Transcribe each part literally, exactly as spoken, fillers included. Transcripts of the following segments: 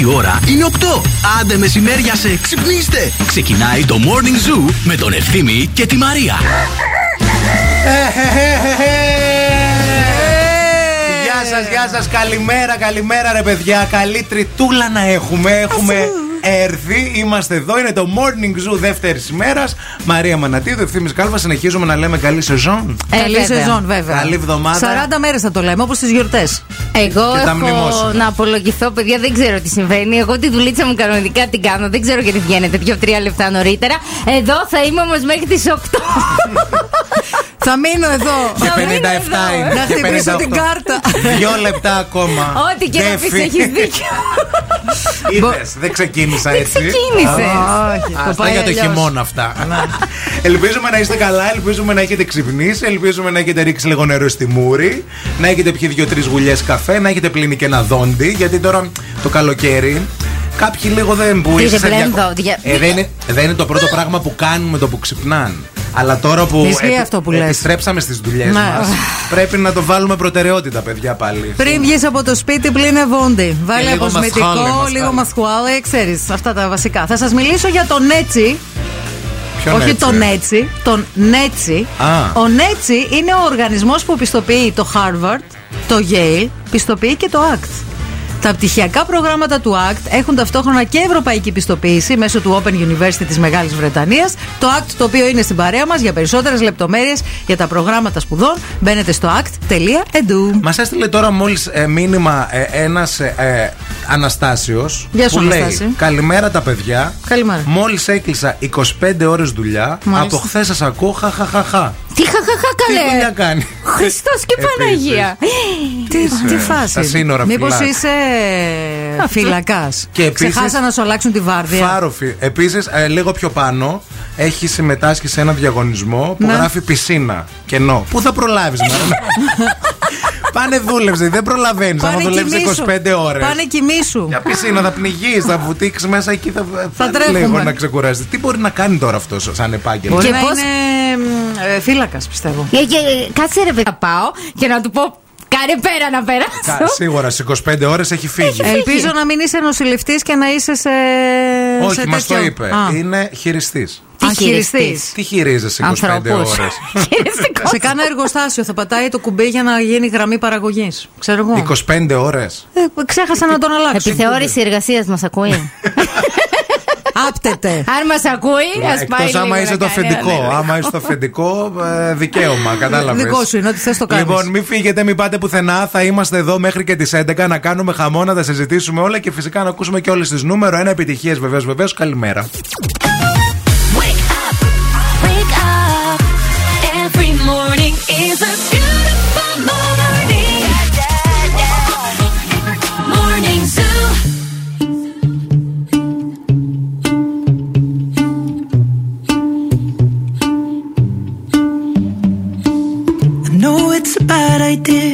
Η ώρα είναι οκτώ. Άντε μεσημέρια σε ξυπνήστε. Ξεκινάει το Morning Zoo με τον Ευθύμη και τη Μαρία. Γεια σας, γεια σας. Καλημέρα, καλημέρα ρε παιδιά. Καλή τριτούλα να έχουμε. Έχουμε... έρθει, είμαστε εδώ, είναι το Morning Zoo δεύτερης ημέρας. Μαρία Μανατίδου, Ευθύμης Κάλβας, συνεχίζουμε να λέμε καλή σεζόν. Ε, καλή βέβαια. σεζόν, βέβαια. Καλή εβδομάδα. σαράντα μέρες θα το λέμε, όπως τις γιορτές. Εγώ και έχω να απολογηθώ, παιδιά, δεν ξέρω τι συμβαίνει. Εγώ τη δουλίτσα μου κανονικά την κάνω, δεν ξέρω γιατί βγαίνετε δύο τρία λεπτά νωρίτερα. Εδώ θα είμαι όμως μέχρι τις οκτώ. Θα μείνω εδώ. Και πενήντα εφτά είναι. Να χτυπήσω την κάρτα. Δυο λεπτά ακόμα. Ό,τι και να πεις έχεις δίκιο. Είδες, δεν ξεκίνησα έτσι. Δεν ξεκίνησες. Αυτά για το χειμώνα αυτά. Ελπίζουμε να είστε καλά, ελπίζουμε να έχετε ξυπνήσει, ελπίζουμε να έχετε ρίξει λίγο νερό στη μούρη, να έχετε πιει δύο τρεις γουλιές καφέ, να έχετε πλύνει και ένα δόντι, γιατί τώρα το καλοκαίρι... κάποιοι λίγο δεν μπούζουν. Ε, δεν, δεν είναι το πρώτο πράγμα που κάνουμε το που ξυπνάνε. Αλλά τώρα που, επι, αυτό που επιστρέψαμε στις δουλειές μας, πρέπει να το βάλουμε προτεραιότητα, παιδιά, πάλι. Πριν βγεις από το σπίτι, πλύνε βόντι. Βάλε αποσμητικό, λίγο μασκουάλε, ξέρεις. Αυτά τα βασικά. Θα σας μιλήσω για τον Νέτσι. Ποιον? Όχι τον Νέτσι, τον Νέτσι. Α. Ο Νέτσι είναι ο οργανισμός που πιστοποιεί το Harvard, το Yale, πιστοποιεί και το έι σι τι. Τα πτυχιακά προγράμματα του έι σι τι έχουν ταυτόχρονα και ευρωπαϊκή πιστοποίηση μέσω του Open University της Μεγάλης Βρετανίας. Το έι σι τι, το οποίο είναι στην παρέα μας, για περισσότερες λεπτομέρειες για τα προγράμματα σπουδών, μπαίνετε στο έι σι τι τελεία e d u. Μας έστειλε τώρα μόλις ε, μήνυμα ε, ένας ε, Αναστάσιος. Γεια σου, Αναστάση. Λέει, καλημέρα τα παιδιά. Καλημέρα. Μόλις έκλεισα είκοσι πέντε ώρες δουλειά. Μάλιστα. Από χθες σας ακούω, χαχαχαχα. Τι χαχαχα καλέ. Τι δουλειά κάνει. Χριστός και Παναγία. Τι φάση. Μήπως είσαι φυλακάς. Ξεχάσα να σου αλλάξουν τη βάρδια. Φάροφη. Επίσης, ε, λίγο πιο πάνω, έχει συμμετάσχει σε ένα διαγωνισμό που να. γράφει πισίνα. Κενό. Πού θα προλάβεις μάλλον. Πάνε δούλεψε, δεν προλαβαίνεις. Αν δουλεύεις είκοσι πέντε ώρες. Πάνε κοιμήσου. Για πισίνα θα πνιγείς, θα βουτήξεις μέσα εκεί, θα, θα, θα λίγο να ξεκουράζεις. Τι μπορεί να κάνει τώρα αυτός σαν επάγγελμα. Και πώς... είναι φύλακας, πιστεύω. Κάτσε ρε παιδιά, πάω και να του πω. Κάνε πέρα να περάσω. Σίγουρα στις είκοσι πέντε ώρες έχει φύγει. Ελπίζω να μην είσαι νοσηλευτής και να είσαι σε... όχι, μας το είπε. Είναι χειριστής. Τι χειριστής. Τι χειρίζεσαι είκοσι πέντε ώρες. Σε κάνα εργοστάσιο θα πατάει το κουμπί για να γίνει γραμμή παραγωγής. Ξέρω εγώ. είκοσι πέντε ώρες. Ξέχασα να τον αλλάξω. Επιθεώρηση εργασίας μας ακούει. Άπτεται. Αν μας ακούει, ας πάει. Εκτός άμα είσαι το αφεντικό. Άμα είσαι το αφεντικό, δικαίωμα. Κατάλαβες. Δικό σου είναι, ό,τι θες το κάνεις. Λοιπόν, μην φύγετε, μην πάτε πουθενά. Θα είμαστε εδώ μέχρι και τις έντεκα να κάνουμε χαμό, να τα συζητήσουμε όλα και φυσικά να ακούσουμε και όλες τις νούμερο ένα επιτυχίες. Βεβαίως, βεβαίως. Καλημέρα. It's a bad idea,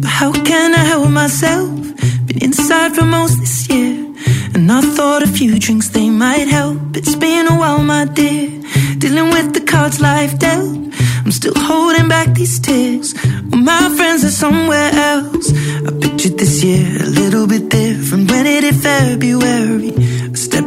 but how can I help myself? Been inside for most this year, and I thought a few drinks, they might help. It's been a while, my dear, dealing with the cards life dealt. I'm still holding back these tears, well, my friends are somewhere else. I pictured this year a little bit different. When it hit February, a step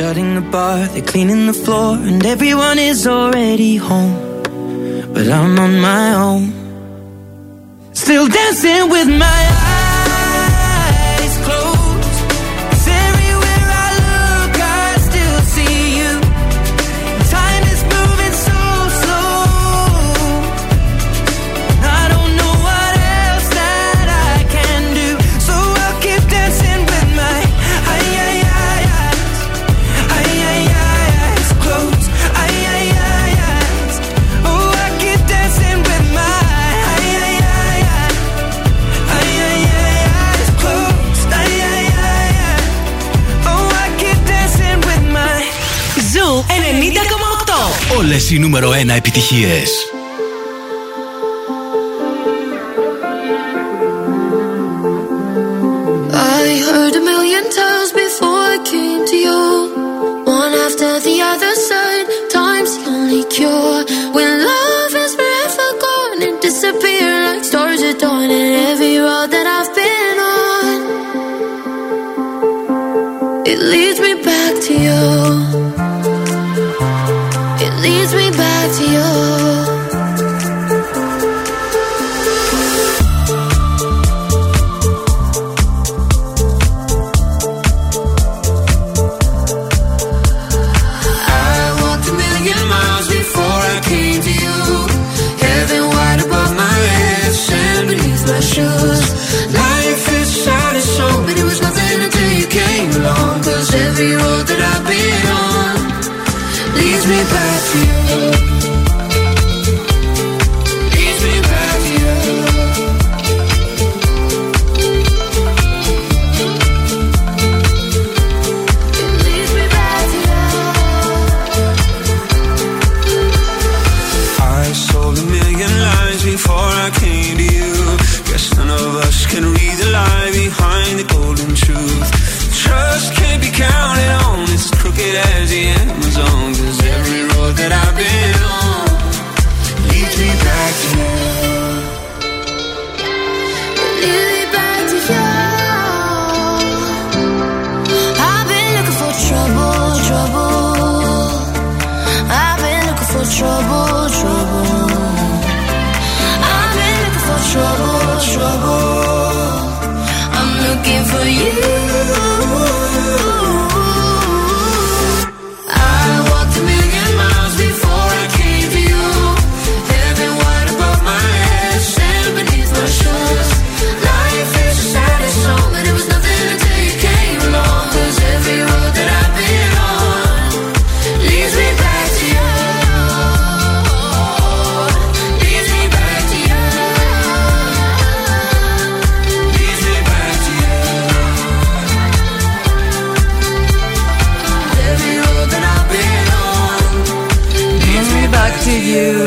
Shutting the bar, they're cleaning the floor, and everyone is already home. But I'm on my own, still dancing with my eyes closed. 'Cause everywhere I look, I still see you. Time is moving so slow. I don't know what else that I can do, so I'll keep dancing with my eyes. Όλες οι νούμερο ένα επιτυχίες. I heard a million times before I came to you. One after the other said, time's the only cure. When love is forever gone and disappear like stars at dawn in every road that I've been on. It leads me back to you. Leads me back to you.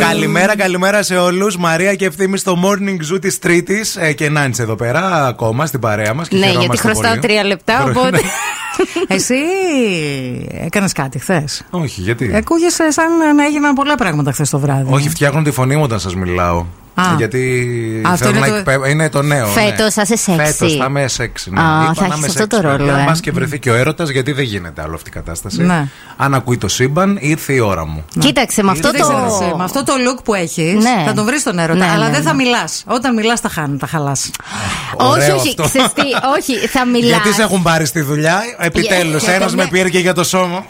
Καλημέρα, καλημέρα σε όλους. Μαρία και Ευθύμη στο Morning Zoo της Τρίτης. Ε, και να είσαι εδώ πέρα ακόμα στην παρέα μας. Ναι, γιατί χρωστάω τρία λεπτά, οπότε. Εσύ έκανες κάτι χθες? Όχι, γιατί? Ακούγεσαι σαν να έγιναν πολλά πράγματα χθες το βράδυ. Όχι, φτιάχνω τη φωνή μου όταν σας μιλάω. Α, γιατί αυτό είναι, να... το... είναι το νέο. Φέτος θα είσαι σεξι. Φέτος θα είμαι σεξι. Ναι. Α, θα έχεις αυτό το ρόλο. Να μας και βρεθεί και ο έρωτας, γιατί δεν γίνεται άλλο αυτή η κατάσταση. Ναι. Αν ακούει το σύμπαν, ήρθε η ώρα μου. Ναι. Κοίταξε, με αυτό, το... το... αυτό το look που έχεις, ναι, θα τον βρεις τον έρωτα. Ναι, αλλά ναι, ναι, δεν θα μιλάς. Όταν μιλάς, τα χάνουν, τα χαλάς. Όχι, όχι, ξεστή, όχι, θα μιλάς. Γιατί σε έχουν πάρει στη δουλειά, επιτέλους. Ένας με πήρε και για το σώμα.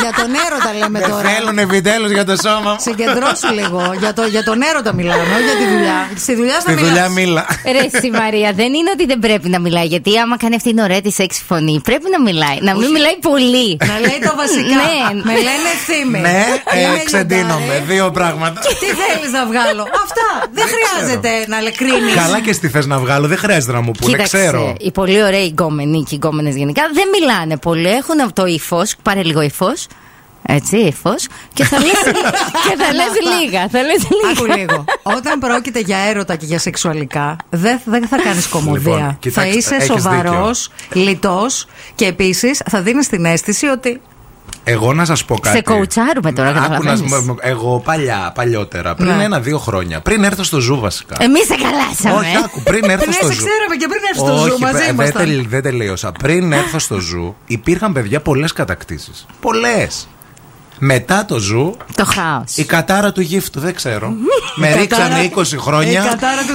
Για τον έρωτα λέμε τώρα. Με θέλουν επιτέλους για το σώμα. Συγκεντρώσου λίγο. Για τον έρωτα μιλάμε. τη δουλειά. Στη δουλειά σου μιλά. Μίλα. Ρε συ Μαρία, δεν είναι ότι δεν πρέπει να μιλάει. Γιατί άμα κάνει αυτή την ωραία τη έξι φωνή, πρέπει να μιλάει. Να μην μιλάει πολύ. Να λέει το βασικά. Ναι, με λένε Ευθύμη. Ναι, εξεντύνομαι. Δύο πράγματα. Τι θέλει να βγάλω. Αυτά. Δεν χρειάζεται να λεκρίνει. Καλά και τι θε να βγάλω. Δεν χρειάζεται να μου πούνε. Ξέρω. Οι πολύ ωραίοι γκόμενοι και οι γκόμενε γενικά δεν μιλάνε πολύ. Έχουν αυτό ύφο. Πάρε λίγο ύφο. Έτσι, ύφος. Και θα λες λίγα. Θα λες λίγα. Άκου λίγο. Όταν πρόκειται για έρωτα και για σεξουαλικά, δεν θα κάνεις κωμωδία. Θα είσαι σοβαρός, λιτός και επίσης θα δίνεις την αίσθηση ότι. Εγώ να σας πω κάτι. Σε κοουτσάρουμε τώρα, καταλαβαίνεις. Εγώ παλιά, παλιότερα, πριν ναι. ένα-δύο χρόνια, πριν έρθω στο Ζου βασικά. Εμείς σε καλάσαμε. Όχι, άκου, πριν έρθω στο Ζου. Δεν ξέραμε και πριν έρθω στο Ζου, μαζί ήμασταν. Δεν δε τελείωσα. Πριν έρθω στο Ζου, υπήρχαν παιδιά πολλές κατακτήσεις. Πολλές. Μετά το Ζου, το χάος. Η κατάρα του γύφτου, δεν ξέρω. Με ρίξανε είκοσι χρόνια.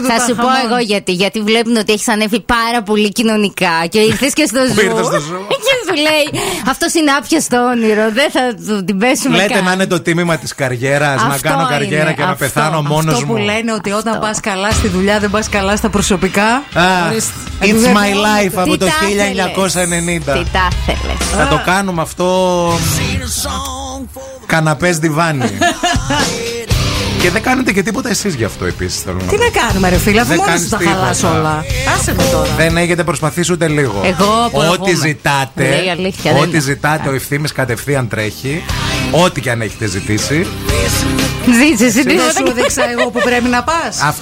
Θα σου πω εγώ γιατί. Γιατί βλέπουν ότι έχεις ανέβει πάρα πολύ κοινωνικά και ήρθες και στο Ζου. Και σου λέει, αυτός είναι άπιαστο όνειρο. Δεν θα την πέσουμε καν. Λέτε να είναι το τίμημα της καριέρας, να κάνω καριέρα και να πεθάνω μόνος μου. Αυτό που λένε ότι όταν πας καλά στη δουλειά, δεν πας καλά στα προσωπικά. It's my life από το χίλια εννιακόσια ενενήντα. Τι τα θέλες. Θα το κάνουμε αυτό. Καναπές διβάνι. Και δεν κάνετε και τίποτα εσείς γι' αυτό επίσης. Τι να κάνουμε ρε φίλα, αφού μόνος τα χαλάς όλα. Άσε με τώρα. Δεν έχετε προσπαθήσει ούτε λίγο. Εγώ ό,τι ζητάτε, ναι, αλήθεια, ό,τι δεν... ζητάτε ο Ευθύμης κατευθείαν τρέχει. Ό,τι και αν έχετε ζητήσει. Ζήτησε, εσύ τι σου έδειξα εγώ που πρέπει να πας. Α,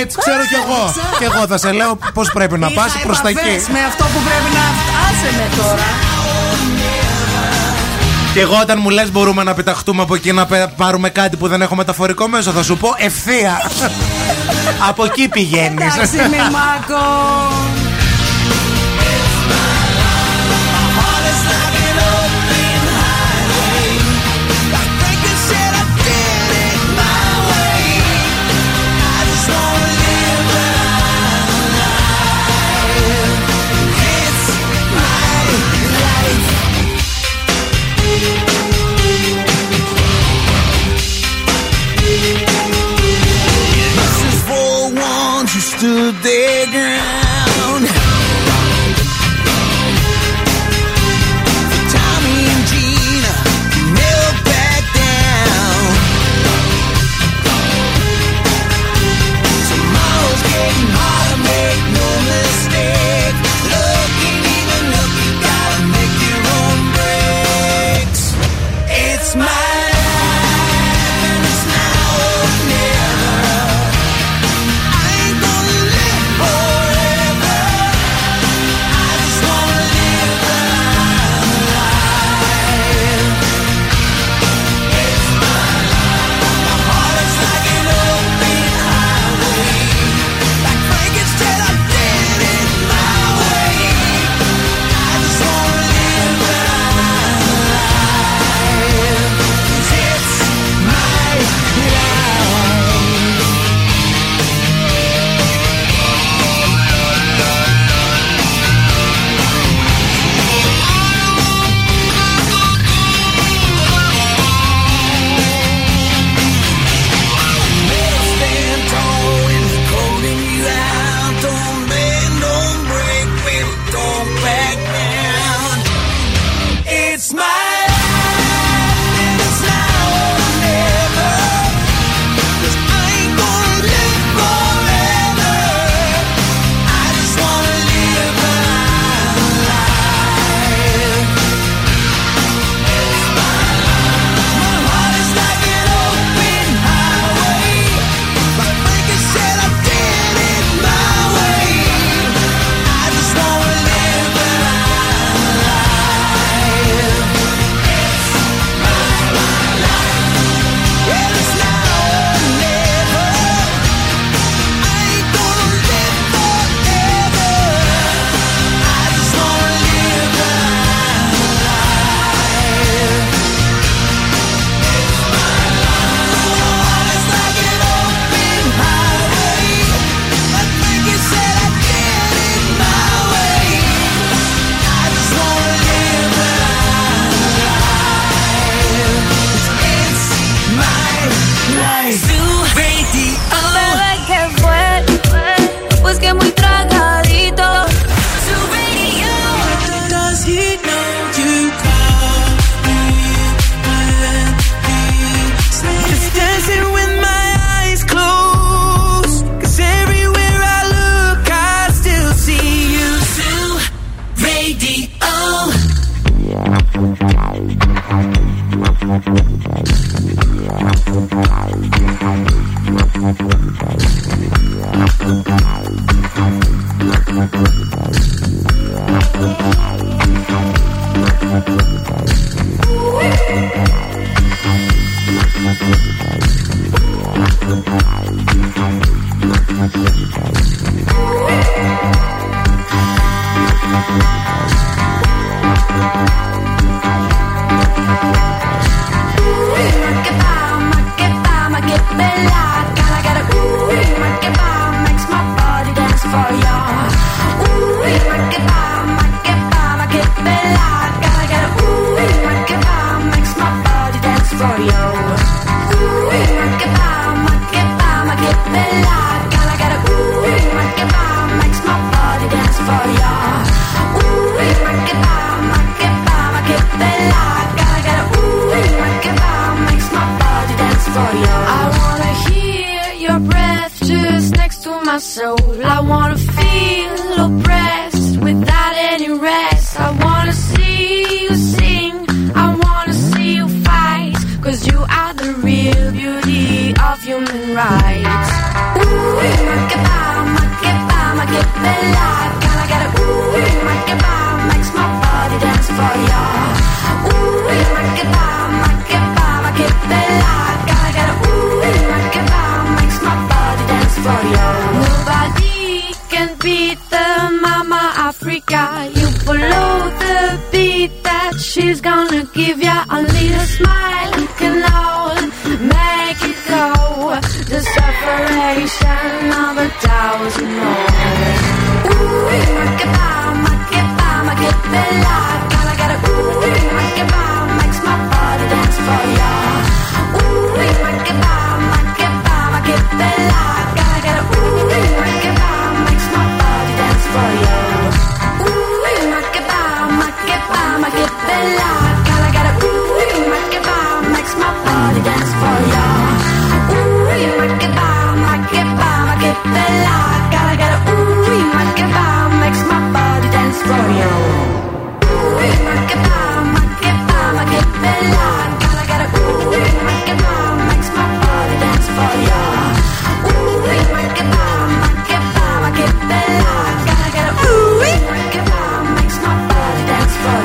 έτσι ξέρω κι εγώ. Κι εγώ θα σε λέω πώς πρέπει να πας προς τα εκεί. Με αυτό που πρέπει να. Άσε με τώρα. Και εγώ όταν μου λες μπορούμε να πεταχτούμε από εκεί να πάρουμε κάτι που δεν έχω μεταφορικό μέσο, θα σου πω ευθεία. Από εκεί πηγαίνεις. Εντάξει με Μάκο. To their ground. Tommy and Gina knelt back down. Tomorrow's getting harder, make no mistake. Love ain't even up, you gotta make your own breaks. It's my. Forever.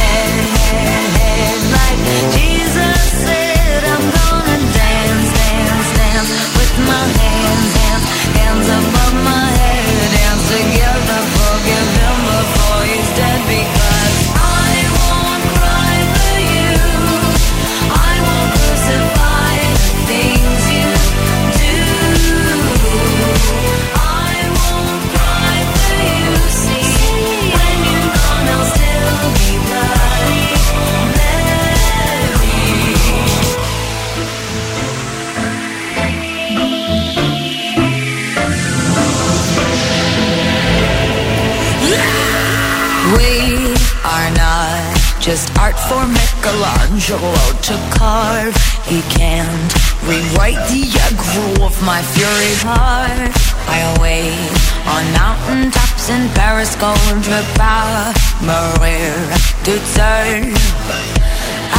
head, head, head. Like Jesus said, I'm gonna dance, dance, dance with my hands, hands, hands above my head, dance together, forgive him before he's dead, because I won't cry for you, I won't crucify the things you do. I won't cry for you, see, when you're gone I'll still be bloody Mary. We are not just art for Michelangelo to carve. He can't rewrite the aggro of my fury heart. I await on mountaintops in Paris, contre Maria to turn.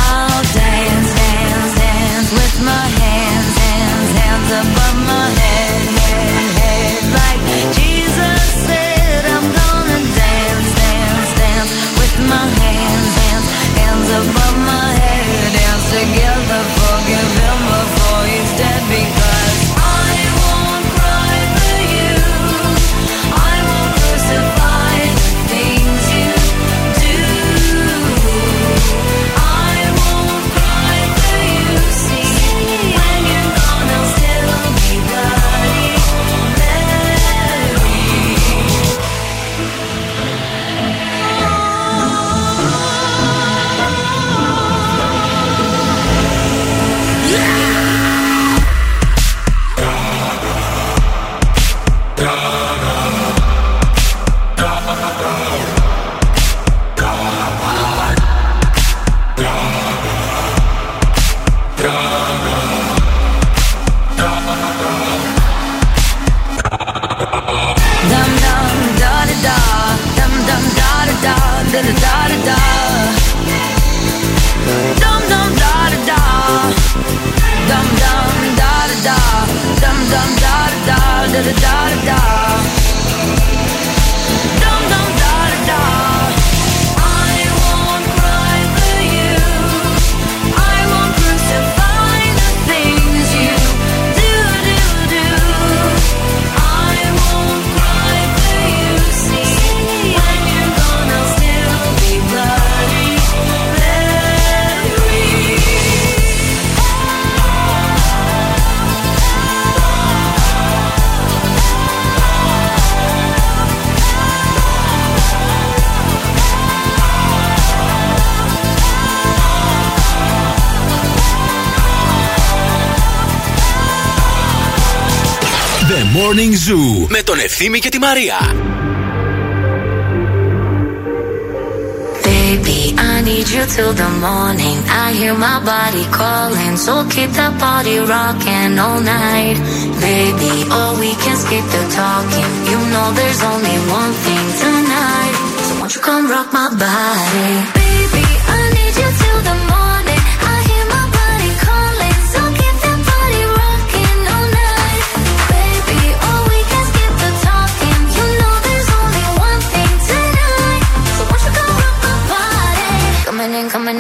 I'll dance, dance, dance with my hands, hands, hands above my head, head, head. Like Jesus said, I'm gonna dance, dance, dance with my hands, hands, hands above my head. Dance together, forgive him before he's dead, because I won't cry for you, I won't crucify the things you do. I won't cry for you, see, when you're gone I'll still be bloody Mary. Da da da da, dum dum da da da, dum dum da da da, dum dum da da da da da da, dum dum da da da. I won't cry for you, I won't crucify the things you do do do. I won't cry for you, see. Morning Zoo με τον Ευθύμη και τη Μαρία. Baby, I need you till the morning. I hear my body calling, so keep that body rocking all night. Baby, oh, we can skip the talking. You know there's only one thing tonight. So won't you come rock my body? Baby, I need you till the morning. Coming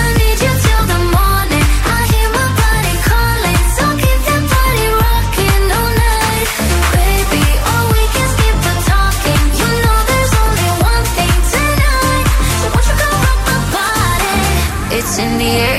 I need you till the morning. I hear my body calling, so keep that body rocking all night, baby. All we can skip the talking. You know there's only one thing tonight, so won't you come rock my body? It's in the air,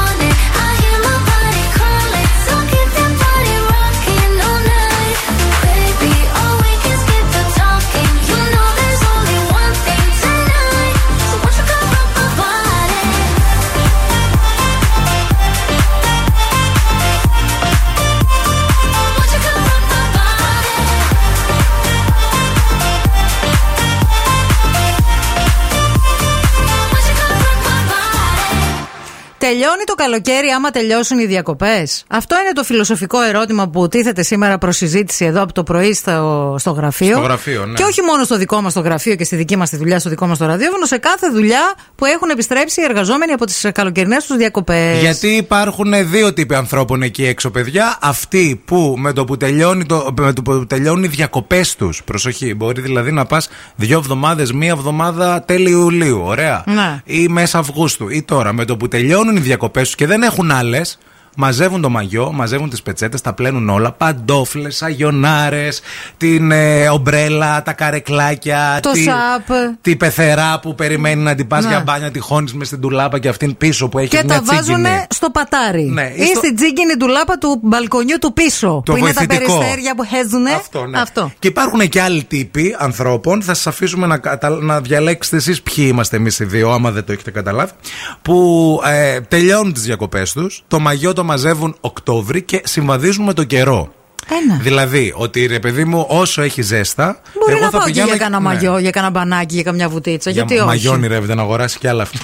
Τελειώνει το καλοκαίρι άμα τελειώσουν οι διακοπές? Αυτό είναι το φιλοσοφικό ερώτημα που τίθεται σήμερα προς συζήτηση εδώ από το πρωί στο, στο γραφείο. Στο γραφείο, ναι. Και όχι μόνο στο δικό μας το γραφείο και στη δική μας τη δουλειά, στο δικό μας το ραδιόφωνο, σε κάθε δουλειά που έχουν επιστρέψει οι εργαζόμενοι από τις καλοκαιρινές τους διακοπές. Γιατί υπάρχουν δύο τύποι ανθρώπων εκεί έξω, παιδιά. Αυτοί που με το που, τελειώνει το, με το που τελειώνουν οι διακοπές τους. Προσοχή, μπορεί δηλαδή να πας δύο εβδομάδες, μία εβδομάδα τέλη Ιουλίου, ωραία. Ναι. Ή μέσα Αυγούστου. Ή τώρα με το που τελειώνουν οι διακοπές τους και δεν έχουν άλλες, μαζεύουν το μαγιό, μαζεύουν τις πετσέτες, τα πλένουν όλα, παντόφλες, αγιονάρες, την ε, ομπρέλα, τα καρεκλάκια, το τη, τη πεθερά που περιμένει να την πας, ναι, για μπάνια, τη χώνεις μες στην τουλάπα και αυτήν πίσω που έχει και μια τσίγκινη. Και τα βάζουν στο πατάρι, ναι, ή στο... στην τσίγκινη τουλάπα του μπαλκονιού του πίσω, το που βοηθητικό. Είναι τα περιστέρια που χέζουνε. Αυτό, ναι. Αυτό. Και υπάρχουν και άλλοι τύποι ανθρώπων, θα σας αφήσουμε να, να διαλέξετε εσείς ποιοι είμαστε εμείς οι δύο, άμα δεν το έχετε καταλάβει, που ε, τελειώνουν τις διακοπές τους, το μαγιό το μαζεύουν Οκτώβρη και συμβαδίζουν με τον καιρό. Ένα. Δηλαδή, ότι ρε παιδί μου, όσο έχει ζέστα. Μπορεί εγώ να θα πάω πηγαίνω... για κάνα μαγιό, ναι, για κάνα μπανάκι, για καμιά βουτίτσα. Για γιατί όχι. Μαγιόνι ρεύεται να αγοράσει κι άλλα αυτά.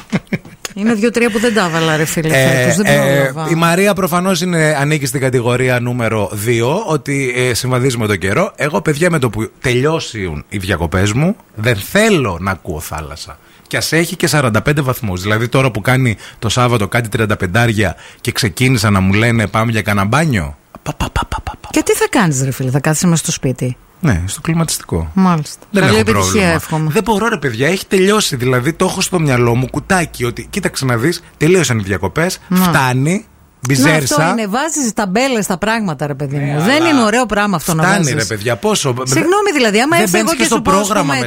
Είναι δύο-τρία που δεν τα έβαλα, ρε φίλε. Ε, δεν ε, η Μαρία προφανώς ανήκει στην κατηγορία νούμερο δύο, ότι ε, συμβαδίζει με τον καιρό. Εγώ, παιδιά, με το που τελειώσουν οι διακοπές μου, δεν θέλω να ακούω θάλασσα. Και ας έχει και σαράντα πέντε βαθμούς. Δηλαδή τώρα που κάνει το Σάββατο κάτι τριανταπεντάρια και ξεκίνησα να μου λένε πάμε για καναμπάνιο. Πα, πα, πα, πα, πα. Και τι θα κάνεις, ρε φίλε, θα κάθεσαι μέσα στο σπίτι? Ναι, στο κλιματιστικό. Μάλιστα. Δεν καλή έχω επιτυχία, εύχομαι. Δεν μπορώ, ρε παιδιά, έχει τελειώσει. Δηλαδή το έχω στο μυαλό μου κουτάκι ότι κοίταξε να δεις, τελείωσαν οι διακοπές, να. Φτάνει. Ναι, αυτό είναι. Βάζεις ταμπέλες στα πράγματα, ρε παιδί μου. Yeah, δεν αλλά... είναι ωραίο πράγμα αυτό να βάζεις. Φτάνει, ρε παιδιά, πόσο. Συγγνώμη, δηλαδή, άμα έρθει εγώ και σου πω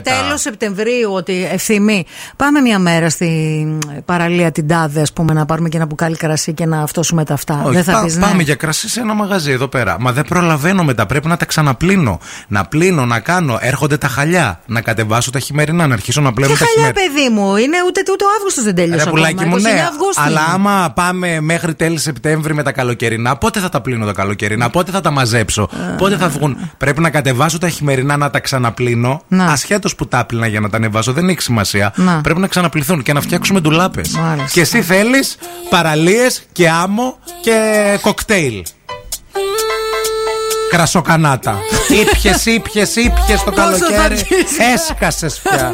τέλος Σεπτεμβρίου ότι Ευθύμη, πάμε μια μέρα στην παραλία την τάδε, ας πούμε, να πάρουμε και ένα μπουκάλι κρασί και να αυτόσουμε τα αυτά. Όχι, δεν θα πά, πεις, ναι. Πάμε για κρασί σε ένα μαγαζί εδώ πέρα. Μα δεν προλαβαίνω μετά. Πρέπει να τα ξαναπλύνω. Να πλύνω, να κάνω. Έρχονται τα χαλιά. Να κατεβάσω τα χειμερινά, να αρχίσω να πλένω τα χειμερινά. Καλά, παιδί μου, είναι ούτε ο Αύγουστο δεν τέλειωσε. Αλλά άμα πάμε μέχρι τέλη Σεπτεμβρίου. Με τα καλοκαιρινά, πότε θα τα πλύνω τα καλοκαιρινά, πότε θα τα μαζέψω, uh... πότε θα βγουν. Πρέπει να κατεβάσω τα χειμερινά να τα ξαναπλύνω. No. Ασχέτως που τα άπλυνα για να τα ανεβάσω, δεν έχει σημασία. No. Πρέπει να ξαναπληθούν και να φτιάξουμε ντουλάπες. No. Και εσύ θέλεις παραλίες και άμμο και κοκτέιλ. Κρασοκανάτα. Ήπιες, ήπιες, ήπιες το καλοκαίρι. Έσκασες πια.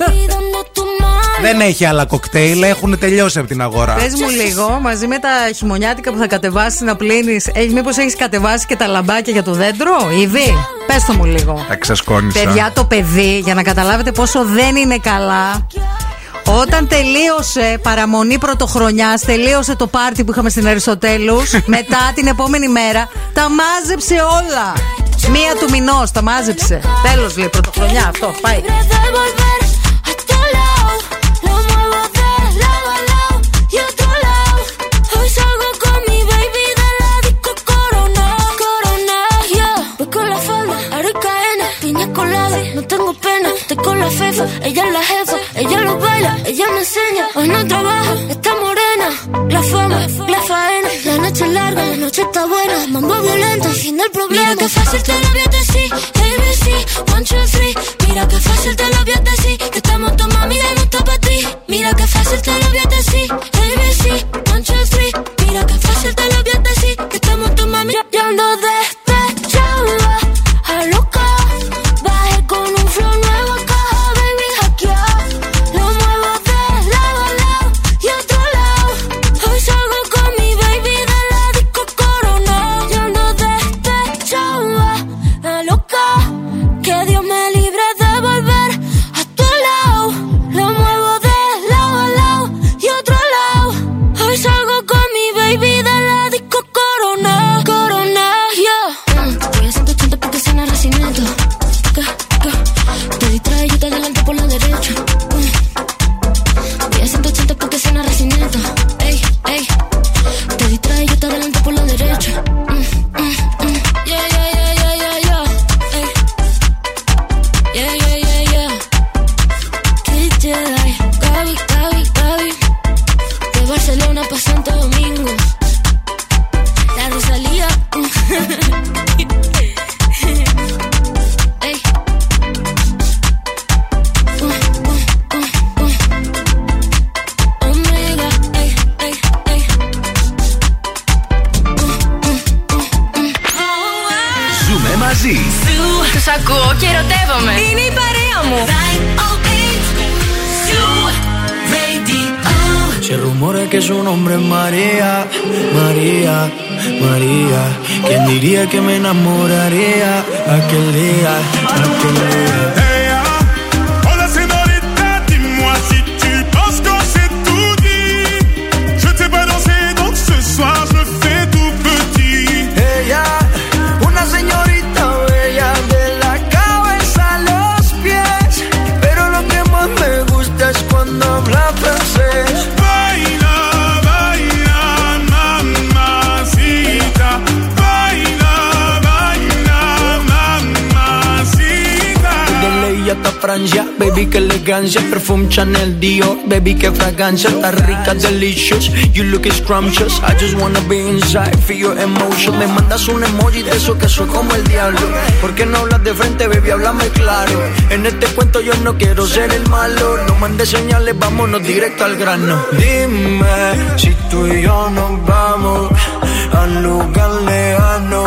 Δεν έχει άλλα κοκτέιλ, έχουν τελειώσει από την αγορά. Πες μου λίγο, μαζί με τα χειμωνιάτικα που θα κατεβάσεις να πλύνεις, μήπως έχεις κατεβάσει και τα λαμπάκια για το δέντρο, ήδη? Πες το μου λίγο. Τα ξεσκόνησα. Παιδιά, το παιδί, για να καταλάβετε πόσο δεν είναι καλά. Όταν τελείωσε παραμονή πρωτοχρονιάς, τελείωσε το πάρτι που είχαμε στην Αριστοτέλους, μετά την επόμενη μέρα τα μάζεψε όλα. Μία του μηνός τα μάζεψε. Τέλος, λέει, πρωτοχρονιά, αυτό, πάει. Ella es la jefa, ella lo baila, ella me enseña. Hoy no trabaja, está morena. La fama, la faena, la noche es larga, la noche está buena, mambo violento, fin del problema. Mira que fácil te lo vio decir, A B C, one, two, three. Mira que fácil te lo vio decir, que estamos tu mami y no está pa' ti. Mira que fácil te lo vio decir, A B C, one, two, three. Mira que fácil te lo vio decir, que estamos tu mami. Yo, yo ando despechada, a loca. Bajé con un flow nuevo, caja, baby, hackeado. Lo muevo de lado a lado y otro lado. Hoy salgo con mi baby de la disco coronado. Yo ando despechada, a loca. Que Dios me libre de volver a tu lado. Lo muevo de lado a lado y otro lado. Hoy salgo con mi baby de la disco coronado. Coronado, yeah. Mm, voy a ciento ochenta porque suena Racimiento. Te distraes, yo te adelanto por la derecha. Voy a ciento ochenta porque suena Racimiento. Ey, ey. Te distraes, yo te adelanto por la derecha. Mm, mm, mm. Yeah, yeah, yeah, yeah, yeah, yeah. Ey. Yeah, yeah, yeah, yeah. Kid Jedi, Gaby, Gaby, Gaby. De Barcelona pa' Santo Domingo. La Rosalía. Ey. Τους ακούω και ερωτεύομαι. Είναι η παρέα μου. Se rumora que su nombre es María, María, María. ¿Quién diría que me enamoraría aquel día, aquel día? Francia, baby, qué elegancia. Perfume Chanel, Dior, baby, qué fragancia. Está rica, delicious, you look scrumptious. I just wanna be inside, feel your emotion. Me mandas un emoji de eso que soy como el diablo. ¿Por qué no hablas de frente, baby? Háblame claro. En este cuento yo no quiero ser el malo. No mandes señales, vámonos directo al grano. Dime si tú y yo nos vamos a un lugar lejano.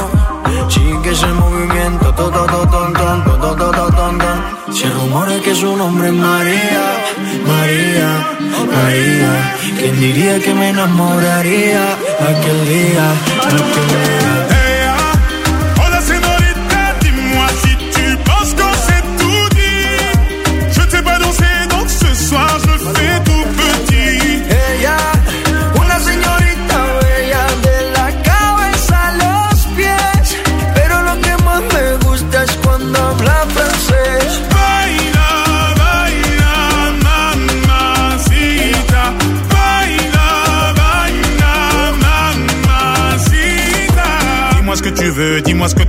Sigue ese movimiento, to, to, to, to, to, to, to, to, to, to. Se rumora que su nombre es María, María, María. ¿Quién diría que me enamoraría aquel día, aquel día? Dis-moi ce que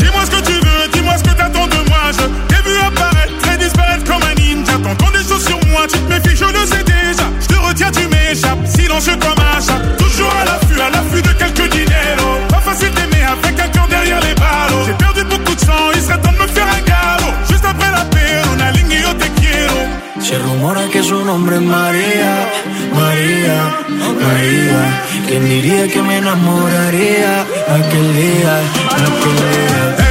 Dis-moi ce que tu veux, dis-moi ce que t'attends de moi. Je t'ai vu apparaître et disparaître comme un ninja. T'entends des choses sur moi, tu te méfies, je le sais déjà. Je te retiens, tu m'échappes, silencieux comme un chat. Toujours à la à l'affût de quelques dineros. Pas facile d'aimer avec un cœur derrière les ballots. J'ai perdu beaucoup de sang, il serait temps de me faire un galop. Juste après la paix, on a ligné au te quiero. Se rumora que su nombre es María, María, María. ¿Quién diría que me enamoraría aquel día, aquel día?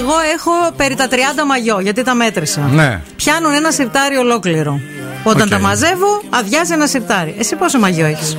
Εγώ έχω περί τα τριάντα μαγιό, γιατί τα μέτρησα. Ναι. Πιάνουν ένα σιρτάρι ολόκληρο. Όταν okay. τα μαζεύω, αδειάζει ένα σιρτάρι. Εσύ πόσο μαγιό έχεις?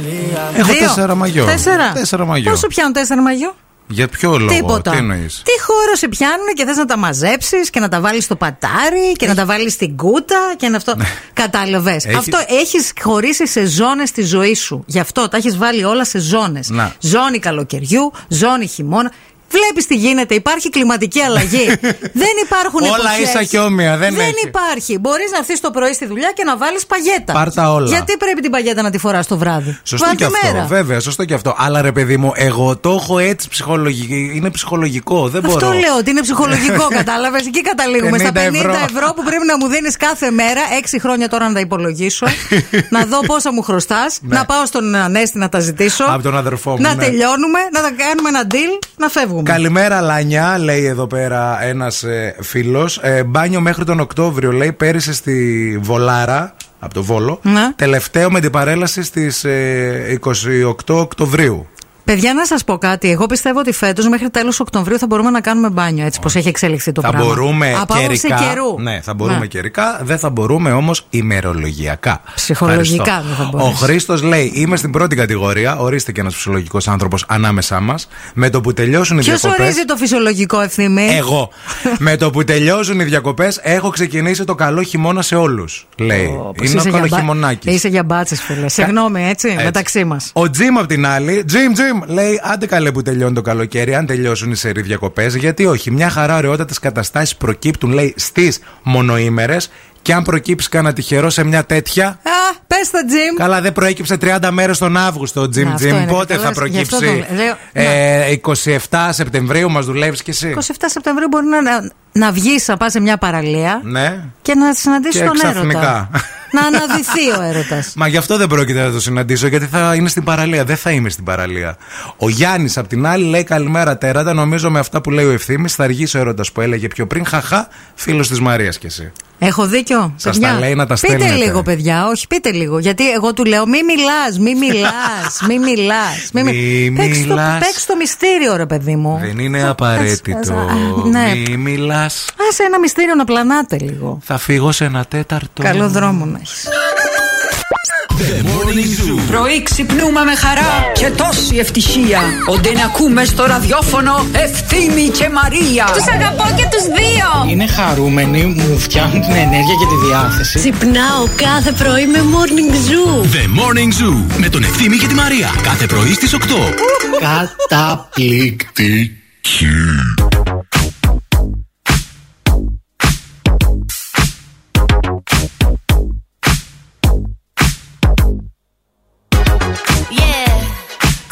Έχω δύο. τέσσερα μαγιό. Τέσσερα. τέσσερα μαγιό. Πόσο πιάνουν τέσσερα μαγιό? Για ποιο λόγο? Τίποτα. Τι εννοείς? Τι χώρο σε πιάνουν και θες να τα μαζέψεις και να τα βάλεις στο πατάρι και έχει... να τα βάλεις στην κούτα και να αυτό. Κατάλαβες. Έχει... Αυτό έχεις χωρίσει σε ζώνες τη ζωή σου. Γι' αυτό τα έχεις βάλει όλα σε ζώνες. Να. Ζώνη καλοκαιριού, ζώνη χειμώνα. Βλέπεις τι γίνεται, υπάρχει κλιματική αλλαγή. Δεν υπάρχουν εποχές. Όλα ίσα και όμοια, δεν, δεν υπάρχει. Μπορείς να έρθεις το πρωί στη δουλειά και να βάλεις παγέτα. Πάρτα όλα. Γιατί πρέπει την παγέτα να τη φοράς το βράδυ? Σωστό Βάλτε και μέρα. αυτό. Βέβαια, σωστό και αυτό. Αλλά ρε παιδί μου, εγώ το έχω έτσι ψυχολογικό. Είναι ψυχολογικό. Δεν αυτό μπορώ. λέω ότι είναι ψυχολογικό, κατάλαβες. Εκεί καταλήγουμε. Στα πενήντα ευρώ. ευρώ που πρέπει να μου δίνεις κάθε μέρα. Έξι χρόνια τώρα να τα υπολογίσω. Να δω πόσα μου χρωστάς. Ναι. Να πάω στον Ανέστη να τα ζητήσω. Από τον αδερφό μου. Να ναι. τελειώνουμε, να τα κάνουμε ένα deal, να φεύγουμε. Καλημέρα Λάνια, λέει εδώ πέρα ένας ε, φίλος. ε, Μπάνιο μέχρι τον Οκτώβριο, λέει, πέρυσι στη Βολάρα, από το Βόλο. Να. Τελευταίο με την παρέλαση στις ε, εικοστή όγδοη Οκτωβρίου. Παιδιά, να σας πω κάτι. Εγώ πιστεύω ότι φέτος μέχρι τέλος Οκτωβρίου θα μπορούμε να κάνουμε μπάνιο, έτσι πως έχει εξελιχθεί το θα πράγμα. Μπορούμε καιρικά, ναι, θα μπορούμε ναι. καιρικά, δεν θα μπορούμε όμως ημερολογιακά. Ψυχολογικά δεν θα μπορούμε. Ο Χρήστος λέει: είμαι στην πρώτη κατηγορία. Ορίστηκε ένας φυσιολογικός άνθρωπος ανάμεσά μας. Με το που τελειώσουν οι διακοπές. Ποιος ορίζει το φυσιολογικό, Ευθύμη? Εγώ. Με το που τελειώσουν οι διακοπές, έχω ξεκινήσει το καλό χειμώνα σε όλους. Λέει: oh, είναι ο καλό χειμωνάκι. Είσαι για μπάτσες, φίλε. Συγγνώμη, έτσι, μεταξύ μας. Ο Τζιμ απ' την άλλη. Τζιμ, Τζιμ. Λέει, άντε καλέ που τελειώνει το καλοκαίρι, αν τελειώσουν οι σερί διακοπές, γιατί όχι, μια χαρά ωραιότατες καταστάσεις προκύπτουν, λέει, στις μονοήμερες. Και αν προκύψει κανένα τυχερό σε μια τέτοια. Α, πες το Τζιμ. Καλά, δεν προέκυψε τριάντα μέρες τον Αύγουστο ο Τζιμ Τζιμ. Πότε θα προκύψει? Το... Ε, εικοστή εβδόμη Σεπτεμβρίου μας δουλεύεις κι εσύ. εικοστή εβδόμη Σεπτεμβρίου μπορεί να, να βγεις, να πας σε μια παραλία. Ναι. Και να συναντήσεις και τον έρωτα. Να αναδυθεί ο έρωτας. Μα γι' αυτό δεν πρόκειται να το συναντήσω, γιατί θα είναι στην παραλία. Δεν θα είμαι στην παραλία. Ο Γιάννης απ' την άλλη λέει: καλημέρα τέρατα. Νομίζω με αυτά που λέει ο Ευθύμης θα αργήσει ο έρωτας που έλεγε πιο πριν. Χαχά, φίλος της Μαρίας κι εσύ. Έχω δίκιο. Σας τα λέει να τα στέλνετε. Πείτε λίγο, παιδιά. Όχι, πείτε λίγο. Γιατί εγώ του λέω: μη μιλάς, μη μιλάς, μη μιλάς. Μη μιλάς. Παίξ' το μυστήριο, ρε παιδί μου. Δεν είναι απαραίτητο. Μη μιλάς. Άσε ένα μυστήριο να πλανάτε λίγο. Θα φύγω σε ένα τέταρτο. Καλό δρόμο να έχεις. Πρωί ξυπνούμε με χαρά και τόση ευτυχία. Όντε να ακούμε στο ραδιόφωνο Ευθύμη και Μαρία. Τους αγαπώ και τους δύο. Είναι χαρούμενοι, μου φτιάχνουν την ενέργεια και τη διάθεση. Ξυπνάω κάθε πρωί με Morning Zoo. The Morning Zoo με τον Ευθύμη και τη Μαρία. Κάθε πρωί στις οκτώ. Καταπληκτική.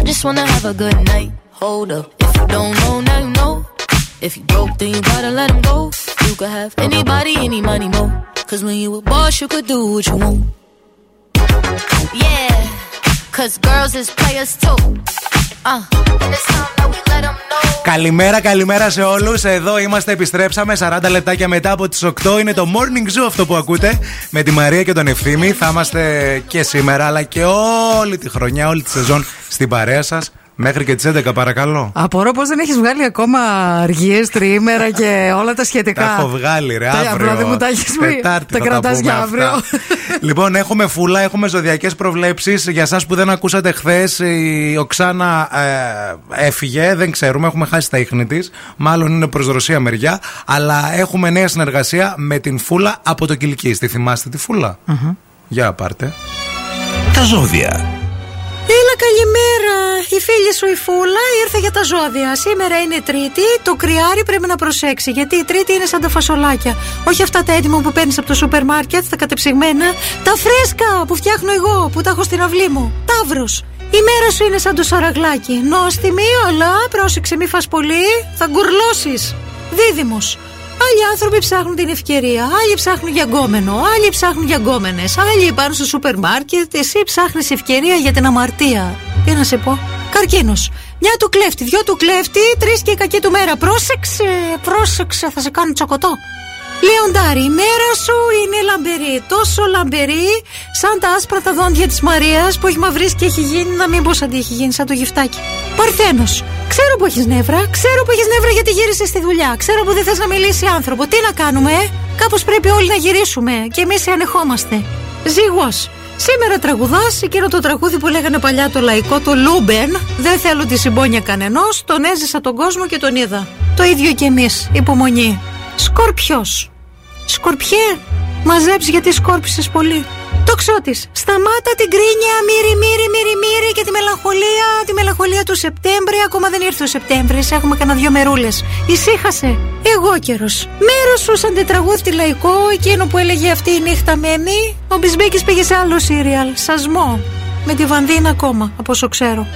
I just wanna have a good night. Hold up, if you don't know, now you know. If you broke, then you gotta let him go. You could have anybody, any money, mo. Cause when you a boss, you could do what you want. Yeah, cause girls is players too. Καλημέρα, καλημέρα σε όλους. Εδώ είμαστε, επιστρέψαμε σαράντα λεπτάκια μετά από τις οκτώ. Είναι το Morning Zoo αυτό που ακούτε, με τη Μαρία και τον Ευθύμη. Θα είμαστε και σήμερα, αλλά και όλη τη χρονιά, όλη τη σεζόν στην παρέα σας. Μέχρι και τις έντεκα, παρακαλώ. Απορώ πως δεν έχεις βγάλει ακόμα αργίες, τριήμερα και όλα τα σχετικά. Τα έχω βγάλει, ρε, αύριο. Απλά δεν μου τα έχεις πει. Τα κρατάς για αύριο. Λοιπόν, έχουμε φούλα, έχουμε ζωδιακές προβλέψεις. Για εσάς που δεν ακούσατε χθες, η Οξάνα ε, έφυγε, δεν ξέρουμε, έχουμε χάσει τα ίχνη της. Μάλλον είναι προς Ρωσία μεριά. Αλλά έχουμε νέα συνεργασία με την Φούλα από το Κιλκής. Τη θυμάστε τη Φούλα? Mm-hmm. Για πάρτε. Τα ζώδια. Έλα, καλημέρα. Η φίλη σου η Φούλα ήρθε για τα ζώδια. Σήμερα είναι Τρίτη. Το Κριάρι πρέπει να προσέξει, γιατί η Τρίτη είναι σαν τα φασολάκια. Όχι αυτά τα έτοιμα που παίρνεις από το σούπερ μάρκετ, τα κατεψυγμένα. Τα φρέσκα που φτιάχνω εγώ, που τα έχω στην αυλή μου. Ταύρος. Η μέρα σου είναι σαν το σαραγλάκι. Νόστιμη, αλλά πρόσεξε, μη φας πολύ, θα γκουρλώσεις. Δίδυμος. Άλλοι άνθρωποι ψάχνουν την ευκαιρία, άλλοι ψάχνουν για γκόμενο, άλλοι ψάχνουν για γκόμενες, άλλοι πάνε στο σούπερ μάρκετ, εσύ ψάχνεις ευκαιρία για την αμαρτία. Τι να σε πω. Καρκίνος. Μια του κλέφτη, δυο του κλέφτη, τρεις και η κακή του μέρα. Πρόσεξε, πρόσεξε, θα σε κάνουν τσακωτό. Λεοντάρι, η μέρα σου είναι λαμπερή. Τόσο λαμπερή, σαν τα άσπρα τα δόντια της Μαρίας που έχει μαυρίσει και έχει γίνει, να μην πω σαν τι έχει γίνει, σαν το γυφτάκι. Παρθένος, ξέρω που έχεις νεύρα, ξέρω που έχεις νεύρα γιατί γύρισες στη δουλειά. Ξέρω που δεν θες να μιλήσει άνθρωπο. Τι να κάνουμε, ε? Κάπως πρέπει όλοι να γυρίσουμε και εμείς σε ανεχόμαστε. Ζήγος. Σήμερα τραγουδάς εκείνο το τραγούδι που λέγανε παλιά το λαϊκό, το Λούμπεν. Δεν θέλω τη συμπόνια κανενός, τον έζησα τον κόσμο και τον είδα. Το ίδιο κι εμείς, υπομονή. Σκορπιός. Σκορπιέ, μαζέψε γιατί σκόρπισες πολύ. Τοξότης, σταμάτα την κρίνια, μύρι, μύρι, μύρι, μύρι και τη μελαγχολία, τη μελαγχολία του Σεπτέμβρη. Ακόμα δεν ήρθε ο Σεπτέμβρης, έχουμε κανένα δυο μερούλες. Ησύχασε. Εγώ καιρος. Μέρος σου σαν τετραγούδι λαϊκό, εκείνο που έλεγε αυτή η νύχτα μένει. Ο Μπισμπέκης πήγε σε άλλο σύριαλ, σασμό. Με τη βανδίνα ακόμα, από όσο ξέρω.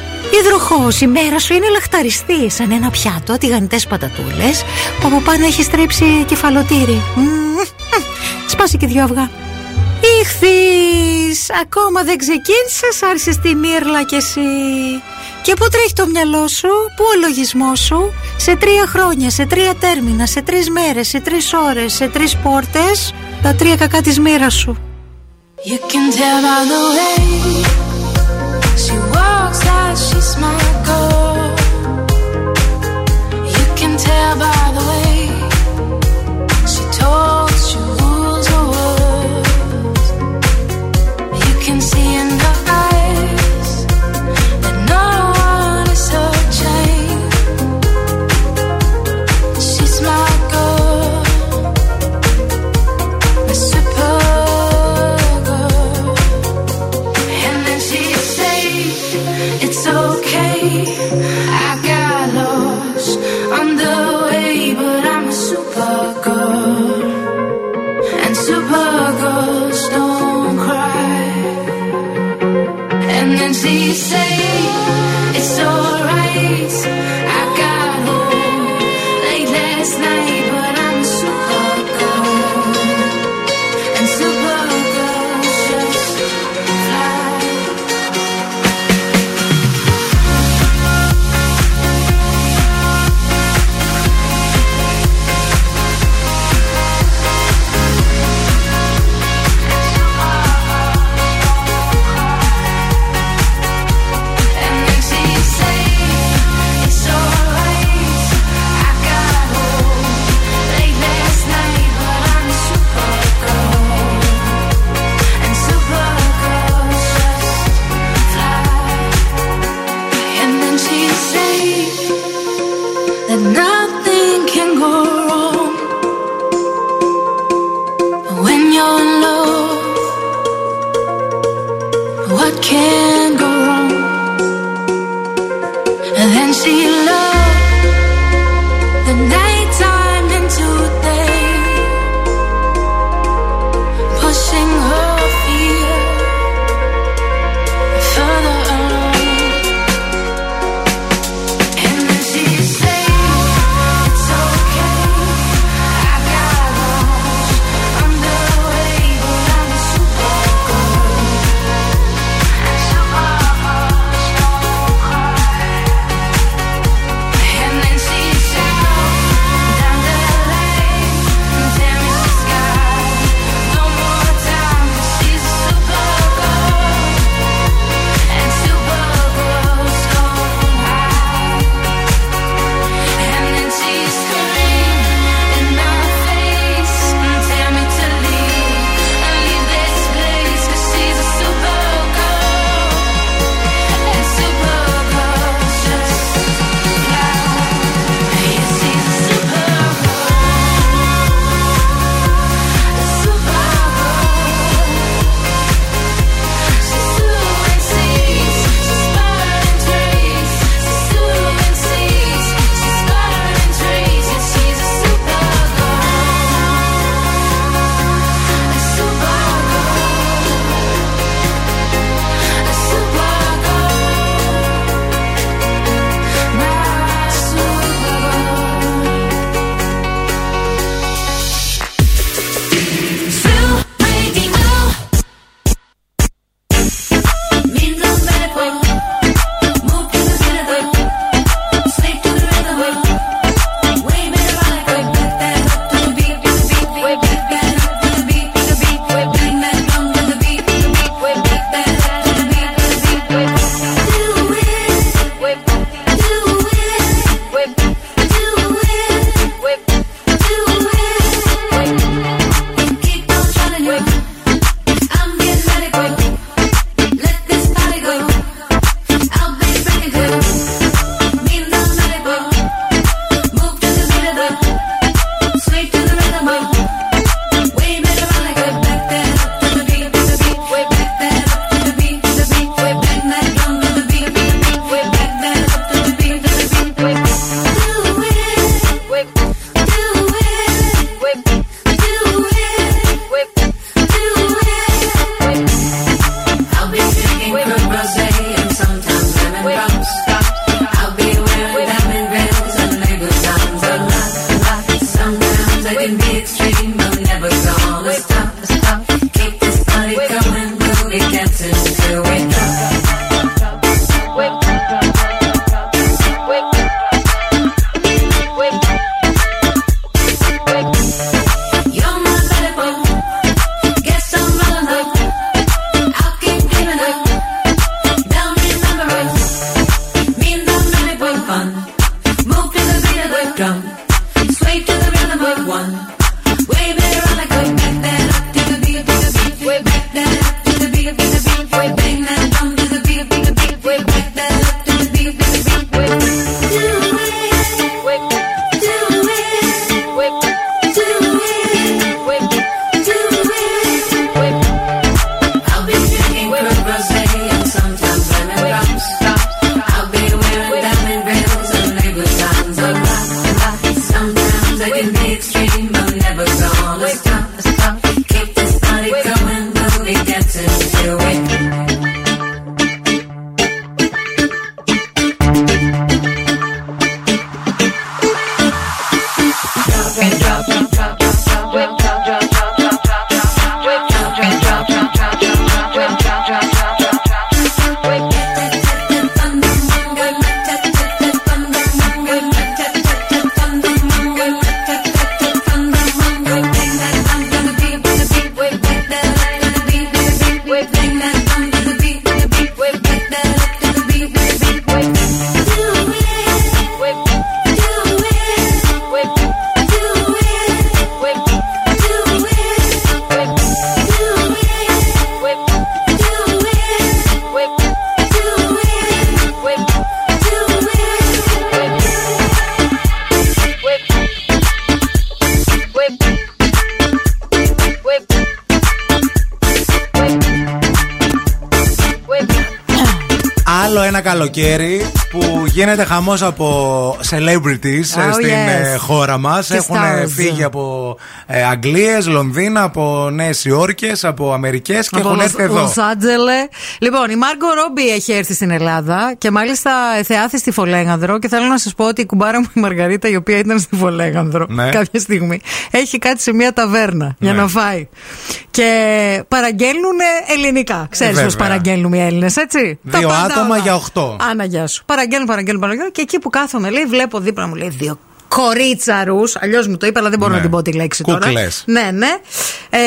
Υδροχόος, η μέρα σου είναι λαχταριστή, σαν ένα πιάτο, τηγανιτές πατατούλες, που από πάνω έχει στρέψει κεφαλοτήρι. Σπάσει και δυο αυγά. Ήχθης, ακόμα δεν ξεκίνησες, άρχισες τη μύρλα κι εσύ. Και πού τρέχει το μυαλό σου, πού ο λογισμός σου? Σε τρία χρόνια, σε τρία τέρμινα, σε τρεις μέρες, σε τρεις ώρες, σε τρεις πόρτες. Τα τρία κακά της μοίρας σου. You can tell by the way she walks like she's my goal. You can tell by the way she talks, she rules the world. You can see in her eyes that no one is her chain. She's my goal, my super girl. And then she says, it's okay, I got lost on the way, but I'm a super girl, and super girls don't cry. And then she say, it's alright, I got home late last night, but I'm a super girl, and super girls just fly. And then she say, it's alright, I got home late last night, but I'm a super girl, and super girls just fly. And then she say that nothing can go wrong when you're in love. What can go wrong? And then she loved the nighttime into day, pushing her fear further along. And then she say, it's okay, I got lost on the way, but I'm a super girl, and super baby, dances to it. Drop and drop, drop, drop, drop, drop, drop, drop, drop, drop, drop, drop and drop, drop, drop, drop, drop, drop, drop, drop. Ένα καλοκαίρι που γίνεται χαμός από celebrities oh, στην yes. χώρα μας. Έχουν φύγει από ε, Αγγλίες, Λονδίνα, από Νέες Υόρκες, από Αμερικές και από έχουν έρθει εδώ. Λος Άντζελε. Λοιπόν, η Μάργκο Ρόμπι έχει έρθει στην Ελλάδα και μάλιστα θεάθη στη Φολέγανδρο. Και θέλω να σας πω ότι η κουμπάρα μου η Μαργαρίτα, η οποία ήταν στη Φολέγανδρο ναι. κάποια στιγμή, έχει κάτσει σε μια ταβέρνα ναι. για να φάει. Και παραγγέλνουν ελληνικά. Ξέρεις ε, πώς παραγγέλνουν οι Έλληνες, έτσι. Δύο άτομα για οκτώ. Άνα, γεια σου. Παραγγέλνω, παραγγέλνω, παραγγέλνω. Και εκεί που κάθομαι, λέει, βλέπω δίπλα μου, λέει, δύο κορίτσαρους. Αλλιώς μου το είπε, αλλά δεν μπορώ ναι. να την πω τη λέξη τώρα. Κούκλες. Ναι, ναι. Ε,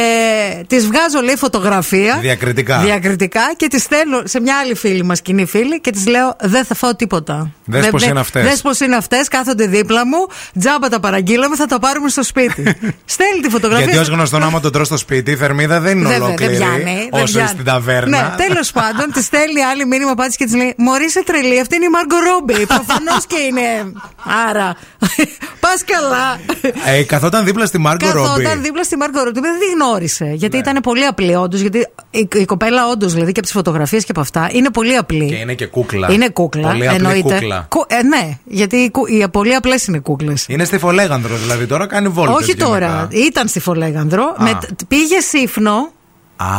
τις βγάζω, λέει, φωτογραφία. Διακριτικά. Διακριτικά και τις στέλνω σε μια άλλη φίλη μας, κοινή φίλη, και τις λέω: δεν θα φάω τίποτα. Δες πώς είναι αυτές. Δες πώς είναι αυτές, κάθονται δίπλα μου, τζάμπα τα παραγγείλαμε, θα τα πάρουμε στο σπίτι. Στέλνει τη φωτογραφία. Γιατί ως γνωστόν, άμα το τρως στο σπίτι, η θερμίδα δεν είναι ολόκληρη. Δεν πιάνει. Όσο στην ταβέρνα. Ναι, τέλος πάντων, τη στέλνει άλλη μήνυμα πάτης και τη λέει: μωρή σε τρελή, αυτή είναι η Μάργκο Ρόμπι. Προφανώς και είναι. Άρα. Πας καλά. Ε, καθόταν δίπλα στη Μάργκο Ρόμπι. Καθόταν δίπλα στη Μάργκο Ρόμπι. Δεν τη γνώρισε. Γιατί ναι. ήταν πολύ απλή, όντως. Γιατί η, η κοπέλα, όντως, δηλαδή και από τις φωτογραφίες και από αυτά, είναι πολύ απλή. Και είναι και κούκλα. Είναι κούκλα. Πολύ απλή εννοείται. Κούκλα. Κου, ε, ναι, γιατί οι, οι πολύ απλές είναι κούκλες. Είναι στη Φολέγανδρο, δηλαδή τώρα κάνει βόλτες. Όχι τώρα. Μετά. Ήταν στη Φολέγανδρο. Με, πήγε Σύφνο.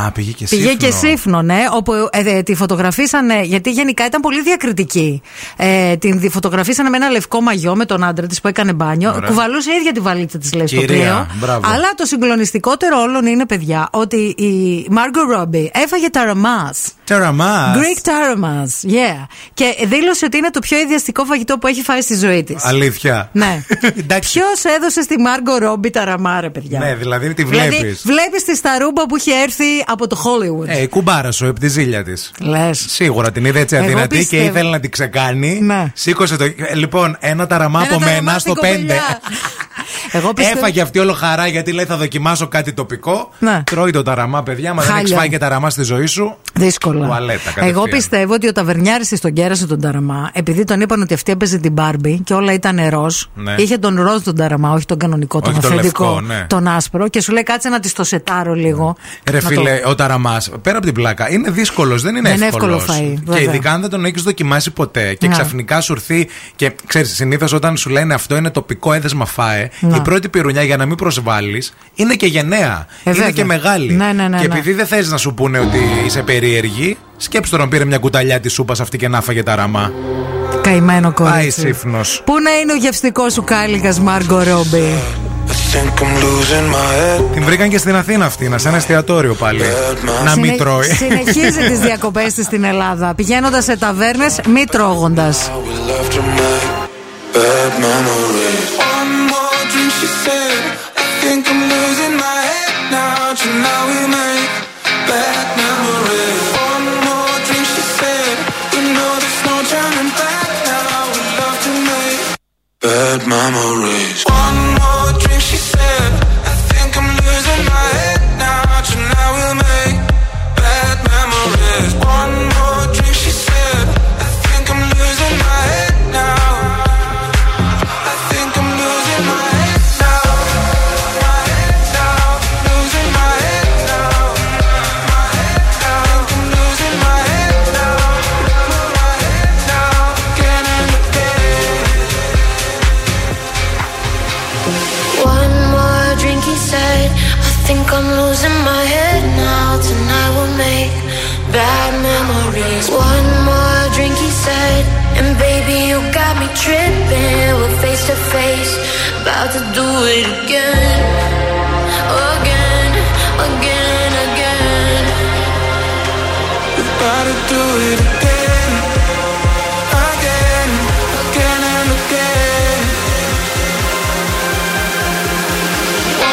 Α, πήγε και Σύφνο. Πήγε και Σύφνο, ναι, όπου ε, τη φωτογραφίσανε, γιατί γενικά ήταν πολύ διακριτική. Ε, την φωτογραφίσανε με ένα λευκό μαγιό με τον άντρα της που έκανε μπάνιο. Ωραία. Κουβαλούσε ίδια τη βαλίτσα της, λέει, στο πλοίο. Αλλά το συγκλονιστικότερο όλων είναι, παιδιά, ότι η Μάργκο Ρόμπι έφαγε ταραμάς. Ταραμάς. Greek ταραμάς, yeah. Και δήλωσε ότι είναι το πιο ιδιαστικό φαγητό που έχει φάει στη ζωή της. Αλήθεια. Ναι. Ποιος έδωσε στη Μάργκο Ρόμπι ταραμά, ρε παιδιά. Ναι, δηλαδή τη βλέπεις. Δηλαδή, βλέπεις τη σταρούμπα που είχε έρθει από το Hollywood. Ε, hey, κουμπάρα σου, επί τη ζήλια τη. Λες. Σίγουρα την είδε έτσι αδυνατή και ήθελε να την ξεκάνει. Ναι. Σήκωσε το. Λοιπόν, ένα ταραμά ένα από μένα στο πέντε. Εγώ πιστεύω... Έφαγε αυτή όλο χαρά γιατί λέει θα δοκιμάσω κάτι τοπικό. Ναι. Τρώει το ταραμά, παιδιά, μα δεν έχει φάει και ταραμά στη ζωή σου. Δύσκολα. Βουαλέτα, εγώ πιστεύω ότι ο ταβερνιάρης τον κέρασε τον ταραμά, επειδή τον είπαν ότι αυτή έπαιζε την Μπάρμπι και όλα ήταν ροζ. Ναι. Είχε τον ροζ τον ταραμά, όχι τον κανονικό, τον αφεντικό, ναι. τον άσπρο και σου λέει κάτσε να τη το σετάρω λίγο. Ρε φίλε, το... ο ταραμάς, πέρα από την πλάκα, είναι δύσκολος, δεν είναι εύκολος. Φαΐ, και ειδικά αν δεν τον έχεις δοκιμάσει ποτέ και ναι. ξαφνικά σου έρθει και ξέρεις, συνήθως όταν σου λένε αυτό είναι τοπικό έδεσμα φάε. Ναι. Η πρώτη πυρουνιά για να μην προσβάλλεις είναι και γενναία. Ε, είναι βέβαια. Και μεγάλη. Ναι, ναι, ναι, και επειδή ναι. δεν θες να σου πούνε ότι είσαι περίεργη, σκέψτε το να πήρε μια κουταλιά τη σούπα αυτή και να φάγε ταραμά. Καημένο κορίτσι. Πάει Σύφνος. Πού να είναι ο γευστικός σου κάλικας, Μάργκο Ρόμπι. Την βρήκαν και στην Αθήνα αυτή, να σε ένα εστιατόριο πάλι. Να Συνε... μην τρώει. Συνεχίζει τις διακοπές της στην Ελλάδα, πηγαίνοντας σε ταβέρνες, μη τρώγοντας. She said, I think I'm losing my head now. Tonight we make bad memories. One more drink, she said. You know there's no turning back now. We love to make bad memories. One more drink, she said. I think I'm losing my head now. Tonight we make bad memories. One more drink, she said. I think I'm losing my head now. I think I'm losing my head. Now, my head now, losing my head now. about to do it again, again, again, again. We're about to do it again, again, again and again.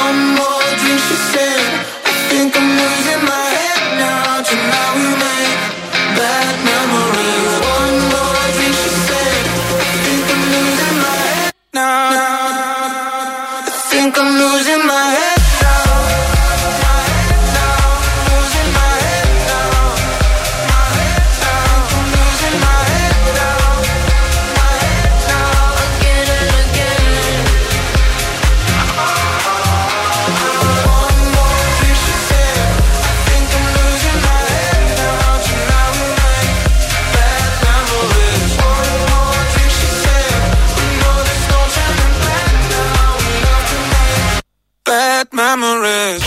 One more drink, she said. I think I'm losing my head now. Tonight we make bad memories. One more drink, she said. I think I'm losing my head now. I'm losing my head now, my head now, losing my head now, my head now, I'm losing my head now, my head now, again and again. One more thing she said, I think I'm losing my head now. Tonight we make bad memories. One more thing she said, we know there's no turning back now. We love to make bad memories.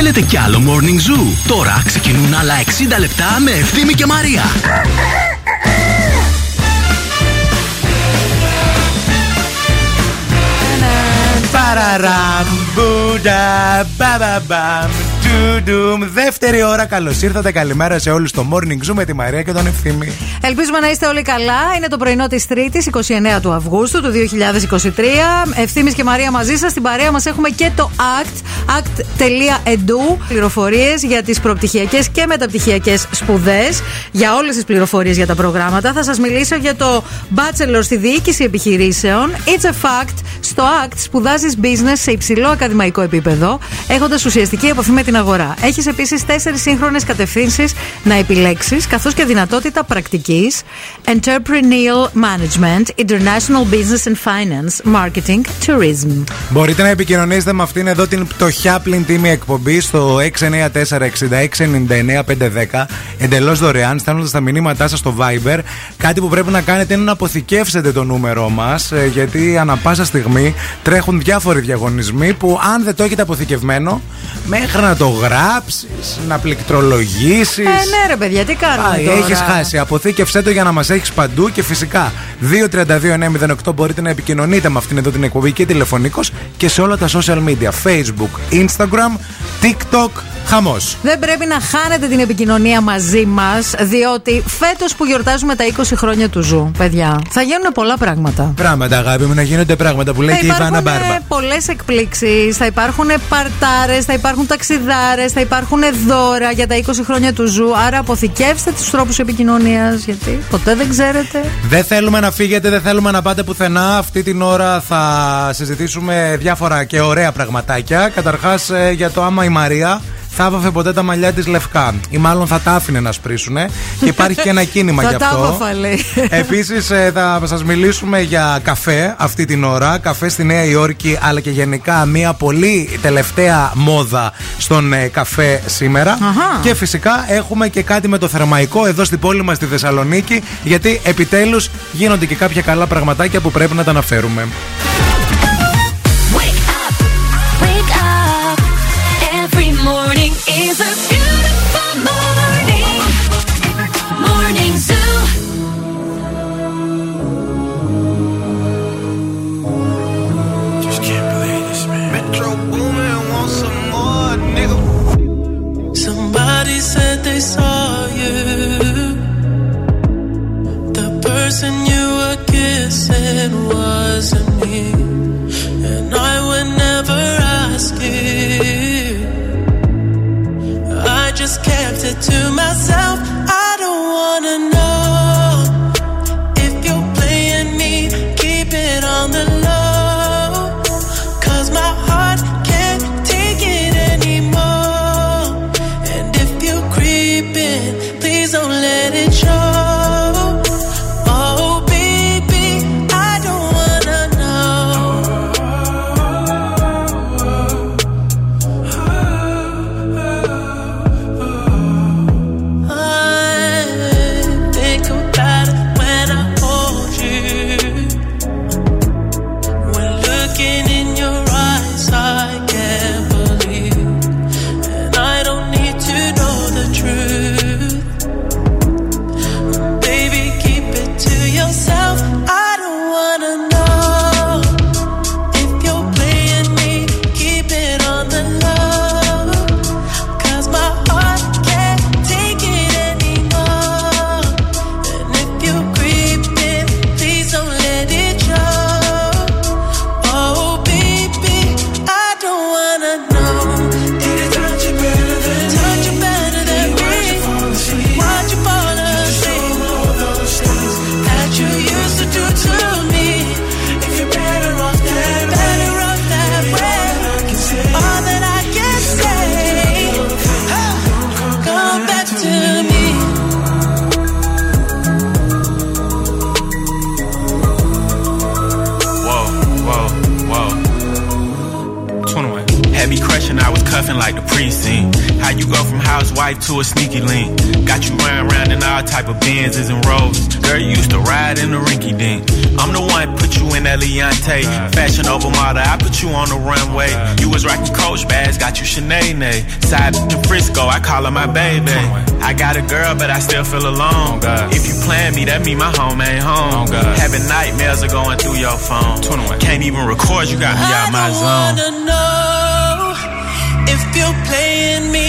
Θέλετε κι άλλο Morning Zoo? Τώρα ξεκινούν άλλα εξήντα λεπτά με Ευθύμη και Μαρία. Δεύτερη ώρα, καλώς ήρθατε. Καλημέρα σε όλους στο Morning Zoo με τη Μαρία και τον Ευθύμη. Ελπίζουμε να είστε όλοι καλά. Είναι το πρωινό της Τρίτης, είκοσι εννέα του Αυγούστου του δύο χιλιάδες είκοσι τρία. Ευθύμης και Μαρία μαζί σας. Στην παρέα μας έχουμε και το έι σι τι, έι σι τι τελεία ι ντι γιου. Πληροφορίες για τις προπτυχιακές και μεταπτυχιακές σπουδές. Για όλες τις πληροφορίες για τα προγράμματα θα σας μιλήσω για το Bachelor στη Διοίκηση Επιχειρήσεων. It's a fact. Στο έι σι τι σπουδάζεις business σε υψηλό ακαδημαϊκό επίπεδο, έχοντας ουσιαστική επαφή με την αγορά. Έχεις επίσης τέσσερις σύγχρονες κατευθύνσεις να επιλέξεις, καθώς και δυνατότητα πρακτικής, entrepreneurial management, international business and finance, marketing, tourism. Μπορείτε να επικοινωνήσετε με αυτήν εδώ την πτωχιά πλην τίμη εκπομπή στο έξι εννιά τέσσερα εξήντα έξι ενενήντα εννέα πεντακόσια δέκα, εντελώς δωρεάν, στέλνοντας τα μηνύματά σας στο Viber. Κάτι που πρέπει να κάνετε είναι να αποθηκεύσετε το νούμερό μας, γιατί ανά πάσα στιγμή τρέχουν διάφοροι διαγωνισμοί που, αν δεν το έχετε αποθηκευμένο, μέχρι να το γράψεις, να πληκτρολογήσεις. Ε, ναι, ρε παιδιά, τι κάνουμε τώρα. Έχεις χάσει. Αποθήκευσέ το για να μας έχεις παντού. Και φυσικά δύο τρία δύο εννέα μηδέν οκτώ μπορείτε να επικοινωνείτε με αυτήν εδώ την εκπομπή και τηλεφωνικώς και σε όλα τα social media. Facebook, Instagram, TikTok. Χαμός. Δεν πρέπει να χάνετε την επικοινωνία μαζί μας, διότι φέτος που γιορτάζουμε τα είκοσι χρόνια του Ζου, παιδιά, θα γίνουν πολλά πράγματα. Πράγματα, αγάπη μου, να γίνονται πράγματα που λέει και η Ιβάνα Μπάρμπα. Θα υπάρχουν πολλές εκπλήξεις, θα υπάρχουν παρτάρες, θα υπάρχουν ταξιδάρες, θα υπάρχουν δώρα για τα είκοσι χρόνια του Ζου. Άρα αποθηκεύστε τους τρόπους επικοινωνίας, γιατί ποτέ δεν ξέρετε. Δεν θέλουμε να φύγετε, δεν θέλουμε να πάτε πουθενά. Αυτή την ώρα θα συζητήσουμε διάφορα και ωραία πραγματάκια. Καταρχάς για το άμα η Μαρία θα άπαφε ποτέ τα μαλλιά της λευκά, ή μάλλον θα τα άφηνε να σπρίσουνε, και υπάρχει και ένα κίνημα γι' αυτό. Επίσης θα σας μιλήσουμε για καφέ αυτή την ώρα, καφέ στη Νέα Υόρκη, αλλά και γενικά μια πολύ τελευταία μόδα στον καφέ σήμερα. Αχα. Και φυσικά έχουμε και κάτι με το Θερμαϊκό εδώ στην πόλη μας στη Θεσσαλονίκη, γιατί επιτέλους γίνονται και κάποια καλά πραγματάκια που πρέπει να τα αναφέρουμε. It's a beautiful morning, Morning Zoo. Just can't believe this, man. Metro Boomin wants some more, nigga. Somebody said they saw you, the person you were kissing wasn't me, and I would never ask you. I just kept it to myself. I don't wanna know if you're playing me, keep it on the low, 'cause my heart can't take it anymore. And if you're creeping, please don't let it show. Oh baby, I don't wanna know. like the precinct. How you go from housewife to a sneaky link? Got you riding around in all type of Benz and Rolls. Girl, you used to ride in the rinky dink. I'm the one put you in that Leontay. Fashion over model, I put you on the runway. You was rocking Coach bags, got you Sinead. Side to Frisco, I call her my baby. I got a girl, but I still feel alone. If you plan me, that mean my home ain't home. Having nightmares are going through your phone. Can't even record, you got me out my zone. I don't wanna know if you're playing me,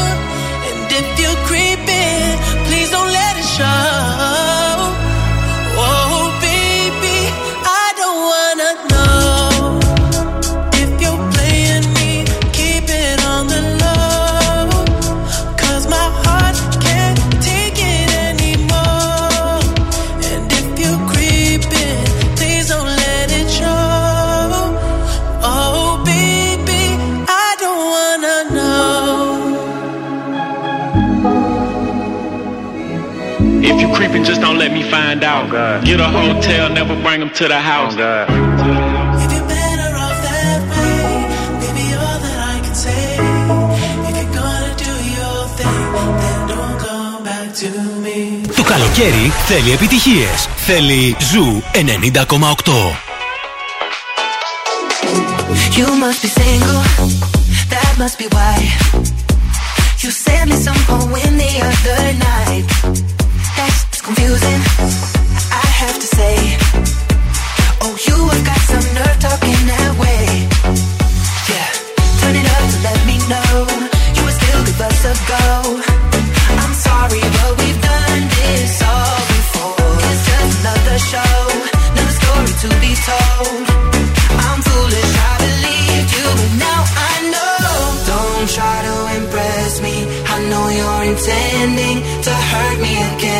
And if you're creeping, please don't let it show. Just don't let me find out. Oh, get a hotel, never bring them to the house. Oh, το καλοκαίρι θέλει επιτυχίες. Θέλει Ζου ενενήντα κόμμα οκτώ. You must be single, that must be why. You sent me some poem the other night. It's confusing, I have to say. Oh, you have got some nerve talking that way. Yeah, turn it up to let me know you were still give us a go. I'm sorry, but we've done this all before. It's just another show, another story to be told. I'm foolish, I believed you, but now I know. Don't try to impress me, I know you're intending to hurt me again.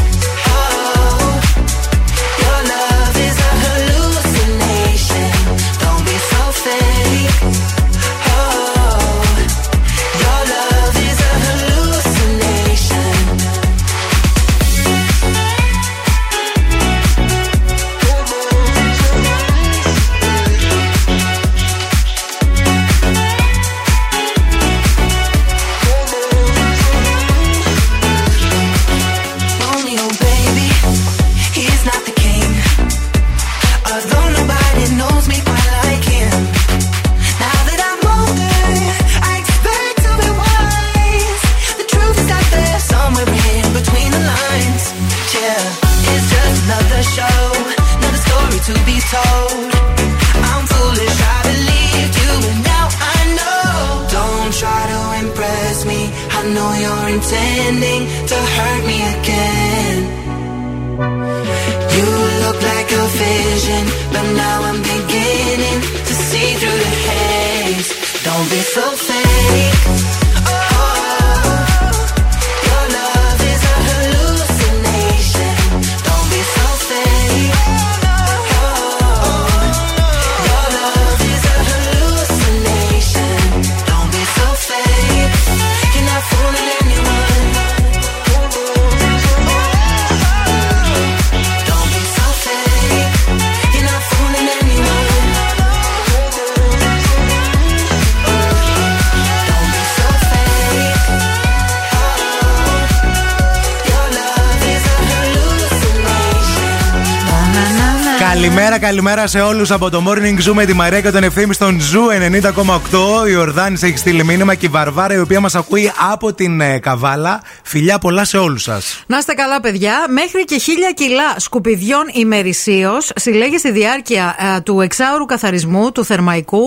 Oh, your love is a hallucination. Don't be so fake. Oh, your love is a hallucination. Intending to hurt me again. You look like a vision, but now I'm beginning to see through the haze. Don't be so fake. Καλημέρα, καλημέρα σε όλους από το Morning Zoo με τη Μαρία και τον Ευθύμη στον Zoo ενενήντα κόμμα οκτώ. Η Ορδάνης έχει στείλει μήνυμα και η Βαρβάρα, η οποία μας ακούει από την ε, Καβάλα. Φιλιά πολλά σε όλους σας. Να είστε καλά, παιδιά. Μέχρι και χίλια κιλά σκουπιδιών ημερησίως συλλέγει στη διάρκεια ε, του εξάωρου καθαρισμού του Θερμαϊκού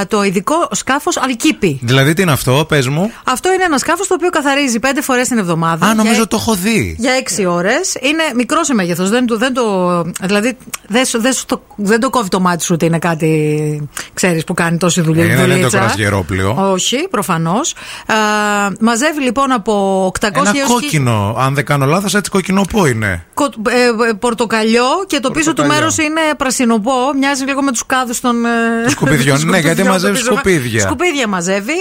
ε, το ειδικό σκάφος Αλκίπη. Δηλαδή, τι είναι αυτό, πες μου. Αυτό είναι ένα σκάφος το οποίο καθαρίζει πέντε φορές την εβδομάδα. Α, νομίζω για, το έχω δει. Για έξι ώρες. Είναι μικρό σε μέγεθος. Δεν, δεν το. Δηλαδή, δεν δεν το, δεν το κόβει το μάτι σου ότι είναι κάτι, ξέρεις, που κάνει τόση δουλειά. Ε, δεν είναι το κρασγερόπλιο. Όχι, προφανώς. Ε, μαζεύει λοιπόν από οκτακόσια Ένα έως... κόκκινο, αν δεν κάνω λάθος, έτσι κοκκινοπό είναι. Κο, ε, πορτοκαλιό και το πορτοκαλιό. Πίσω του μέρος είναι πρασινοπό. Μοιάζει λίγο με τους κάδους των σκουπιδιών. Ναι, γιατί μαζεύει σκουπίδια. Σκουπίδια μαζεύει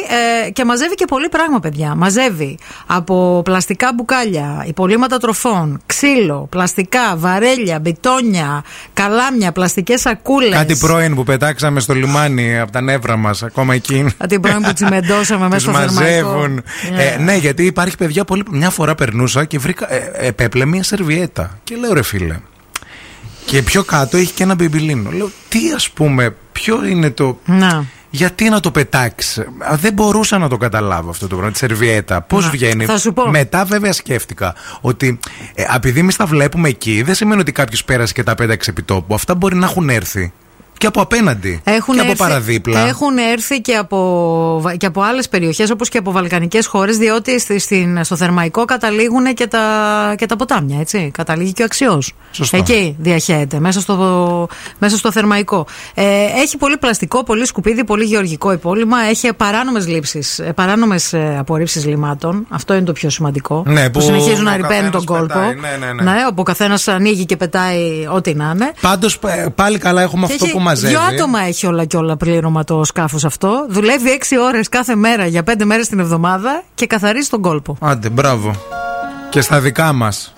ε, και μαζεύει και πολύ πράγμα, παιδιά. Μαζεύει από πλαστικά μπουκάλια, υπολείμματα τροφών, ξύλο, πλαστικά, βαρέλια, μπιτόνια, καλάμια, πλαστικές σακούλες. Κάτι πρώην που πετάξαμε στο λιμάνι από τα νεύρα μας, ακόμα εκείνη. Κάτι πρώην που τσιμεντώσαμε μέσα στο Θερμαϊκό. Ε, ναι, γιατί υπάρχει, παιδιά, πολύ... μια φορά περνούσα και βρήκα, ε, επέπλε μια σερβιέτα. Και λέω, ρε φίλε. Και πιο κάτω έχει και ένα μπιμπιλίνο. Λέω, τι ας πούμε, ποιο είναι το... Να. Γιατί να το πετάξει. Δεν μπορούσα να το καταλάβω αυτό το πράγμα. Τη σερβιέτα. Πώς βγαίνει. Μετά, βέβαια, σκέφτηκα ότι ε, επειδή εμείς τα βλέπουμε εκεί, δεν σημαίνει ότι κάποιος πέρασε και τα πέταξε επί τόπου. Αυτά μπορεί να έχουν έρθει. Και από απέναντι. Έχουν και έρθει, από παραδίπλα. Έχουν έρθει και από, και από άλλες περιοχές, όπως και από βαλκανικές χώρες, διότι στη, στην, στο Θερμαϊκό καταλήγουν και τα, και τα ποτάμια. Έτσι. Καταλήγει και ο Αξιός. Σωστό. Εκεί διαχέεται, μέσα στο, μέσα στο Θερμαϊκό. Ε, έχει πολύ πλαστικό, πολύ σκουπίδι, πολύ γεωργικό υπόλοιμα. Έχει παράνομες λήψεις, παράνομες απορρίψεις λιμάτων. Αυτό είναι το πιο σημαντικό. Ναι, που, που συνεχίζουν να ρυπαίνουν τον κόλπο. Πετάει, ναι, ναι, ναι. Ναι, όπου ο καθένας ανοίγει και πετάει ό,τι να είναι. Πάντως πάλι καλά έχουμε και αυτό έχει... που μαζεύει. Δύο άτομα έχει όλα και όλα πλήρωμα το σκάφος αυτό. Δουλεύει έξι ώρες κάθε μέρα για πέντε μέρες την εβδομάδα και καθαρίζει τον κόλπο. Άντε, μπράβο. Και στα δικά μας.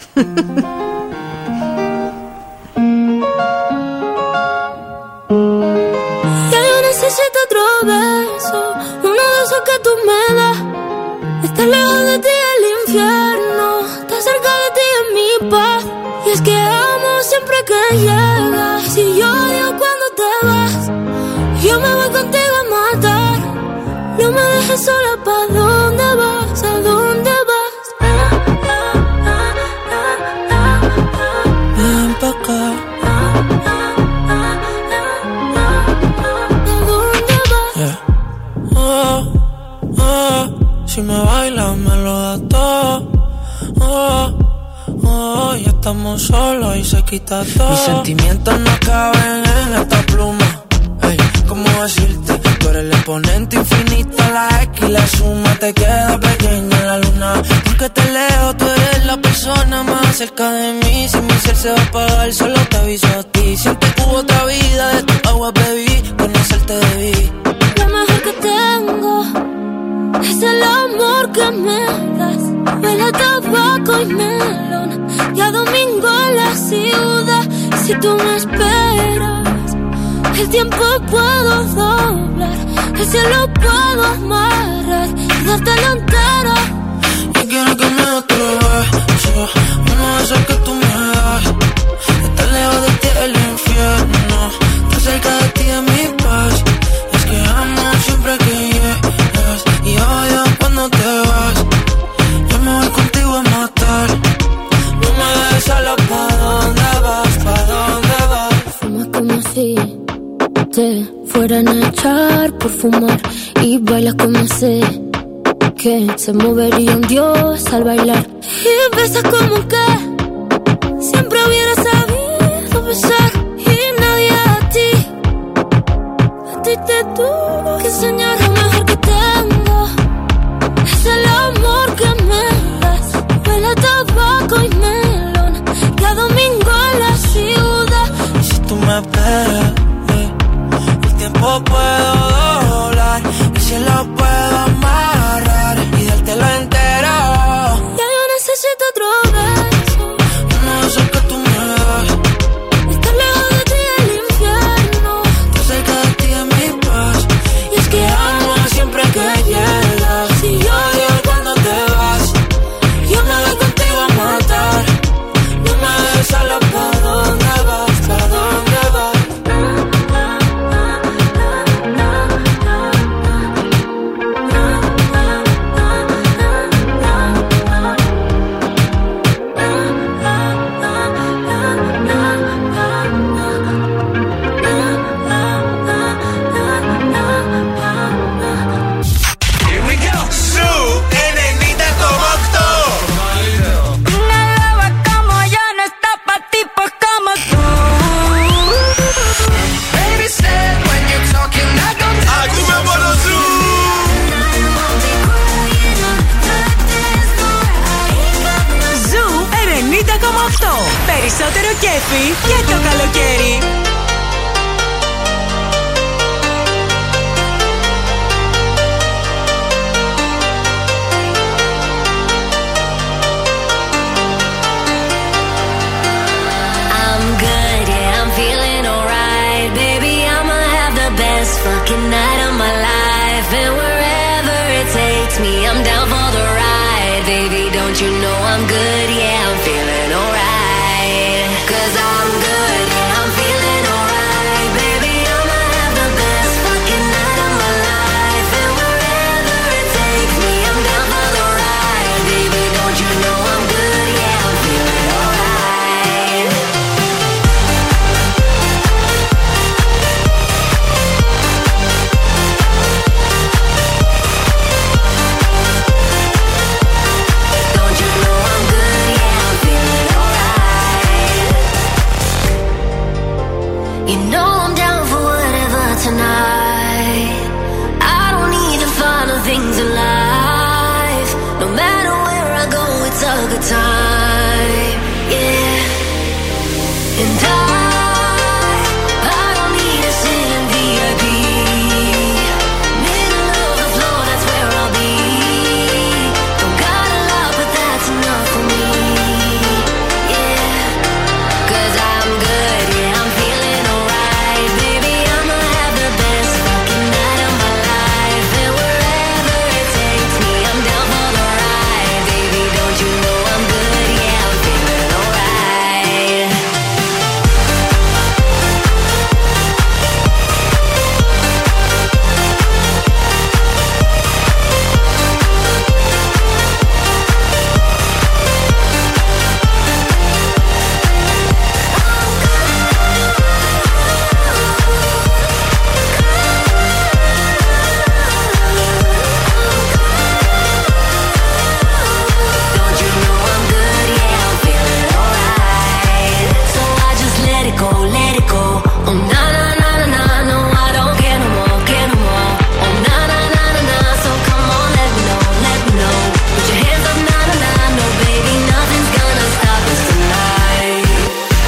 Yo me voy contigo a matar. No me dejes sola, ¿pa' dónde vas? ¿A dónde vas? Ah, ah, ah, ah, ah, ah. Ven pa' acá. Ah, ah, ah, ah, ah. ¿A dónde vas? Yeah. Oh, oh, si me bailas me lo das todo. Oh, oh, ya estamos solos y se quita todo. Mis sentimientos no caben en esta pluma. ¿Cómo decirte? Tú eres el exponente infinito, la X y la suma te queda pequeña en la luna. Porque te leo, tú eres la persona más cerca de mí. Si mi ser se va a apagar, solo te aviso a ti. Siempre hubo otra vida, de tu agua bebí, conocerte debí. Lo mejor que tengo es el amor que me das. Huele a tabaco y melón y a domingo en la ciudad. Si tú me esperas, el tiempo puedo doblar, el cielo puedo amarrar y darte la entera. Yo quiero que me des otro beso, uno de esos que tú me das. Estar lejos de ti el infierno, estar cerca de ti es mi paz. Es que amo siempre que llegas y odio cuando te vas. Yo me voy contigo a matar, no me dejes sola, ¿pa' dónde vas? ¿Pa' dónde vas? Fumas como así. Te fueran a echar por fumar y bailas como sé que se movería un dios al bailar. Y besas como que siempre hubiera sabido besar. Y nadie a ti, a ti te tuvo que enseñar. Lo mejor que tengo es el amor que me das. Huele a tabaco y melón cada domingo en la ciudad. Y si tú me esperas, o puedo doblar y si lo puedo amarrar y dártelo entero. Ya yo necesito otro beso. Περισσότερο κέφι για το καλοκαίρι. I'm good, yeah, I'm feeling alright. Baby, I'ma have the best fucking night of my life. And wherever it takes me, I'm down for the ride. Baby, don't you know I'm good, yeah, I'm feeling alright. Cause I'm good, I'm feeling alright. Baby, I'ma have the best fucking night of my life. And wherever it takes me, I'm down for the ride. Baby, don't you know I'm good, yeah, I'm feeling alright. Don't you know I'm good, yeah, I'm feeling alright. You know I'm down for whatever tonight. I don't need the final things in life. No matter where I go, it's a good time. Yeah. And I, I don't need a sit in βι άι πι. Middle of the floor, that's where I'll be. Don't got a lot, but that's enough for me. Yeah. Cause I'm good, yeah, I'm feeling alright. Baby, I'ma have the best fucking night of my life. And wherever it takes me, I'm down for the ride. Baby, don't you know I'm good, yeah, I'm feeling alright. Don't you know I'm good, yeah, I'm feeling alright. So I just let it go, let it go. Oh na na na na na, no I don't care no more, care no more. Oh na na na na na, so come on let me know, let me know. Put your hands up, na na na, no baby, nothing's gonna stop us tonight.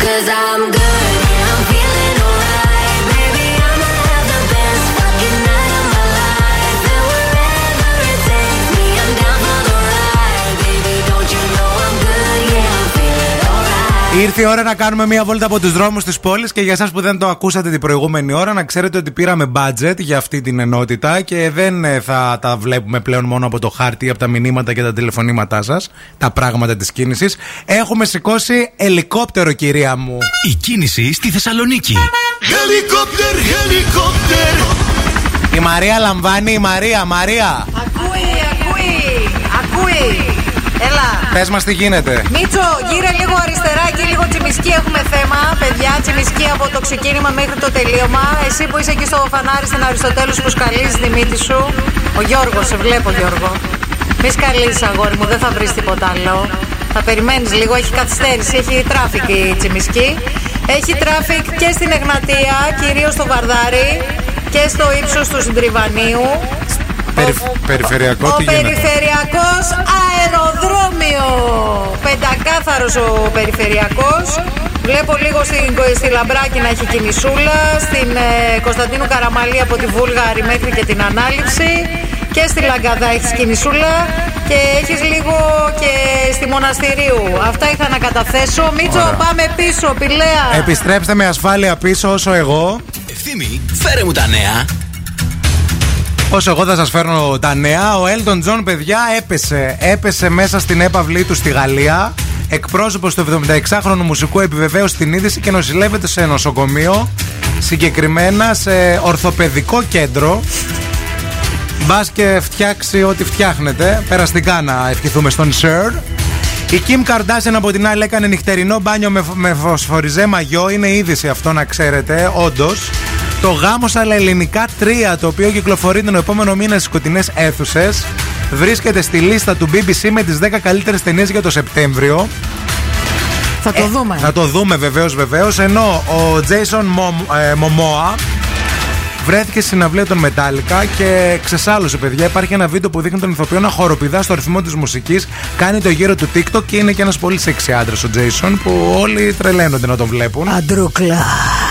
Cause I'm good, yeah, I'm feeling alright. Baby, I'ma have the best fucking night of my life. And wherever it takes me, I'm down for the ride. Baby, don't you know I'm good, yeah, I'm feeling alright. Ήρθε η ώρα να κάνουμε μια βόλτα από τους δρόμους της πόλης και για εσάς που δεν το ακούσατε την προηγούμενη ώρα να ξέρετε ότι πήραμε budget για αυτή την ενότητα και δεν ε, θα τα βλέπουμε πλέον μόνο από το χάρτη, από τα μηνύματα και τα τηλεφωνήματά σας, τα πράγματα της κίνησης. Έχουμε σηκώσει ελικόπτερο, κυρία μου. Η κίνηση στη Θεσσαλονίκη. Helicopter, helicopter. Η Μαρία λαμβάνει, η Μαρία, Μαρία. Ακούει, ακούει, ακούει. Έλα. Πες μας τι γίνεται. Μίτσο, γύρε λίγο αριστερά και λίγο Τσιμισκή, έχουμε θέμα. Παιδιά, Τσιμισκή από το ξεκίνημα μέχρι το τελείωμα. Εσύ που είσαι εκεί στο φανάρι στην Αριστοτέλους που σκαλείς Δημήτρη σου. Ο Γιώργος, σε βλέπω Γιώργο. Μη σκαλείς αγόρι μου, δεν θα βρεις τίποτα άλλο. Θα περιμένεις λίγο, έχει καθυστέρηση, έχει τράφικ η Τσιμισκή. Έχει τράφικ και στην Εγνατία, κυρίως στο Βαρδάρι και στο ύψος του Συντριβανίου. Περι- περιφερειακό, τι Ο γίνεται. Περιφερειακός αεροδρόμιο. Πεντακάθαρος ο Περιφερειακός. Βλέπω λίγο στην, στη Λαμπράκη να έχει κινησούλα. Στην ε, Κωνσταντίνου Καραμανλή από τη Βούλγαρη μέχρι και την Ανάληψη. Και στη Λαγκαδά έχει κινησούλα. Και έχεις λίγο και στη Μοναστηρίου. Αυτά είχα να καταθέσω. Μίτσο, Ωραία. Πάμε πίσω, Πηλαία. Επιστρέψτε με ασφάλεια πίσω όσο εγώ. Ευθύμη, φέρε μου τα νέα. Όσο εγώ θα σας φέρνω τα νέα, ο Έλτον Τζον, παιδιά, έπεσε. Έπεσε μέσα στην έπαυλή του στη Γαλλία. Εκπρόσωπος του εβδομήντα εξάχρονου μουσικού επιβεβαίωσε την είδηση και νοσηλεύεται σε νοσοκομείο. Συγκεκριμένα σε ορθοπαιδικό κέντρο. Μπας και φτιάξει ό,τι φτιάχνεται. Περαστικά να ευχηθούμε στον Σερ. Η Κιμ Καρντάσιαν από την άλλη έκανε νυχτερινό μπάνιο με, με φωσφοριζέ μαγιό. Είναι είδηση αυτό, να ξέρετε, όντως. Το Γάμος αλλά ελληνικά τρία, το οποίο κυκλοφορεί τον επόμενο μήνα στις σκοτεινές αίθουσες, βρίσκεται στη λίστα του μπι μπι σι με τις δέκα καλύτερες ταινίες για το Σεπτέμβριο. Θα το ε, δούμε. Θα το δούμε βεβαίως, βεβαίως. Ενώ ο Jason Momoa βρέθηκε στην αυλαία των Metallica και ξεσάλωσε, παιδιά. Υπάρχει ένα βίντεο που δείχνει τον ηθοποιό να χοροπηδά στο ρυθμό της μουσικής. Κάνει το γύρο του TikTok και είναι και ένας πολύ σεξι άντρας ο Jason, που όλοι τρελαίνονται να τον βλέπουν. Αντρούκλα.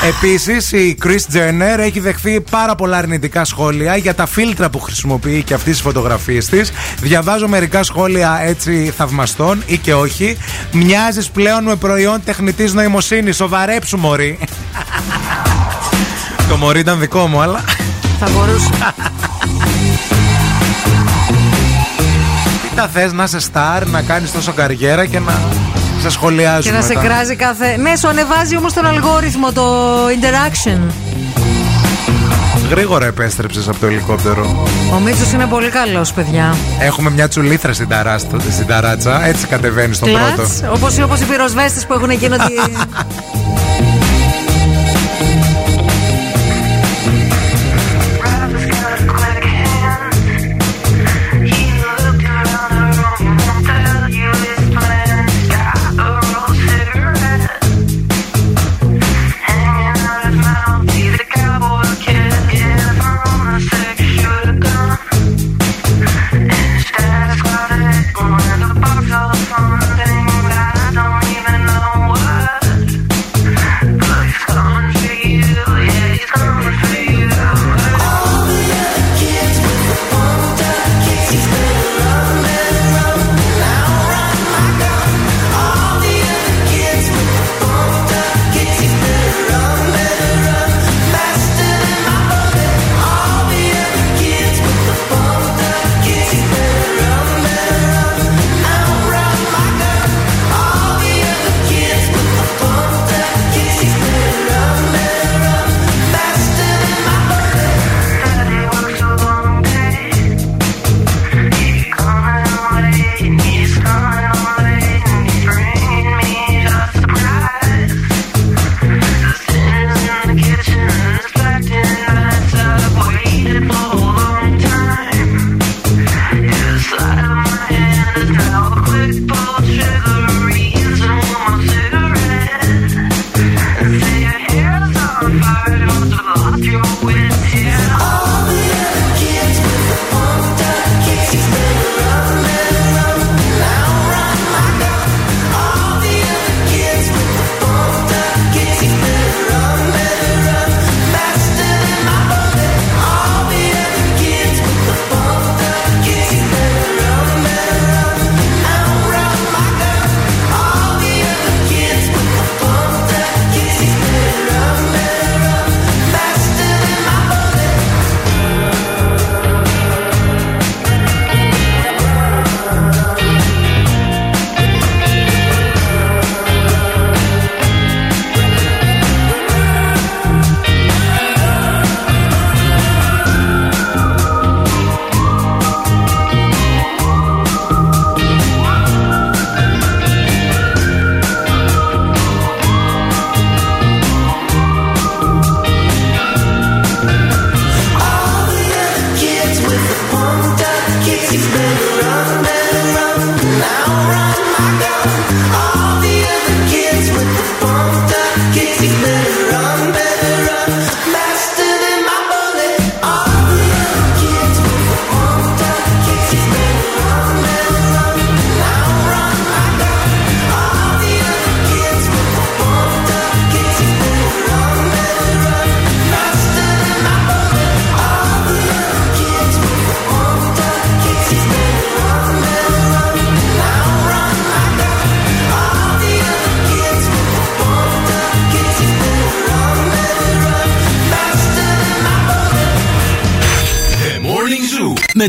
Επίσης, η Kris Jenner έχει δεχθεί πάρα πολλά αρνητικά σχόλια για τα φίλτρα που χρησιμοποιεί και αυτή στις φωτογραφίες της. Διαβάζω μερικά σχόλια έτσι θαυμαστών ή και όχι. Μοιάζεις πλέον με προϊόν τεχνητής νοημοσύνης. Σοβαρέψου, μωρή. Το μωρί ήταν δικό μου, αλλά θα μπορούσα. Τι θες, να είσαι στάρ, να κάνεις τόσο καριέρα και να σε σχολιάζουν και να μετά σε κράζει κάθε... Ναι, σου ανεβάζει όμως τον αλγόριθμο, το interaction. Γρήγορα επέστρεψες από το ελικόπτερο. Ο Μίτσος είναι πολύ καλός, παιδιά. Έχουμε μια τσουλήθρα στην, ταράστα, στην ταράτσα. Έτσι κατεβαίνει στον πρώτο. Όπως, όπως οι πυροσβέστες που έχουν εκείνο τη... με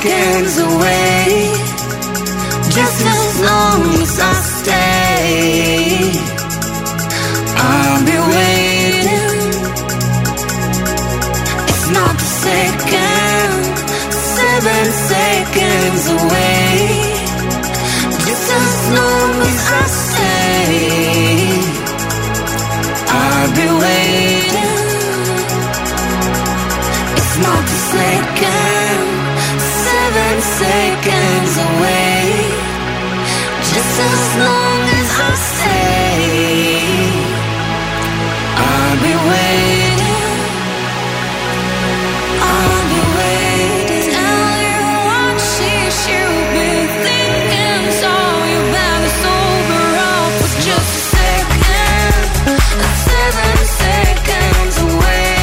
seconds away, just as long as I stay, I'll be waiting. It's not the second, seven seconds away, just as long as I stay, I'll be waiting. It's not the second, seven seconds away, just as long as I stay, I'll be waiting. I'll be waiting. Tell you what she should be thinking, so you better sober up. It's just a second, seven seconds away.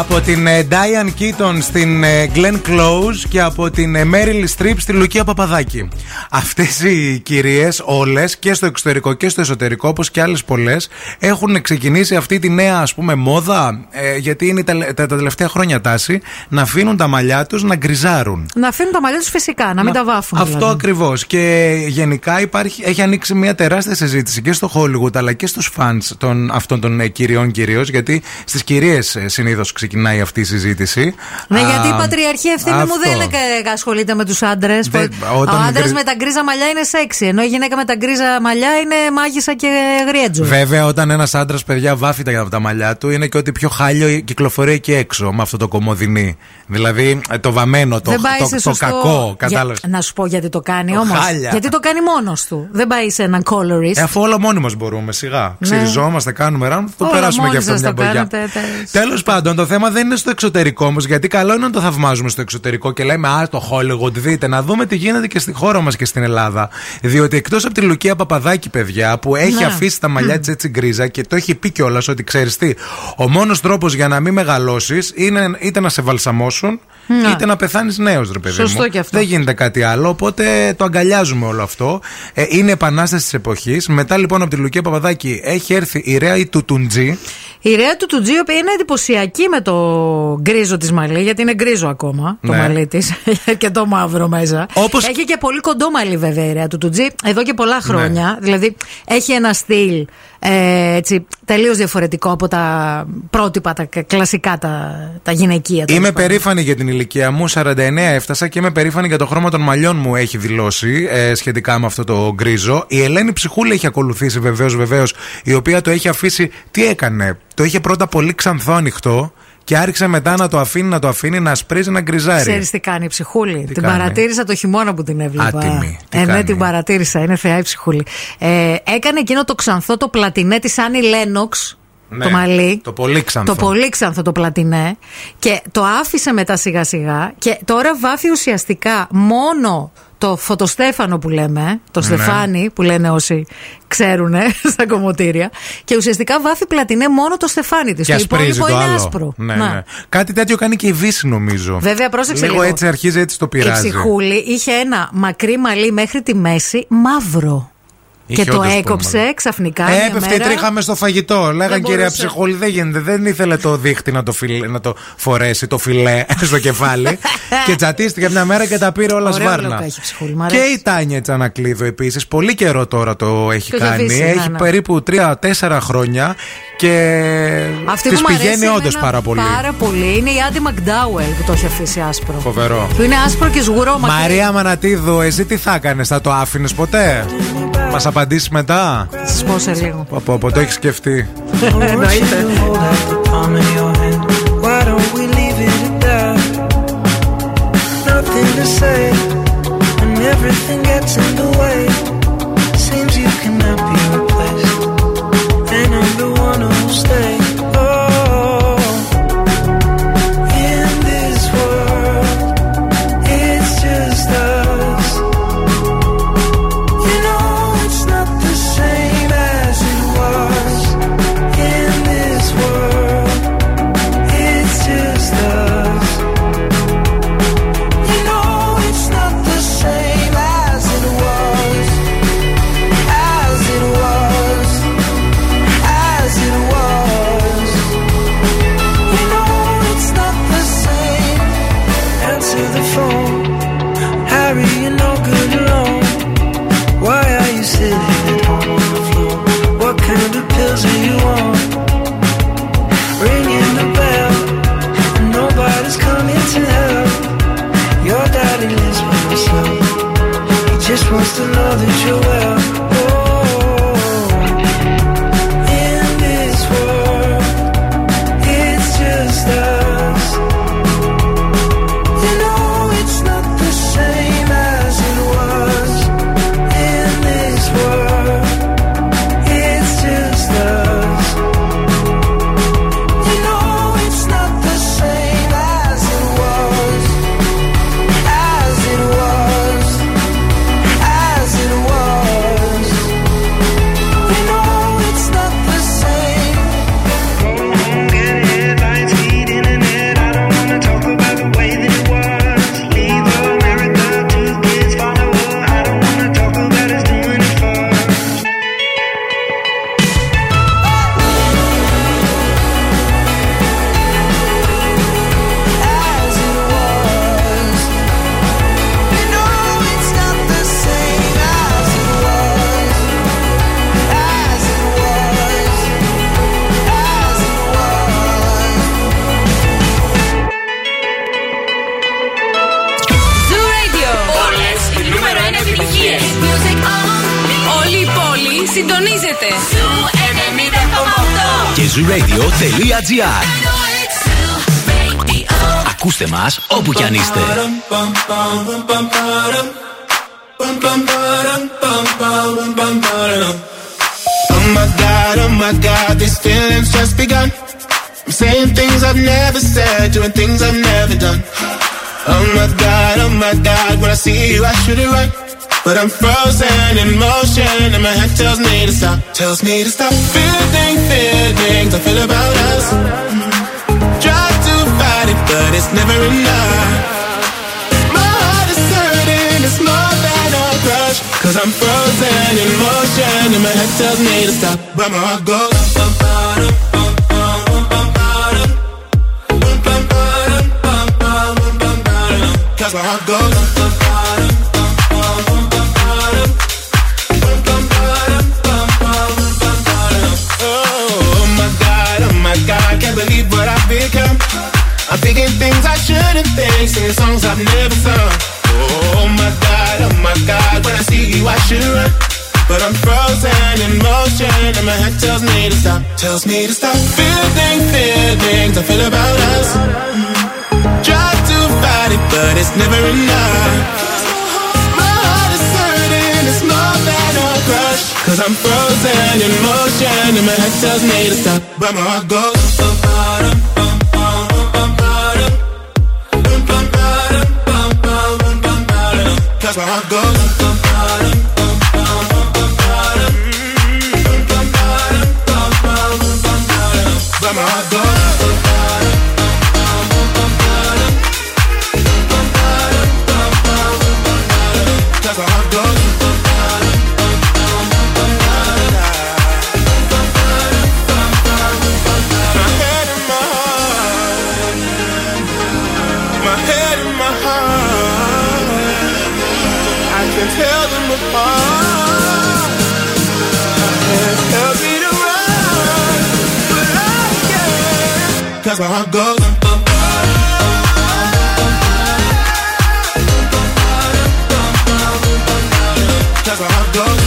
Από την Diane Keaton στην Glenn Close και από την Meryl Streep στη Λουκία Παπαδάκη. Αυτές οι κυρίες όλες και στο εξωτερικό και στο εσωτερικό, όπως και άλλες πολλές, έχουν ξεκινήσει αυτή τη νέα, ας πούμε, μόδα, ε, γιατί είναι τα, τα, τα τελευταία χρόνια τάση, να αφήνουν τα μαλλιά τους να γκριζάρουν. Να αφήνουν τα μαλλιά τους φυσικά, να, να μην τα βάφουν. Αυτό δηλαδή. Ακριβώς. Και γενικά υπάρχει, έχει ανοίξει μια τεράστια συζήτηση και στο Hollywood αλλά και στους fans των, αυτών των κυριών κυρίως, γιατί στις κυρίες συνήθως ξεκινάει αυτή η συζήτηση. Ναι, α, γιατί η πατριαρχία ευθύνη μου δεν ασχολείται με τους άντρες. Δεν, που, ο άντρας γκρι... με τα γκρίζα μαλλιά είναι σεξι, ενώ η γυναίκα με τα γκρίζα μαλλιά είναι μάγισσα και γριέτζο. Βέβαια, όταν ένας άντρας, παιδιά, βάφει τα, τα μαλλιά του, είναι και ότι πιο χάλιο κυκλοφορεί εκεί έξω με αυτό το κομμωδινή. Δηλαδή το βαμμένο, το, το, το, το κακό. Κατάλαβες. Για, να σου πω γιατί το κάνει όμως. Χάλια. Γιατί το κάνει μόνος του. Δεν πάει σε έναν colorist. Ε, αφού όλα μόνοι μας μπορούμε, σιγά. Ξυριζόμαστε, κάνουμε ραν, το περάσουμε κι αυτό μια μπογιά. Τέλος πάντων, το θέμα δεν είναι στο εξωτερικό όμως, γιατί καλό είναι να το θαυμάζουμε στο εξωτερικό και λέμε α, το Hollywood, δείτε, να δούμε τι γίνεται και στη χώρα μας και στην Ελλάδα. Διότι εκτός από τη Λουκία Παπαδάκη, παιδιά, που έχει ναι. αφήσει τα μαλλιά της έτσι γκρίζα και το έχει πει κιόλας ότι ξέρεις τι, ο μόνος τρόπος για να μην μεγαλώσεις είναι είτε να σε βαλσαμώσουν, ναι. είτε να πεθάνεις νέος, ρε παιδί Σωστό μου. Και αυτό. Δεν γίνεται κάτι άλλο, οπότε το αγκαλιάζουμε όλο αυτό. Ε, είναι επανάσταση της εποχής. Μετά λοιπόν από τη Λουκία Παπαδάκη έχει έρθει η Ρέα Τουτουντζή. Η Ρέα Τουτουντζή, η οποία είναι εντυπωσιακή με το γκρίζο της μαλλί, γιατί είναι γκρίζο ακόμα ναι. το μαλλί της και το μαύρο μέσα. Όπως... Έχει και πολύ κοντό μαλλί, βέβαια, η Ρέα Τουτουντζή εδώ και πολλά χρόνια. Ναι. Δηλαδή έχει ένα στυλ ε, έτσι, τελείως διαφορετικό από τα πρότυπα, τα κλασικά, τα, τα γυναικεία. Είμαι περήφανη για την ηλικία μου, σαράντα εννέα έφτασα και είμαι περήφανη για το χρώμα των μαλλιών μου, έχει δηλώσει ε, σχετικά με αυτό το γκρίζο. Η Ελένη Ψυχούλη έχει ακολουθήσει, βεβαίως, βεβαίως, η οποία το έχει αφήσει. Τι έκανε, το είχε πρώτα πολύ ξανθό ανοιχτό. Και άρχισε μετά να το αφήνει, να το αφήνει, να σπρίζει, να γκριζάρει. Ξέρεις τι κάνει η Ψυχούλη. Τι την κάνει? Παρατήρησα το χειμώνα που την έβλεπα. Άτιμη. Ε, ναι, την παρατήρησα. Είναι θεά η Ψυχούλη. Ε, έκανε εκείνο το ξανθό, το πλατινέ της Άννη Λένοξ. Ναι, το μαλλί. Το πολύ ξανθό. Το πολύ ξανθό το πλατινέ. Και το άφησε μετά σιγά σιγά. Και τώρα βάφει ουσιαστικά μόνο το φωτοστέφανο που λέμε, το ναι. στεφάνι που λένε όσοι ξέρουν στα κομμωτήρια. Και ουσιαστικά βάφει πλατινέ μόνο το στεφάνι της. Και το υπόλοιπο το είναι άλλο. Άσπρο. Ναι, ναι. Ναι. Κάτι τέτοιο κάνει και η Βύση, νομίζω. Βέβαια, πρόσεξε λίγο. Λίγο έτσι αρχίζει, έτσι το πειράζει. Η Ψυχούλη είχε ένα μακρύ μαλλί μέχρι τη μέση μαύρο. Είχε και το έκοψε πούμε. Ξαφνικά. Ε, έπεφτε η τρίχα μες στο φαγητό. Λέγαν κυρία Ψυχούλη, δεν γίνεται. Δεν ήθελε το δίχτυ να το, φιλ, να το φορέσει, το φιλέ στο κεφάλι. Και τσατίστηκε μια μέρα και τα πήρε όλα σβάρνα. Και η Τάνια Τσανακλείδου επίσης. Πολύ καιρό τώρα το έχει το κάνει. Βύση, έχει ναι. περίπου τρία τέσσερα χρόνια. Και της πηγαίνει όντως πάρα πολύ. Πάρα πολύ. Είναι η Άντι Μακντάουελ που το έχει αφήσει άσπρο. Φοβερό. Που είναι άσπρο και σγουρό μακρύ. Μαρία Μανατίδου, εσύ τι θα κάνεις, θα το άφηνες ποτέ? Μας απαντήσεις μετά. Θα σας πω σε λίγο. Από το έχεις σκεφτεί. Εννοείται. supposed to know that you're well. Oh, in this world, it's just us. You know it's not the same as it was. In this world, it's just us. You know it's not the same as it was. As it was. Συντονίζετε και ζου radio τελεία τζι άρ. Ακούστε μας όπου κι αν είστε. Oh my God, oh my God, these feelings just begun. I'm saying things I've never said, doing things I've never done. Oh my God, oh my God, when I see you I should it right. But I'm frozen in motion and my head tells me to stop. Tells me to stop feeling, feelings I feel about us. Try to fight it but it's never enough. My heart is hurting, it's more than a crush. Cause I'm frozen in motion and my head tells me to stop. But my heart goes cause my heart goes. Believe what I've become. I'm thinking things I shouldn't think, singing songs I've never sung. Oh my God, oh my God, when I see you I should run. But I'm frozen in motion and my head tells me to stop. Tells me to stop feeling, feelings I feel about us. Try to fight it but it's never enough. My heart is hurting, it's more than a crush. Cause I'm frozen in motion and my head tells me to stop. But my heart goes. Cause my heart goes. But my heart goes. Cause my heart goes. Tell them apart. Tell me to run, but I can't. Cause my heart goes. Cause my heart goes.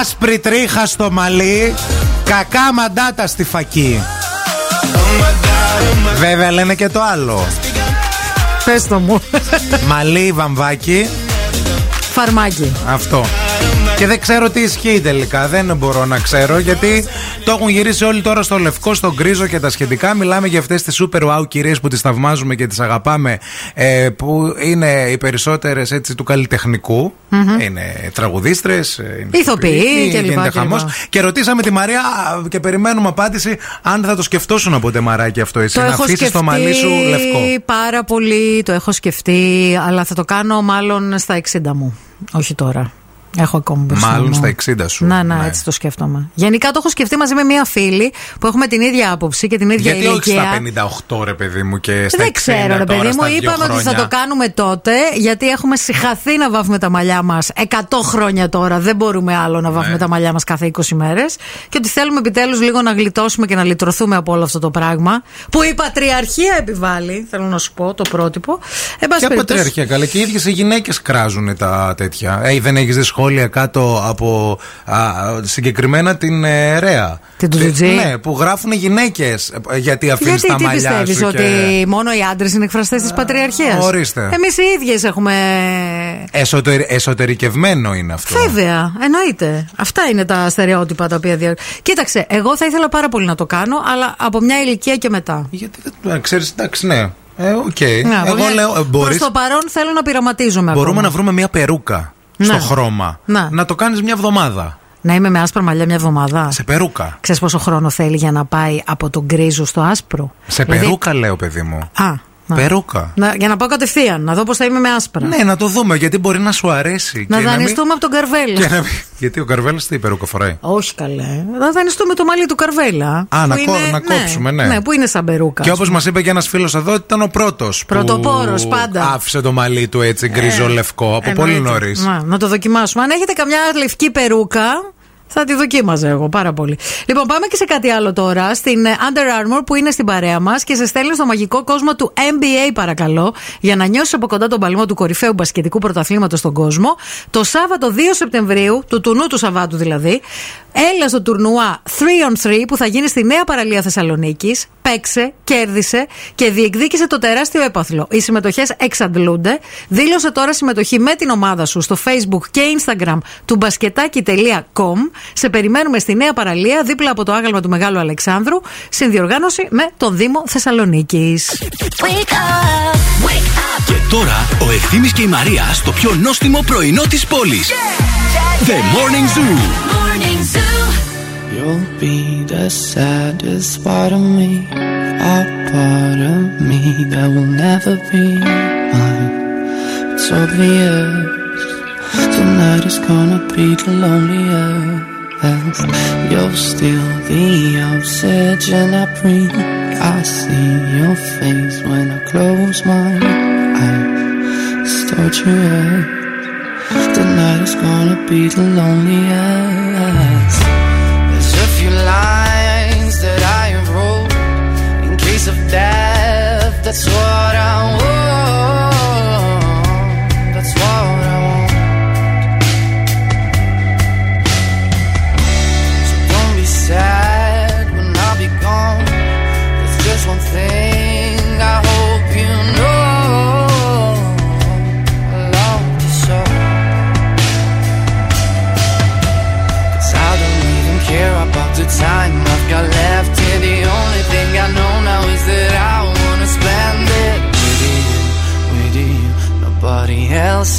Άσπρη τρίχα στο μαλλί, κακά μαντάτα στη φακή. Βέβαια λένε και το άλλο. Πες το μου. Μαλλί, βαμβάκι. Φαρμάκι. Αυτό. Και δεν ξέρω τι ισχύει τελικά. Δεν μπορώ να ξέρω γιατί το έχουν γυρίσει όλοι τώρα στο λευκό, στο γκρίζο και τα σχετικά. Μιλάμε για αυτές τις super wow κυρίες που τις θαυμάζουμε και τις αγαπάμε, ε, που είναι οι περισσότερες έτσι του καλλιτεχνικού. Mm-hmm. Είναι τραγουδίστρες, ηθοποιοί και λοιπά. Και ρωτήσαμε τη Μαρία και περιμένουμε απάντηση αν θα το σκεφτόσουν από μαράκι αυτό εσύ. Το να αφήσεις το μαλλί σου λευκό. Πάρα πολύ το έχω σκεφτεί, αλλά θα το κάνω μάλλον στα εξήντα μου. Όχι τώρα. Έχω ακόμη μπροστά. Μάλλον μου. Στα εξήντα σου. Να, να, ναι. Έτσι το σκέφτομαι. Γενικά το έχω σκεφτεί μαζί με μία φίλη που έχουμε την ίδια άποψη και την ίδια γιατί ηλικία. Γιατί όχι στα πενήντα οκτώ, ρε παιδί μου, και στα εξήντα. Δεν ξέρω, ρε παιδί μου. Είπαμε χρόνια. Ότι θα το κάνουμε τότε, γιατί έχουμε συχαθεί να βάφουμε τα μαλλιά μας εκατό χρόνια τώρα. Δεν μπορούμε άλλο να βάφουμε ναι. τα μαλλιά μας κάθε είκοσι μέρες. Και ότι θέλουμε επιτέλους λίγο να γλιτώσουμε και να λυτρωθούμε από όλο αυτό το πράγμα που η πατριαρχία επιβάλλει. Θέλω να σου πω το πρότυπο. Ε, και η πατριαρχία, καλά. Και οι ίδιες οι γυναίκες κράζουν τα τέτοια. Ε, δεν έχει δει σχόλια κάτω από α, συγκεκριμένα την ε, Ρέα. Την Τουτουντζή. Ναι, που γράφουν γυναίκες. Γιατί αφήνεις τα μαλλιά σου. Γιατί πιστεύεις ότι και... μόνο οι άντρες είναι εκφραστές της πατριαρχίας. Ορίστε. Εμείς οι ίδιες έχουμε. Εσωτε... Εσωτερικευμένο είναι αυτό. Βέβαια, εννοείται. Αυτά είναι τα στερεότυπα τα οποία δια... Κοίταξε, εγώ θα ήθελα πάρα πολύ να το κάνω, αλλά από μια ηλικία και μετά. Γιατί δεν ξέρεις, εντάξει, ναι. Ε, okay. ναι, εγώ μια... λέω, μπορείς... Προς το παρόν θέλω να πειραματίζομαι. Μπορούμε ακόμα. Να βρούμε μια περούκα ναι. στο χρώμα. Ναι. Να το κάνεις μια εβδομάδα. Να είμαι με άσπρα μαλλιά μια εβδομάδα. Σε περούκα. Ξέρεις πόσο χρόνο θέλει για να πάει από τον γκρίζο στο άσπρο. Σε δηλαδή... περούκα λέω, παιδί μου. Α. Να. Περούκα. Να, για να πάω κατευθείαν, να δω πώς θα είμαι με άσπρα. Ναι, να το δούμε, γιατί μπορεί να σου αρέσει. Να δανειστούμε να μην... από τον Καρβέλα. Μην... Γιατί ο Καρβέλα τι περούκα φοράει. Όχι καλέ. Να δανειστούμε το μαλλί του Καρβέλα. Α, να, είναι... κο... να ναι. κόψουμε, ναι. Ναι, που είναι σαν περούκα. Και όπως μας είπε και ένας φίλος εδώ, ήταν ο πρώτος. Πρωτοπόρος που... πάντα. Άφησε το μαλλί του έτσι γκριζο-λευκό ε, από εννοείται. Πολύ νωρίς. Να, να το δοκιμάσουμε. Αν έχετε καμιά λευκή περούκα. Θα τη δοκίμαζα εγώ πάρα πολύ. Λοιπόν, πάμε και σε κάτι άλλο τώρα. Στην Under Armour που είναι στην παρέα μας και σε στέλνει στο μαγικό κόσμο του N B A, παρακαλώ, για να νιώσεις από κοντά τον παλμό του κορυφαίου μπασκετικού πρωταθλήματος στον κόσμο. Το Σάββατο δύο Σεπτεμβρίου, του τουνού του Σαββάτου δηλαδή, έλα στο τουρνουά τρία on τρία που θα γίνει στη Νέα Παραλία Θεσσαλονίκης. Παίξε, κέρδισε και διεκδίκησε το τεράστιο έπαθλο. Οι συμμετοχές εξαντλούνται. Δήλωσε τώρα συμμετοχή με την ομάδα σου στο Facebook και Instagram του μπασκετάκι τελεία κομ. Σε περιμένουμε στη Νέα Παραλία, δίπλα από το άγαλμα του Μεγάλου Αλεξάνδρου. Συνδιοργάνωση με τον Δήμο Θεσσαλονίκης. Wake up, wake up. Και τώρα ο Ευθύμης και η Μαρία στο πιο νόστιμο πρωινό της πόλης. Yeah, yeah, yeah. The Morning Zoo. Morning Zoo. You'll be the saddest part of me, a part of me that will never be mine. It's obvious. Tonight is gonna be the loneliest. You're still the obsession I breathe. I see your face when I close my eyes. It's torture. Tonight is gonna be the loneliest. There's a few lines that I have wrote in case of death. That's what I want. Time I've got left here, the only thing I know now is that I wanna spend it with you, with you, nobody else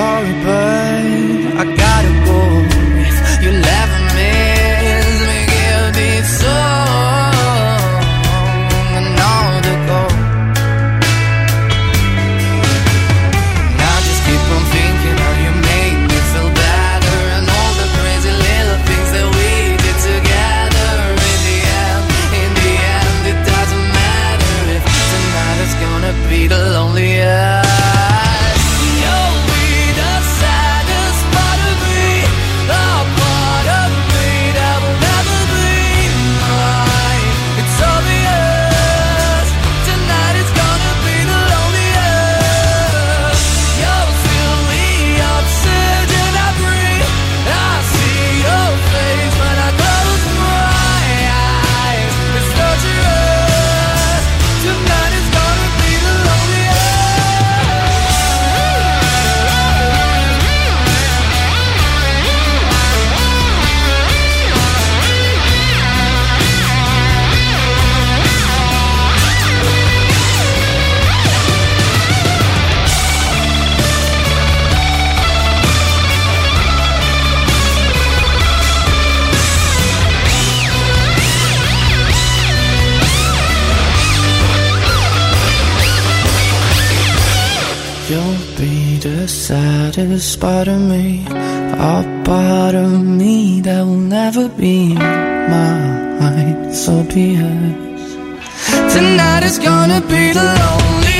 Sorry, babe, I gotta go. If you'll ever miss me, give me some and all the gold. And I just keep on thinking how you make me feel better, and all the crazy little things that we did together. In the end, in the end, it doesn't matter if tonight is gonna be the loneliest. Side saddest part of me, a part of me that will never be mine. So be it. Tonight is gonna be the loneliest.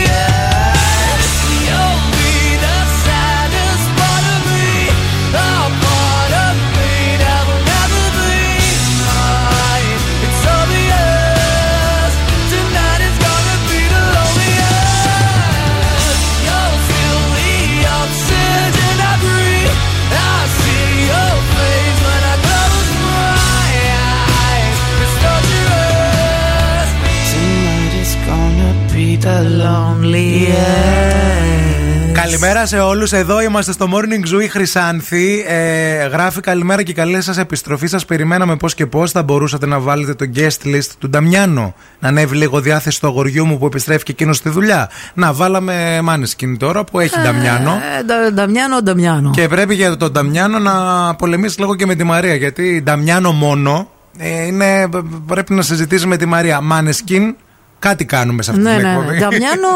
Καλημέρα σε όλους, εδώ είμαστε στο Morning Zoo, η Χρυσάνθη ε, γράφει καλημέρα και καλή σας επιστροφή. Σας περιμέναμε πώς και πώς. Θα μπορούσατε να βάλετε το guest list του Νταμιάνο, να ανέβει λίγο διάθεση του αγοριού μου που επιστρέφει και εκείνος στη δουλειά. Να βάλαμε Maneskin τώρα που έχει ε, Νταμιάνο ε, Νταμιάνο, Νταμιάνο. Και πρέπει για τον Νταμιάνο να πολεμήσει λίγο και με τη Μαρία, γιατί Νταμιάνο μόνο ε, είναι, πρέπει να συζητήσει με τη Μαρία. Maneskin, κάτι κάνουμε σε αυτή ναι, την ναι, εκπομπή. Νταμιάνο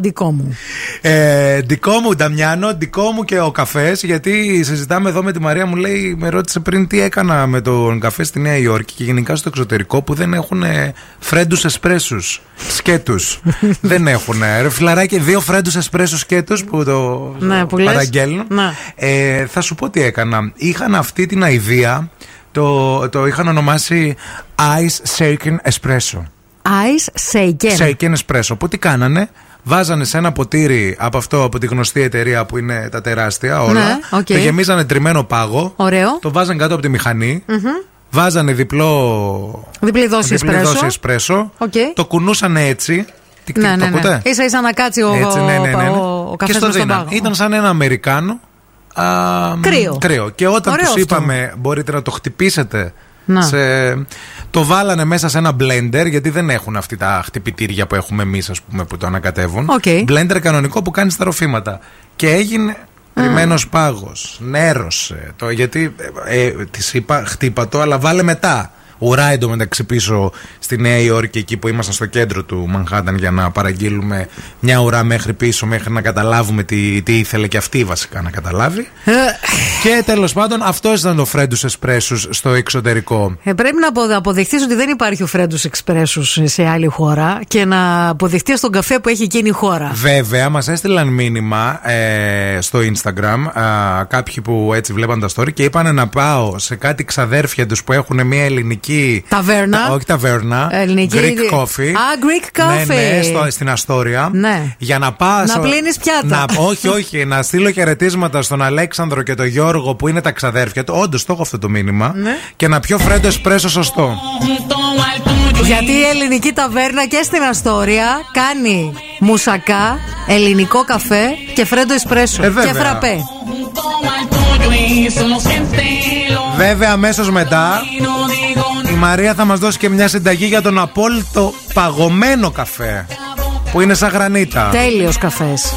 δικό μου. Ε, δικό μου Νταμιάνο, δικό μου και ο καφές. Γιατί συζητάμε εδώ με τη Μαρία, μου λέει, με ρώτησε πριν τι έκανα με τον καφέ στη Νέα Υόρκη και γενικά στο εξωτερικό που δεν έχουν φρέντους εσπρέσους σκέτους. Δεν έχουν. Φιλαράκι, δύο φρέντους εσπρέσους σκέτους που το ναι, που παραγγέλνουν. Ναι. Ε, θα σου πω τι έκανα. Είχαν αυτή την αηδία, το, το είχαν ονομάσει Ice Shaken Espresso. Ice Shaken. Shaken Espresso. Που τι κάνανε, βάζανε σε ένα ποτήρι από αυτό, από τη γνωστή εταιρεία που είναι τα τεράστια όλα. Ναι, okay. Το γεμίζανε τριμμένο πάγο. Ωραίο. Το βάζανε κάτω από τη μηχανή. Mm-hmm. Βάζανε διπλό. Διπλή δόση εσπρέσο. Okay. Το κουνούσανε έτσι. Ναι, ναι, ναι. Ίσα ίσα να κάτσει ο, έτσι, ναι, ναι, ναι, ναι. ο καφές στο στον πάγο. Ήταν σαν ένα Αμερικάνο. Α, κρύο. κρύο. Και όταν τους είπαμε, μπορείτε να το χτυπήσετε. Σε... Το βάλανε μέσα σε ένα blender, γιατί δεν έχουν αυτή τα χτυπητήρια που έχουμε εμείς, ας πούμε, που το ανακατεύουν. Okay. Blender κανονικό που κάνει στα ροφήματα. Και έγινε τριμμένος mm. πάγος. Νέρωσε το, γιατί ε, ε, της είπα χτύπα το, αλλά βάλε μετά. Ουρά εντωμεταξύ πίσω στη Νέα Υόρκη, εκεί που ήμασταν στο κέντρο του Μανχάταν, για να παραγγείλουμε μια ουρά μέχρι πίσω, μέχρι να καταλάβουμε τι, τι ήθελε και αυτή βασικά να καταλάβει. Και τέλος πάντων, αυτό ήταν το φρέντους εσπρέσους στο εξωτερικό. Ε, πρέπει να αποδεχτείς ότι δεν υπάρχει ο φρέντους εσπρέσους σε άλλη χώρα και να αποδεχτείς τον καφέ που έχει εκείνη η χώρα. Βέβαια, μας έστειλαν μήνυμα ε, στο Instagram ε, κάποιοι που έτσι βλέπαν τα story και είπαν να πάω σε κάτι ξαδέρφια τους που έχουν μια ελληνική. Ταβέρνα. Όχι ταβέρνα. Ελληνική. Greek coffee. Α, Greek coffee. Ναι, ναι, στο, στην Αστόρια. Ναι. Για να πα. Να πλύνει πιάτα. Να, όχι, όχι. Να στείλω χαιρετίσματα στον Αλέξανδρο και τον Γιώργο που είναι τα ξαδέρφια του. Όντως το έχω αυτό το μήνυμα. Ναι. Και να πιω φρέντο εσπρέσο σωστό. Γιατί η ελληνική ταβέρνα και στην Αστόρια κάνει μουσακά, ελληνικό καφέ και φρέντο εσπρέσο. Ε, και φραπέ. Βέβαια, αμέσως μετά η Μαρία θα μας δώσει και μια συνταγή για τον απόλυτο παγωμένο καφέ που είναι σαν γρανίτα. Τέλειος καφές.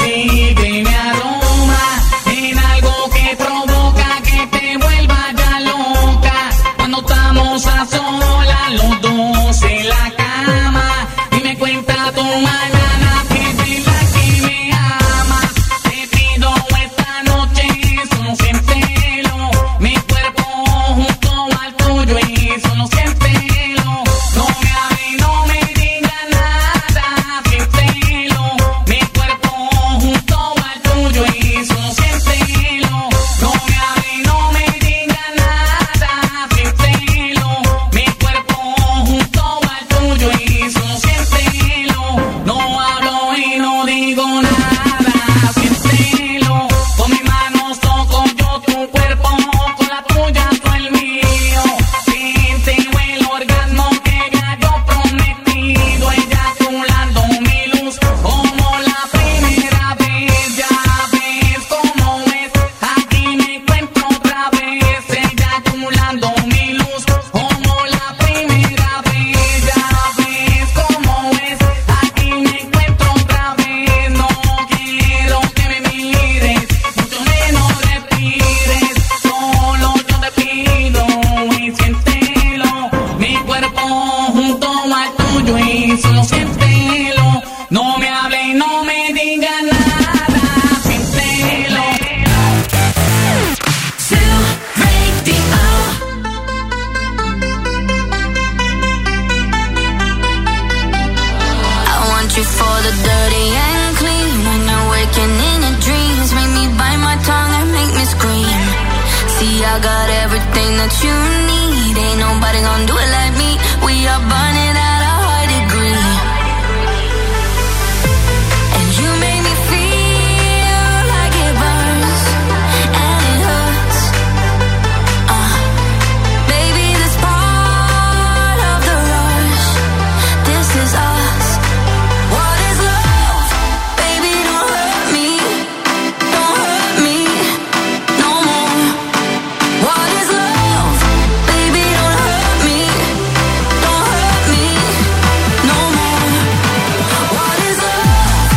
Sigue mi aroma. I got everything that you need. Ain't nobody gonna do it like me. We are burning at a high degree. And you make me feel like it burns and it hurts. Uh, baby, this part of the rush, this is us. What is love? Baby, don't hurt me. Don't hurt me no more. What is love? Baby, don't hurt me. Don't hurt me no more. What is love?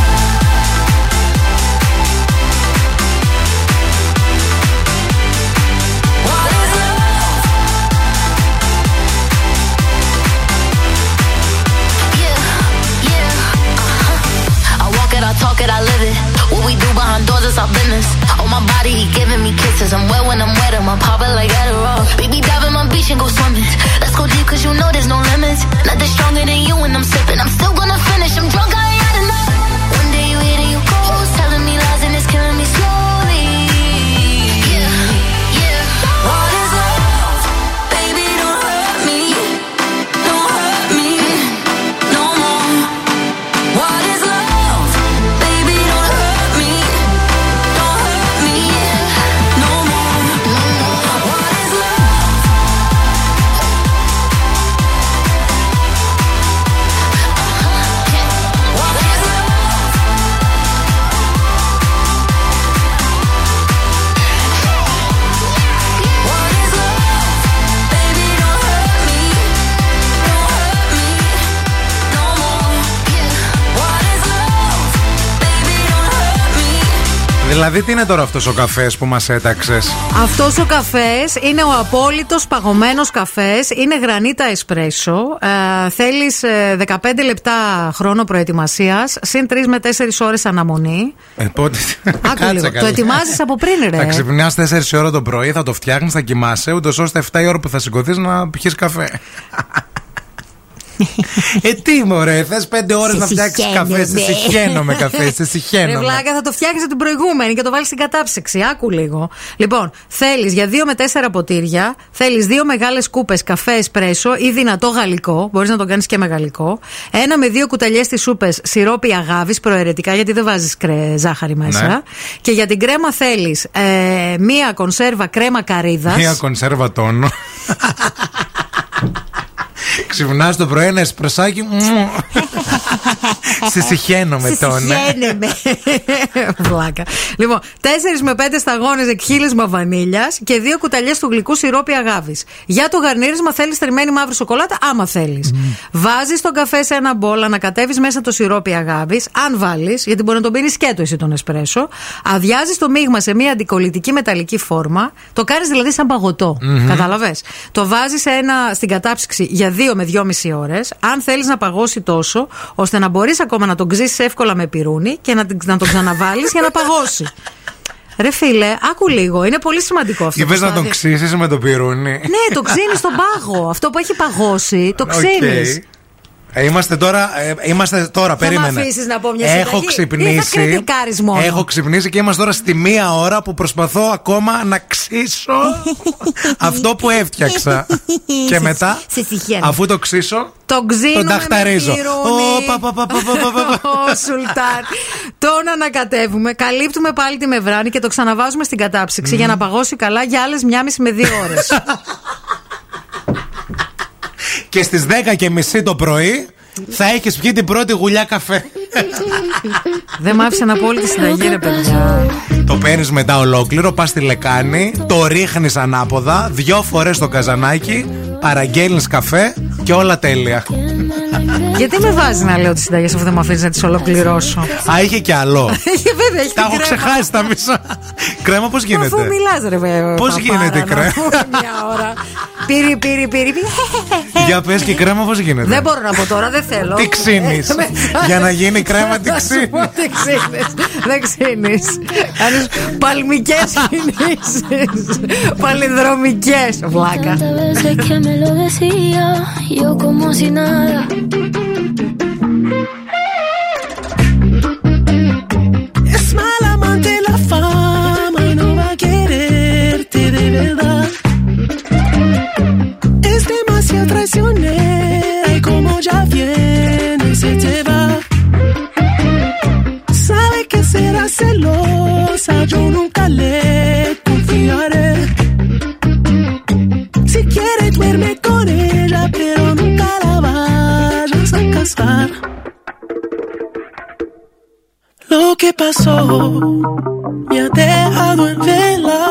What is love? Yeah, yeah. Uh-huh. I walk it, I talk it, I live it. What we do behind doors is our business. Oh, my body, he giving me kisses. I'm wet when I'm wet, I'm popping like Adderall. Baby, dive in my beach and go swimming. Let's go deep, cause you know there's no limits. Nothing stronger than you when I'm sipping. I'm still gonna finish, I'm drunk, I ain't had enough. One day you hit and you go, telling me lies and it's killing me slowly. Yeah, yeah. What is love? Baby, don't hurt me. Don't hurt me no more. What is love? Baby, don't hurt me. Don't hurt me no more. What is love? What is love? What is love? Baby, don't hurt me. Don't hurt me no more. What is love? Baby, don't hurt me. Δηλαδή, τι είναι τώρα αυτός ο καφές που μας έταξες? Αυτός ο καφές είναι ο απόλυτος παγωμένος καφές. Είναι γρανίτα εσπρέσο. Ε, θέλεις ε, δεκαπέντε λεπτά χρόνο προετοιμασίας, συν τρεις με τέσσερις ώρες αναμονή. Ε, πότε. Άκου Κάτσε λίγο. Το καλέ. ετοιμάζεις από πριν, ρε. Θα ξυπνάς τέσσερις η ώρα το πρωί, θα το φτιάχνεις, θα κοιμάσαι, ούτως ώστε εφτά η ώρα που θα σηκωθείς να πιεις καφέ. ε, τι μωρέ, θες πέντε ώρες να φτιάξεις καφέ. Σε συχαίνομαι καφέ, σε συχαίνομαι. Ρε βλάκα, θα το φτιάξεις την προηγούμενη και το βάλεις στην κατάψυξη. Άκου λίγο. Λοιπόν, θέλεις για δύο με τέσσερα ποτήρια, θέλεις δύο μεγάλες κούπες καφέ εσπρέσο ή δυνατό γαλλικό. Μπορείς να το κάνεις και με γαλλικό. Ένα με δύο κουταλιές στις σούπες σιρόπι αγάβης προαιρετικά, γιατί δεν βάζεις κρέ, ζάχαρη μέσα. Ναι. Και για την κρέμα θέλεις ε, μία κονσέρβα κρέμα καρύδας. Μία κονσέρβα τόνο. Ξυπνάς το πρωί ένα εσπρεσάκι. Συσυχαίνομαι τώρα. Συσυχαίνομαι. Βλάκα. Λοιπόν, τέσσερις με πέντε σταγόνες εκχύλισμα βανίλιας και δύο κουταλιές του γλυκού σιρόπι αγάβης. Για το γαρνίρισμα θέλεις θερμμένη μαύρη σοκολάτα, άμα θέλεις. Mm. Βάζεις τον καφέ σε ένα μπολ, ανακατεύεις μέσα το σιρόπι αγάβης, αν βάλεις, γιατί μπορεί να τον πίνεις σκέτο εσύ τον εσπρέσο. Αδειάζεις το μείγμα σε μια αντικολλητική μεταλλική φόρμα. Το κάνεις δηλαδή σαν παγωτό. Mm-hmm. Καταλαβες. Το βάζεις στην κατάψυξη για δύο με δυόμιση ώρες, αν θέλεις να παγώσει τόσο, ώστε να μπορείς ακόμα να τον ξύσεις εύκολα με πιρούνι και να, να τον ξαναβάλεις για να παγώσει. Ρε φίλε, άκου λίγο, είναι πολύ σημαντικό αυτό. Και πες να τον ξύσεις με το πιρούνι. Ναι, το ξύνεις τον πάγο. Αυτό που έχει παγώσει, το ξύνεις. Okay. Είμαστε τώρα, είμαστε τώρα, περίμενε. Θα μ' αφήσεις να πω μια συνταγή? Έχω ξυπνήσει, έχω ξυπνήσει και είμαστε τώρα στη μία ώρα που προσπαθώ ακόμα να ξύσω αυτό που έφτιαξα. Και μετά, αφού το ξύσω, τον ξύνω με πιρούνι. Ω Σουλτάν. Τον ανακατεύουμε, καλύπτουμε πάλι τη μεμβράνη και το ξαναβάζουμε στην κατάψυξη για να παγώσει καλά για άλλες μία μισή με δύο ώρες. Και στις δέκα και μισή το πρωί θα έχεις βγει την πρώτη γουλιά καφέ. Δεν μ' άφησε να πω όλη τη συνταγή, ρε παιδιά. Το παίρνεις μετά ολόκληρο, πας στη λεκάνη, το ρίχνεις ανάποδα, δυο φορές στο καζανάκι, παραγγέλνεις καφέ και όλα τέλεια. Γιατί με βάζεις να λέω τις συνταγές αφού δεν με αφήνεις να τις ολοκληρώσω? Α, είχε κι άλλο. Βέβαια, τα έχω ξεχάσει τα μισά. Κρέμα πώς γίνεται? Αφού μιλάς, ρε βέβαια. Πώς γίνεται η κρέμα? Πύρι, πύρι, πύρι. Για πες και η κρέμα πώς γίνεται? Δεν μπορώ να πω τώρα, δεν θέλω. Τι ξύνεις? Για να γίνει κρέμα, τι ξύνεις? Δεν ξύνεις. Κάνεις παλμικές κινήσεις. Παλινδρομικές. Βλάκα. Es mala amante la fama y no va a quererte de verdad. ¿Qué pasó? Me ha dejado en vela.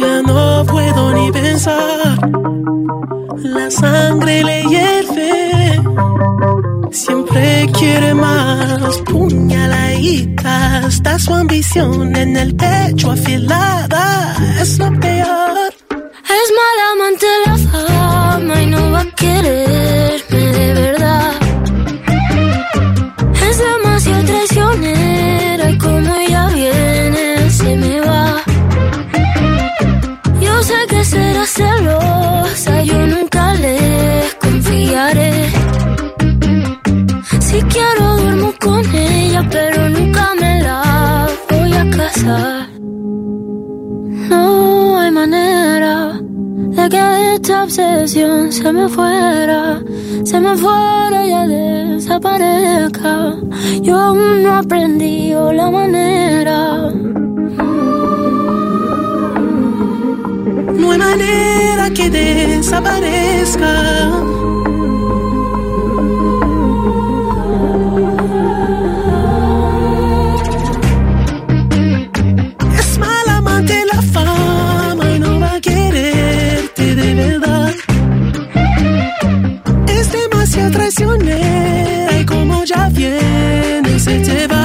Ya no puedo ni pensar. La sangre le hierve. Siempre quiere más. Puñaladita. Está su ambición en el pecho afilada. Es lo peor. Es mala amante la fama y no va a quererme de verdad. Es demasiado traicionera y como ella viene se me va. Yo sé que será celosa, yo nunca le confiaré. Si quiero duermo con ella, pero nunca me la voy a casar. No hay manera de que esta obsesión se me fuera, se me fuera y ya desaparezca. Yo aún no aprendí la manera. No hay manera que desaparezca. Y como ya viene se te va.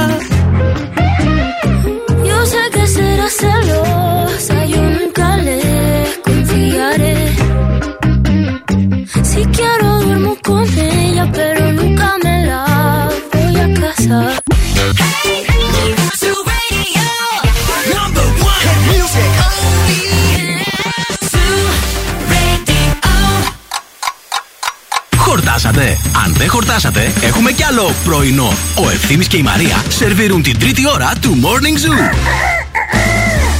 Yo sé que será celosa, yo nunca le confiaré. Si quiero duermo con ella, pero nunca me la voy a casar. Αν δεν χορτάσατε, έχουμε κι άλλο πρωινό. Ο Ευθύμης και η Μαρία σερβίρουν την τρίτη ώρα του Morning Zoo.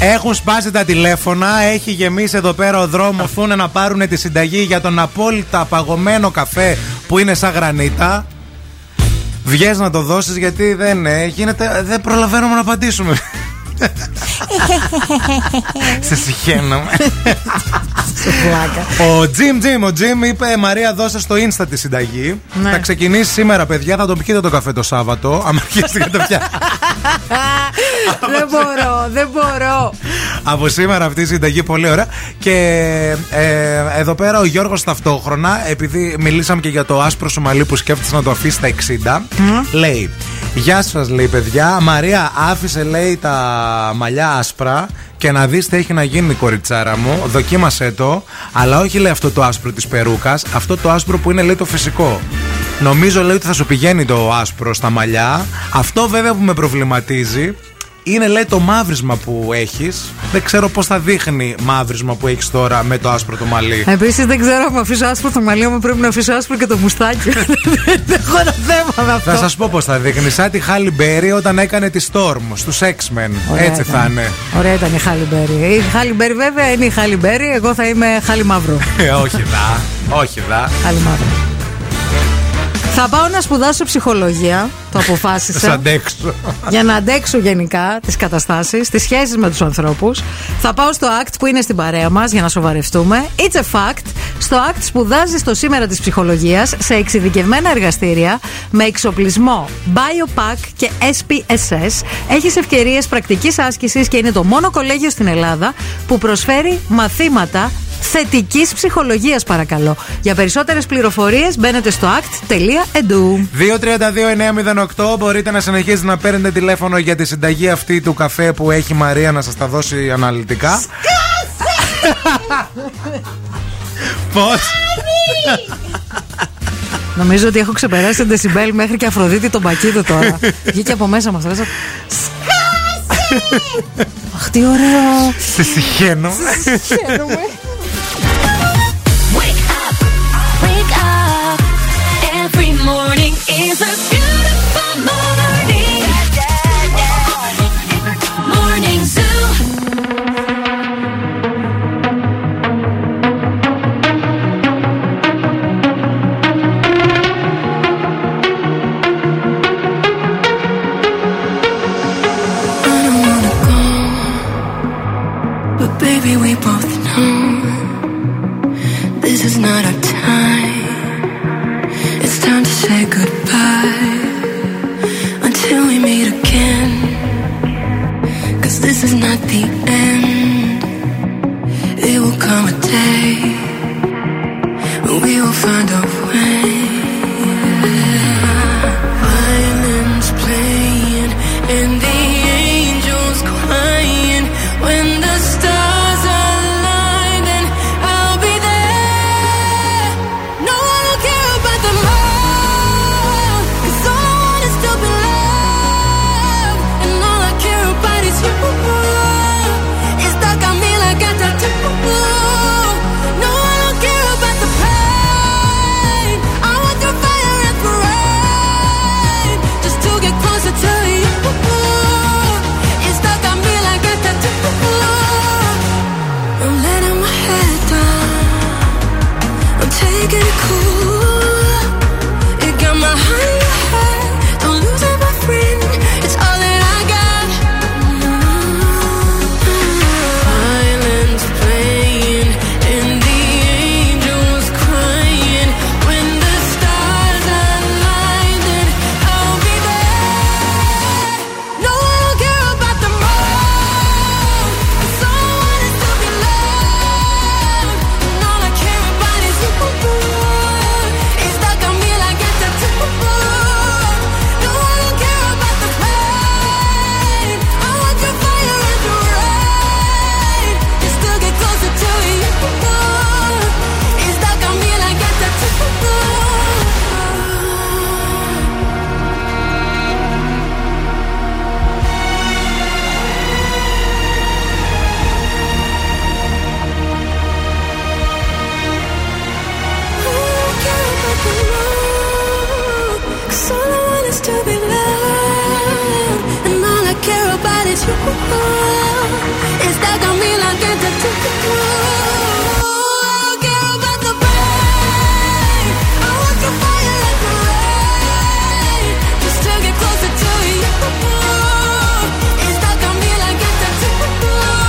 Έχουν σπάσει τα τηλέφωνα, έχει γεμίσει εδώ πέρα ο δρόμος. Θούνε να πάρουν τη συνταγή για τον απόλυτα παγωμένο καφέ που είναι σαν γρανίτα. Βγες να το δώσεις γιατί δεν γίνεται. Δεν προλαβαίνουμε να απαντήσουμε. Σε συχαίνομαι. Ο Τζιμ Τζιμ, ο Τζιμ είπε: Μαρία, δώσε στο Insta τη συνταγή. Ναι. Θα ξεκινήσει σήμερα, παιδιά. Θα τον πιείτε το καφέ το Σάββατο. Αν αρχίσετε να το πιάσετε. Δεν μπορώ, δεν μπορώ. Από σήμερα αυτή η συνταγή, πολύ ωραία. Και ε, εδώ πέρα ο Γιώργος ταυτόχρονα, επειδή μιλήσαμε και για το άσπρο σομαλί που σκέφτεσαι να το αφήσει στα εξήντα, mm. λέει: Γεια σας, λέει παιδιά. Μαρία, άφησε, λέει, τα μαλλιά άσπρα. Και να δεις τι έχει να γίνει, κοριτσάρα μου. Δοκίμασέ το. Αλλά όχι, λέει, αυτό το άσπρο της περούκας. Αυτό το άσπρο που είναι, λέει, το φυσικό. Νομίζω, λέει, ότι θα σου πηγαίνει το άσπρο στα μαλλιά. Αυτό βέβαια που με προβληματίζει είναι, λέει, το μαύρισμα που έχεις. Δεν ξέρω πώς θα δείχνει μαύρισμα που έχεις τώρα με το άσπρο το μαλλί. Επίσης δεν ξέρω αν αφήσω άσπρο το μαλλί μου, πρέπει να αφήσω άσπρο και το μουστάκι. Δεν έχω ένα θέμα με αυτό. Θα σας πω πώς θα δείχνει. Σαν τη Χάλι Μπέρι όταν έκανε τη Storm στους X-Men. Ωραία. Έτσι ήταν. Θα είναι. Ωραία ήταν η Χάλι Μπέρι. Η Χάλι Μπέρι βέβαια είναι η Χάλι Μπέρι. Εγώ θα είμαι Χάλι Μαύρο. Όχι δα. Όχι δα. Χάλι Μαύρο. Θα πάω να σπουδάσω ψυχολογία, το αποφάσισα, για να αντέξω γενικά τις καταστάσεις, τις σχέσεις με τους ανθρώπους. Θα πάω στο έι σι τι που είναι στην παρέα μας για να σοβαρευτούμε. It's a fact. Στο έι σι τι σπουδάζεις το σήμερα της ψυχολογίας σε εξειδικευμένα εργαστήρια με εξοπλισμό BioPack και ες πι ες ες. Έχεις ευκαιρίες πρακτικής άσκησης και είναι το μόνο κολέγιο στην Ελλάδα που προσφέρει μαθήματα θετικής ψυχολογίας, παρακαλώ. Για περισσότερες πληροφορίες μπαίνετε στο έι σι τι τελεία ι ντ ου. δύο τρία δύο εννιά μηδέν οκτώ. Μπορείτε να συνεχίζετε να παίρνετε τηλέφωνο για τη συνταγή αυτή του καφέ που έχει η Μαρία να σας τα δώσει αναλυτικά. Πώς? Νομίζω ότι έχω ξεπεράσει την Ντεσιμπέλ μέχρι και Αφροδίτη τον Πακίδο τώρα. Βγήκε από μέσα μας. Αχ, τι ωραίο. Σε συχαίνομαι. Every morning is a beautiful morning. Da, da, da. Morning Zoo. I don't wanna go, but baby, we both know this is not our time. It's time to say goodbye until we meet again. This is not the end. There will come a day when we will find a way. Violins playing and the angels crying when the stars align, then I'll be there. No one will care about the love, 'cause all I want is to be loved, and all I care about is you. It's stuck on me like a tattoo. Get it cool. You got my heart in your head. Don't lose it, my friend. It's all that I got. Violins playing and the angels crying. When the stars align, then I'll be there. No one will care about the moon. 'Cause all I want is to be loved, and all I care about is you. Ferrari with me in the wave, but in the morning, do you still want me? Can I be honest?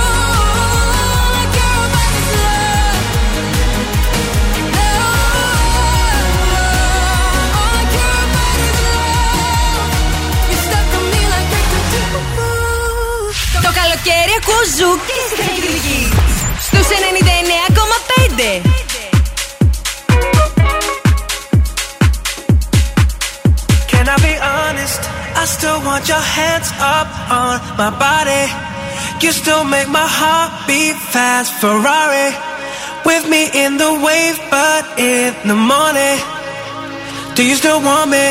I still want your hands up on my body. You still make my heart beat fast. Ferrari with me in the wave, but in the morning, do you still want me?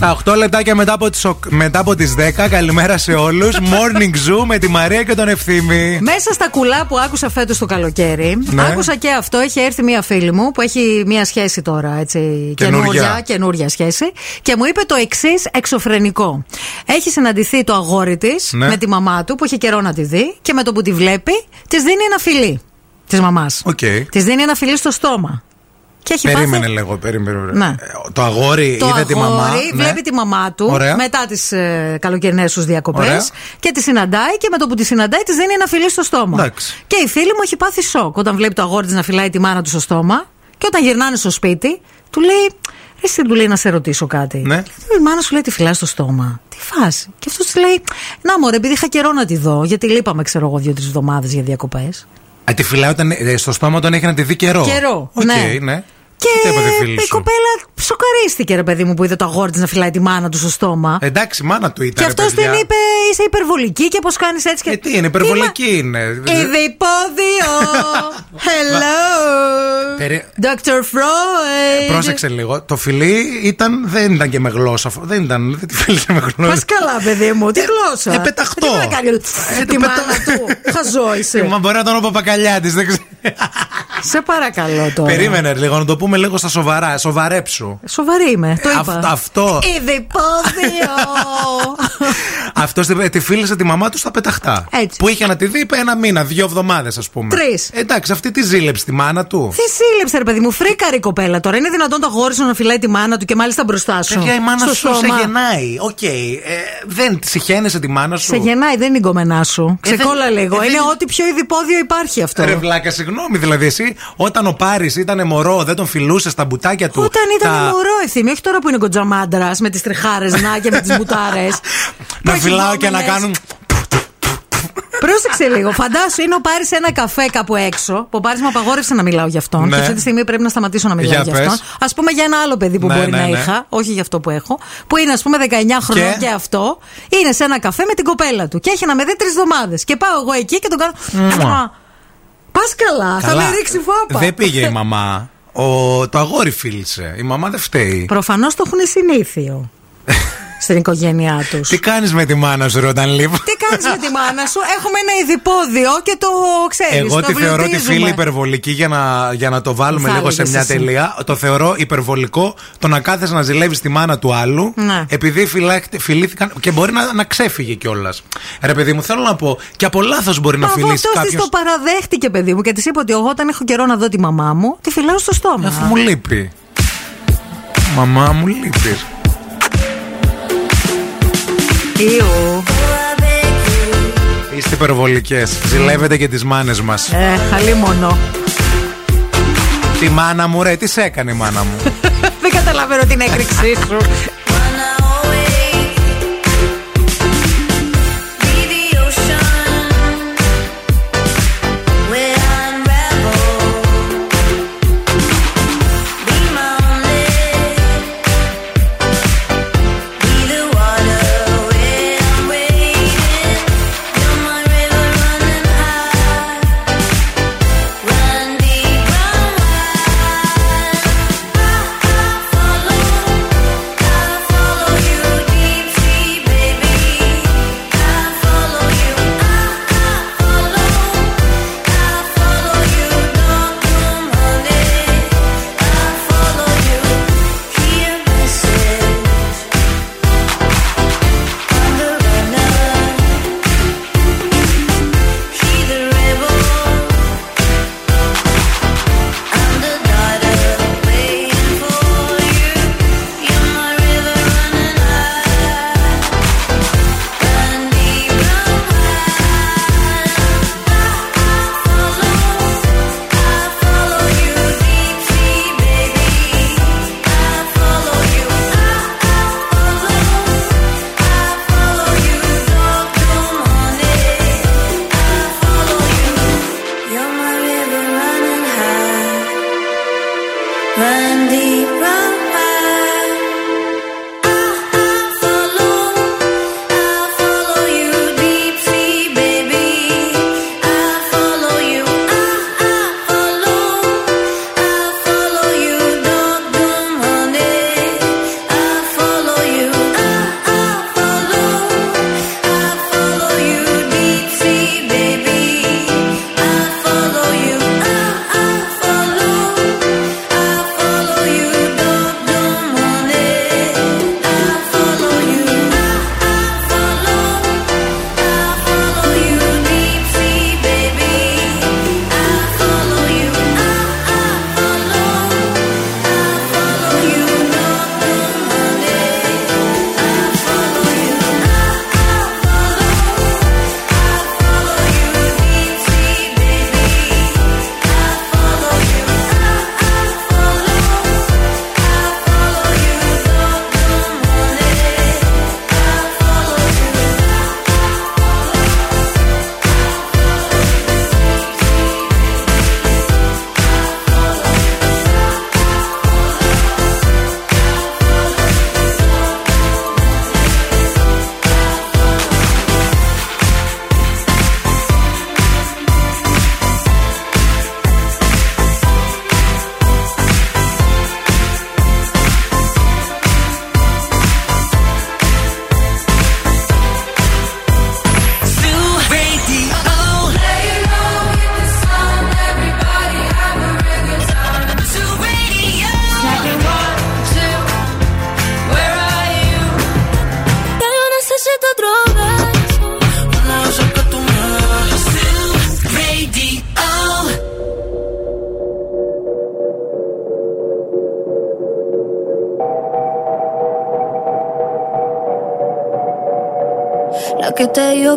Στα οκτώ λεπτάκια μετά από τις, μετά από τις δέκα. Καλημέρα σε όλους. Morning Zoo με τη Μαρία και τον Ευθύμη. Μέσα στα κουλά που άκουσα φέτος το καλοκαίρι, ναι, άκουσα και αυτό. Έχει έρθει μία φίλη μου που έχει μία σχέση τώρα, έτσι, καινούρια, καινούρια σχέση. Και μου είπε το εξής εξωφρενικό. Έχει συναντηθεί το αγόρι της, ναι, με τη μαμά του που έχει καιρό να τη δει. Και με το που τη βλέπει, της δίνει ένα φιλί. Της μαμάς. Okay. Της δίνει ένα φιλί στο στόμα. Περίμενε πάθει... λίγο, περίμενε. Ναι. Το αγόρι το είδε αγόρι, τη μαμά. Βλέπει, ναι, τη μαμά του. Ωραία. Μετά τις ε, καλοκαιρινές τους διακοπές. Και τη συναντάει και με το που τη συναντάει της δίνει ένα φιλί στο στόμα. Εντάξει. Και η φίλη μου έχει πάθει σοκ όταν βλέπει το αγόρι της να φυλάει τη μάνα του στο στόμα. Και όταν γυρνάνε στο σπίτι, του λέει: εσύ του λέει να σε ρωτήσω κάτι. Ναι. Η μάνα σου λέει τη φυλά στο στόμα. Τι φάση. Και αυτό τη λέει: να μωρέ, επειδή είχα καιρό να τη δω, γιατί λείπαμε, ξέρω εγώ, δύο-τρεις εβδομάδες για διακοπές. Α, τη φυλάει στο στόμα όταν έχει να τη δει καιρό. Καιρό. Okay, ναι. ναι. Και η κοπέλα σοκαρίστηκε, ρε παιδί μου, που είδε το αγόρι της να φυλάει τη μάνα του στο στόμα. Εντάξει, μάνα του ήταν. Και αυτός την είπε: είσαι υπερβολική και πώς κάνεις έτσι. Και... Ε, τι είναι, υπερβολική τι είναι. Ειδηπόδιο. Hello. Doctor Freud. Ε, πρόσεξε λίγο. Το φιλί ήταν, δεν ήταν και με γλώσσα. Δεν ήταν. Δεν τη φίλησε με γλώσσα. Πας καλά, παιδί μου. Τι γλώσσα. Ε, πεταχτώ. Τι να κάνει τη μάνα του. Χαζόησε. Μα μπορεί να τον πω πακαλιά τη. Σε παρακαλώ τώρα. Περίμενε λίγο να το πούμε λίγο στα σοβαρά. Σοβαρέψου. Σοβαρή είμαι. Το είπα. Αυτ, αυτό. Ειδηπόδιο. Αυτό τη φίλησε τη μαμά του στα πεταχτά. Έτσι. Που είχε να τη δει ένα μήνα, δύο εβδομάδες, ας πούμε. Τρεις. Εντάξει, αυτή τη ζήλεψε τη μάνα του. Τι ζήλεψε, ρε παιδί μου, φρίκαρη η κοπέλα τώρα. Είναι δυνατόν το αγόρι σου να φυλάει τη μάνα του και μάλιστα μπροστά σου. Παιδιά, η μάνα σου στόμα. Σε γεννάει. Οκ. Okay. Ε, δεν τη συχαίνεσαι τη μάνα σου. Σε γεννάει, δεν είναι η κομμενά σου. Ξεκόλα ε, λίγο. Ε, είναι δεν... ό,τι πιο ειδηπόδιο υπάρχει αυτό. Ρε βλάκα, συγγνώμη δηλαδή εσύ. Όταν ο Πάρης ήταν μωρό, δεν τον φιλούσε στα μπουτάκια του. Όταν ήταν τα... μωρό, Ευθύμη, όχι τώρα που είναι κοντζαμάντρας με τις τριχάρες να και με τις μπουτάρες. Να φυλάω και να κάνουν. Πρόσεξε λίγο. Φαντάσου, είναι ο Πάρης ένα καφέ κάπου έξω. Που ο Πάρης μου απαγόρευσε να μιλάω για αυτόν. Ναι. Και αυτή τη στιγμή πρέπει να σταματήσω να μιλάω για, για αυτόν. Ας πούμε για ένα άλλο παιδί που ναι, μπορεί ναι, να ναι. είχα, όχι για αυτό που έχω, που είναι ας πούμε δεκαεννιά χρονών και... και αυτό. Είναι σε ένα καφέ με την κοπέλα του. Και έχει να με δει τρεις εβδομάδες. Και πάω εγώ εκεί και τον κάνω. Πας καλά, καλά, θα με ρίξει φάπα. Δεν πήγε η μαμά. Ο... Το αγόρι φίλησε. Η μαμά δεν φταίει. Προφανώς το έχουν συνήθειο στην οικογένειά τους. Τι κάνεις με τη μάνα σου, όταν λείπω. Τι κάνεις με τη μάνα σου, έχουμε ένα ειδηπόδιο και το ξέρεις. Εγώ τη θεωρώ τη φίλη υπερβολική για να, για να το βάλουμε θα λίγο σε μια εσύ. Τελεία. Το θεωρώ υπερβολικό το να κάθεσαι να ζηλεύεις τη μάνα του άλλου. Ναι. Επειδή φιλά, φιλήθηκαν. Και μπορεί να, να ξέφυγε κιόλας. Ρε παιδί μου, θέλω να πω. Και από λάθος μπορεί Μα να φιλήσει κάποιος. Αυτός της το παραδέχτηκε, παιδί μου, και της είπε ότι εγώ όταν έχω καιρό να δω τη μαμά μου, τη φιλάω στο στόμα. Αφού μου λείπει. Μαμά μου λείπει. Ιου. Είστε υπερβολικές. Ζηλεύετε και τις μάνες μας. Ε, χαλίμωνο. Τη μάνα μου ρε, τι σε έκανε η μάνα μου. Δεν καταλαβαίνω την έκρηξή σου. La que te digo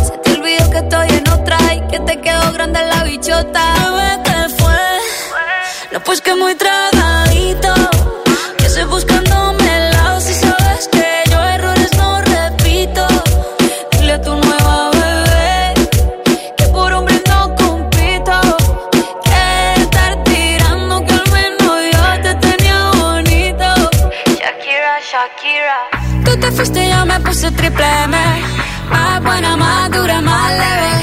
Se te olvidó que estoy en otra y que te quedó grande la bichota. Bebé, ¿qué fue? No, pues que muy tragadito. Que estoy buscándome el lado. Si sabes que yo errores no repito, dile a tu nueva. Tú te fuiste, yo me puse triple M. Más buena, más dura, más leve.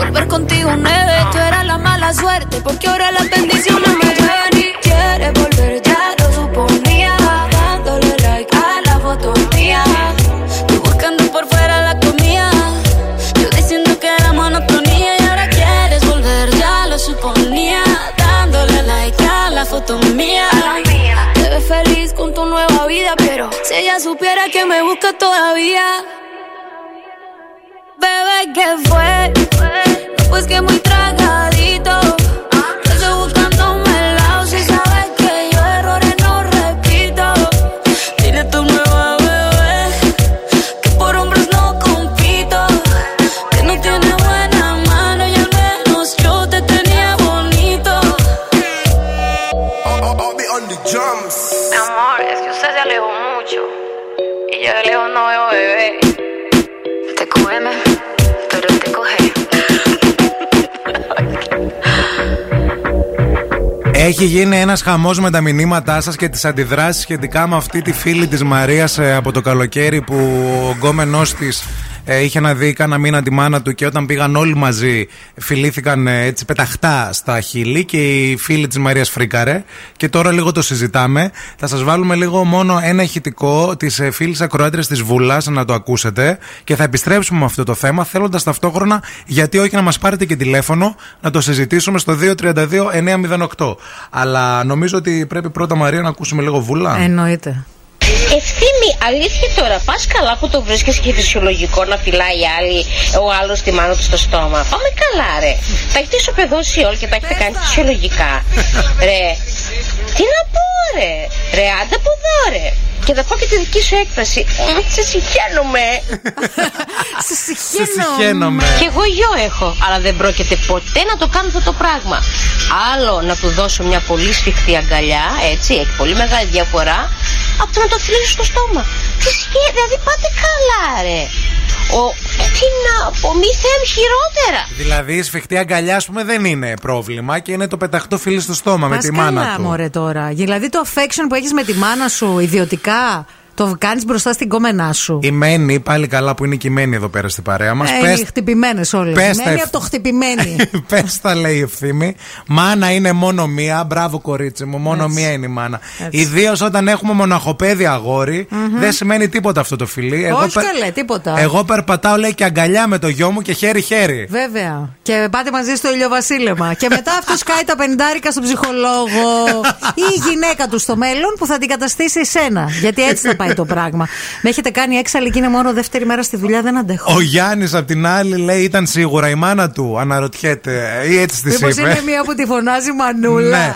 Volver contigo nueve, tú eras la mala suerte. Porque ahora las bendiciones me llevan y quieres volver, ya lo suponía. Dándole like a la foto mía. Tú buscando por fuera la comida. Yo diciendo que era monotonía. Y ahora quieres volver, ya lo suponía. Dándole like a la foto mía. Te ves feliz con tu nueva vida, pero si ella supiera que me busca todavía. Bebé, ¿qué fue? No, pues que muy tragadito. Yo estoy buscándome el lado. Si sabes que yo errores no repito. Dile a tu nueva bebé que por hombres no compito. Que no tiene buena mano y al menos yo te tenía bonito. I'll, I'll be on the drums. Mi amor, es que usted se alejó mucho y yo de lejos no veo bebé. Te come, pero te coge. Έχει γίνει ένας χαμός με τα μηνύματά σας και τις αντιδράσεις σχετικά με αυτή τη φίλη της Μαρίας από το καλοκαίρι που ο γκόμενός της είχε να δει κάνα μήνα τη μάνα του και όταν πήγαν όλοι μαζί φιλήθηκαν έτσι πεταχτά στα χείλη και η φίλη της Μαρίας φρίκαρε και τώρα λίγο το συζητάμε. Θα σας βάλουμε λίγο μόνο ένα ηχητικό της φίλης ακροάτριας της Βουλάς να το ακούσετε και θα επιστρέψουμε με αυτό το θέμα θέλοντας ταυτόχρονα, γιατί όχι, να μας πάρετε και τηλέφωνο να το συζητήσουμε στο δύο τρία δύο εννιά μηδέν οκτώ. Αλλά νομίζω ότι πρέπει πρώτα, Μαρία, να ακούσουμε λίγο Βουλά. Εννοείται. Ευθύμη, αλήθεια τώρα, πας καλά που το βρίσκεις και φυσιολογικό να φυλάει άλλη, ο άλλος τη μάνα του στο στόμα. Πάμε καλά, ρε. Τα έχετε ισοπεδώσει όλοι και τα έχετε κάνει φυσιολογικά. Ρε, τι να πω, ρε. Ρε, άντε από εδώ, ρε. Και θα πω και τη δική σου έκφραση. Σε συχαίνομαι. Σε συχαίνομαι. Και εγώ γιο έχω, αλλά δεν πρόκειται ποτέ να το κάνω αυτό το πράγμα. Άλλο να του δώσω μια πολύ σφιχτή αγκαλιά, έτσι, έχει πολύ μεγάλη διαφορά. Από το να το φιλήσω στο στόμα. Τι σκέφτεσαι, δηλαδή πάτε καλά, ρε. Ο, τι να πω, μη θέμ χειρότερα. Δηλαδή η σφιχτή αγκαλιά, ας πούμε, δεν είναι πρόβλημα και είναι το πεταχτό φιλί στο στόμα. Μας με τη μάνα καλά, του. Μωρέ, τώρα. Δηλαδή το affection που έχεις με τη μάνα σου ιδιωτικά, το κάνεις μπροστά στην κόμενά σου. Η Μένη, πάλι καλά που είναι και η Μένη εδώ πέρα στην παρέα μας. Ε, πες... χτυπημένες όλες. Πες Μένη τα... από το χτυπημένη. Πες τα, λέει η Ευθύμη. Μάνα είναι μόνο μία. Μπράβο, κορίτσι μου. Μόνο έτσι. Μία είναι η μάνα. Ιδίως όταν έχουμε μοναχοπέδι αγόρι, mm-hmm. δεν σημαίνει τίποτα αυτό το φιλί. Εγώ Όχι, καλέ, πε... τίποτα. Εγώ περπατάω, λέει, και αγκαλιά με το γιο μου και χέρι-χέρι. Βέβαια. Και πάτε μαζί στο ηλιοβασίλεμα. Και μετά αυτό σκάει τα πενηντάρικα στον ψυχολόγο ή η γυναίκα του στο μέλλον που θα την καταστήσει εσένα. Γιατί έτσι θα πάει. πάει το πράγμα. Με έχετε κάνει έξαλλη και είναι μόνο δεύτερη μέρα στη δουλειά, δεν αντέχω. Ο Γιάννης απ' την άλλη λέει ήταν σίγουρα η μάνα του, αναρωτιέται. Ή έτσι τη είπε. Μήπως είναι μία που τη φωνάζει μανούλα. Ναι.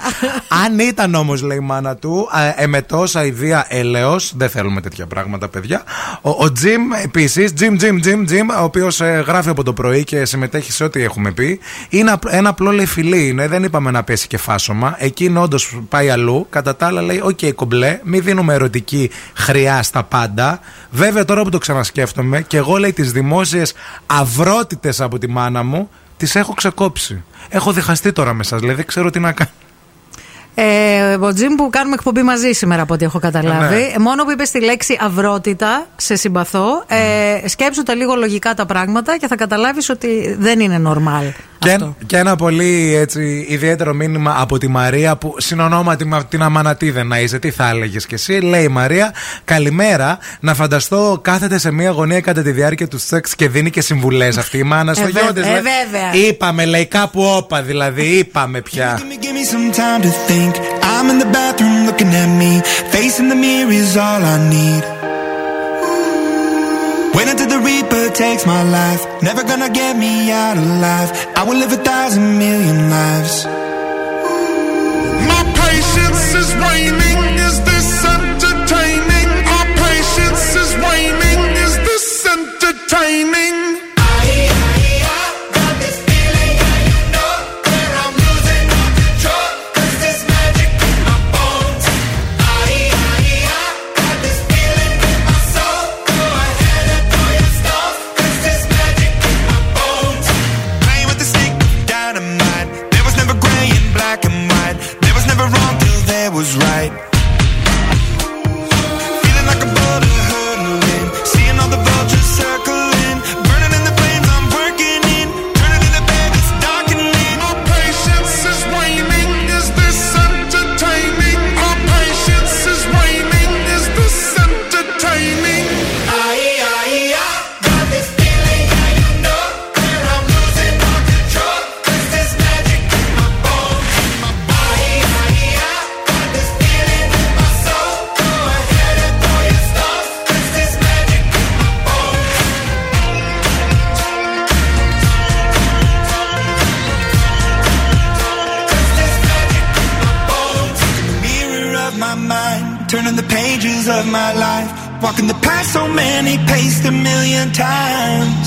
Αν ήταν όμως, λέει, η μάνα του, εμετός, αηδία, έλεος. Δεν θέλουμε τέτοια πράγματα, παιδιά. Ο Τζιμ επίσης, Τζιμ, Τζιμ, Τζιμ, Τζιμ, ο οποίος ε, γράφει από το πρωί και συμμετέχει σε ό,τι έχουμε πει. Είναι ένα απλό λέει φιλί, είναι, δεν είπαμε να πέσει και φάσομα. Εκείνο όντως πάει αλλού. Κατά τα άλλα λέει: «Οκ, κομπλέ, μην δίνουμε ερωτική χρειά στα πάντα». Βέβαια, τώρα που το ξανασκέφτομαι, και εγώ λέει τις δημόσιες αυρότητες από τη μάνα μου, τις έχω ξεκόψει. Έχω διχαστεί τώρα με σας, λέει, δεν ξέρω τι να κάνω. Ε, ο Τζιμ που κάνουμε εκπομπή μαζί σήμερα, από ό,τι έχω καταλάβει. Ναι. Μόνο που είπες τη λέξη αυρότητα, σε συμπαθώ. Ε, σκέψου τα λίγο λογικά τα πράγματα και θα καταλάβεις ότι δεν είναι normal. Και, και ένα πολύ έτσι, ιδιαίτερο μήνυμα από τη Μαρία, που συνονόματι με την Αμανατίδε να είσαι, τι θα έλεγες κι εσύ. Λέει η Μαρία: «Καλημέρα. Να φανταστώ κάθεται σε μία γωνία κατά τη διάρκεια του σεξ και δίνει και συμβουλές αυτή η μάνα στο γιο της». Ε, βέβαια. Είπαμε, λέει, κάπου όπα, δηλαδή, είπαμε πια. I'm in the bathroom looking at me. Facing the mirror is all I need. Wait until the Reaper takes my life. Never gonna get me out alive. I will live a thousand million lives. My patience is waning. Is this entertaining? Our patience is waning. Is this entertaining? Was right. Feeling like a bird hurtling, seeing all the vultures circling, burning in the flames I'm working in, turning in the bed it's darkening. Our patience is waning, is this entertaining? Our patience is waning, is this entertaining? Aye, aye, aye, got this feeling, yeah, you know that I'm losing all control, 'cause there's magic in my bones, in my body. Aye, aye, aye. Turning the pages of my life, walking the path so many paced a million times.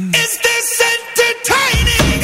Is this entertaining?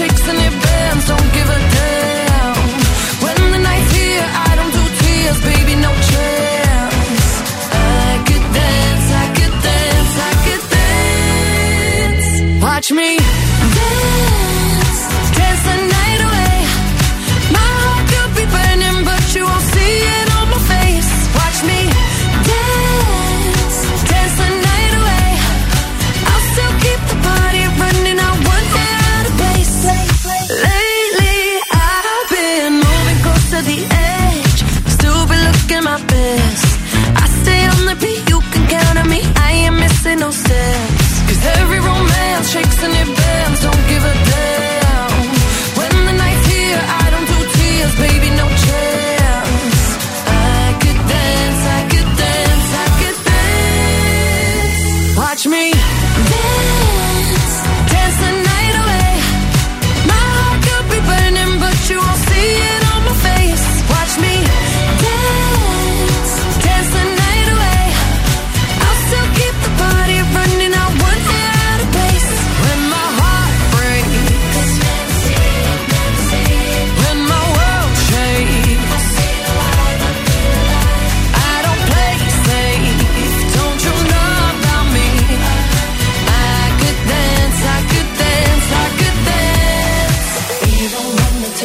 Shakes and it bends, don't give a damn.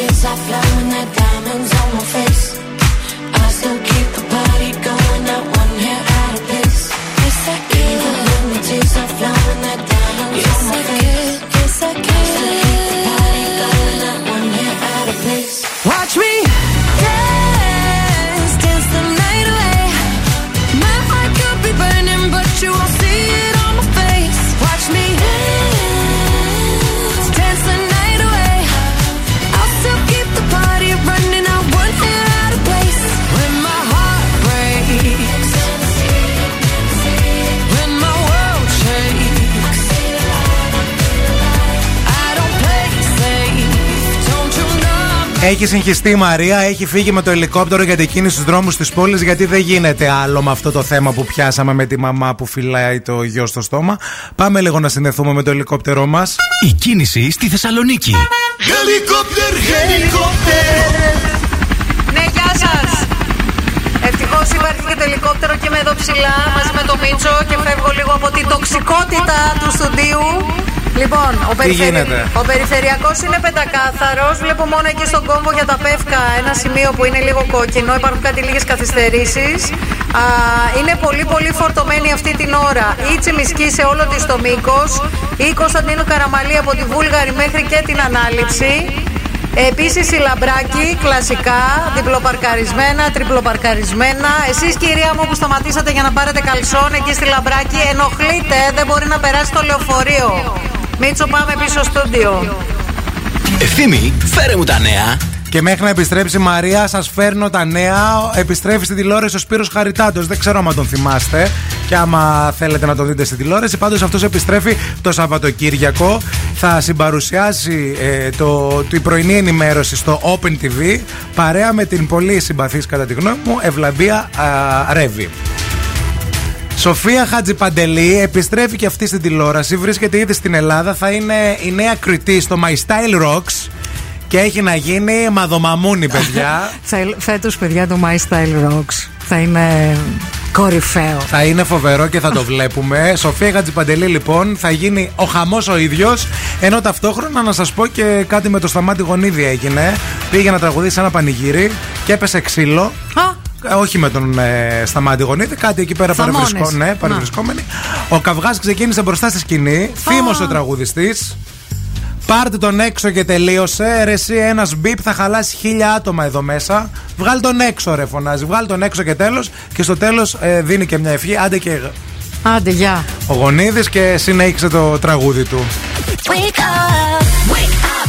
since I fly when that diamond's on my face. I still keep the party going, not one hair out of place. Yes, I can. Even when the tears are flowing, that diamond's yes, on my I face. Can. Yes, I can. I still keep the party going, not one hair out of place. Watch me dance, dance the night away. My heart could be burning, but you won't see it on my face. Watch me dance. Έχει συγχυστεί η Μαρία, έχει φύγει με το ελικόπτερο για την κίνηση στους δρόμους της πόλης, γιατί δεν γίνεται άλλο με αυτό το θέμα που πιάσαμε με τη μαμά που φυλάει το γιο στο στόμα. Πάμε λίγο να συνδεθούμε με το ελικόπτερό μας. Η κίνηση στη Θεσσαλονίκη. Χελικόπτερ, χελικόπτερ. Ναι, γεια σας. Ευτυχώς υπάρχει και το ελικόπτερο και είμαι εδώ ψηλά μαζί με τον Μίτσο και φεύγω λίγο από την τοξικότητα του στοντίου. Λοιπόν, ο, περιφερει... ο περιφερειακός είναι πεντακάθαρος. Βλέπω μόνο εκεί στον κόμβο για τα Πεύκα ένα σημείο που είναι λίγο κόκκινο. Υπάρχουν κάτι λίγες καθυστερήσεις. Α, είναι πολύ πολύ φορτωμένη αυτή την ώρα η Τσιμισκή σε όλο της το μήκος, η Κωνσταντίνου Καραμανλή από τη Βούλγαρη μέχρι και την Ανάληψη. Επίσης η Λαμπράκη, κλασικά, διπλοπαρκαρισμένα, τριπλοπαρκαρισμένα. Εσείς κυρία μου που σταματήσατε για να πάρετε καλσόν εκεί στη Λαμπράκη, ενοχλείτε, δεν μπορεί να περάσει το λεωφορείο. Μίτσο, πάμε πίσω στο στούντιο. Ευθύμη, φέρε μου τα νέα. Και μέχρι να επιστρέψει η Μαρία, σας φέρνω τα νέα. Επιστρέφει στην τηλεόραση ο Σπύρος Χαριτάτος. Δεν ξέρω αν τον θυμάστε. Και άμα θέλετε να τον δείτε στην τηλεόραση, πάντως αυτός επιστρέφει το Σαββατοκύριακο. Θα συμπαρουσιάσει ε, το, την πρωινή ενημέρωση στο Open τι βι παρέα με την πολύ συμπαθής, κατά τη γνώμη μου, Ευλαμπία Ρέβη. Σοφία Χατζιπαντελή επιστρέφει και αυτή στην τηλεόραση. Βρίσκεται ήδη στην Ελλάδα. Θα είναι η νέα κριτή στο My Style Rocks. Και έχει να γίνει μαδομαμούνι, παιδιά. Φέτος, παιδιά, το My Style Rocks θα είναι κορυφαίο. Θα είναι φοβερό και θα το βλέπουμε. Σοφία Χατζιπαντελή, λοιπόν, θα γίνει ο χαμός ο ίδιος. Ενώ ταυτόχρονα να σας πω και κάτι με το Σταμάτη Γωνίδη έγινε. Πήγε να τραγουδήσει σε ένα πανηγύρι και έπεσε ξύλο. Όχι με τον ε, Σταμάτη Γωνίδη, κάτι εκεί πέρα παρευρισκό, ναι, παρευρισκόμενοι. Ο καυγάς ξεκίνησε μπροστά στη σκηνή, θύμωσε ο τραγουδιστής. Πάρτε τον έξω και τελείωσε. Ρε εσύ, ένας μπιπ θα χαλάσει χίλια άτομα εδώ μέσα. Βγάλ τον έξω, ρε, φωνάζει. Βγάλ τον έξω και τέλος. Και στο τέλος ε, δίνει και μια ευχή. Άντε και. Άντε, γεια. Ο Γωνίδης και συνέχισε το τραγούδι του. Wake up, wake up.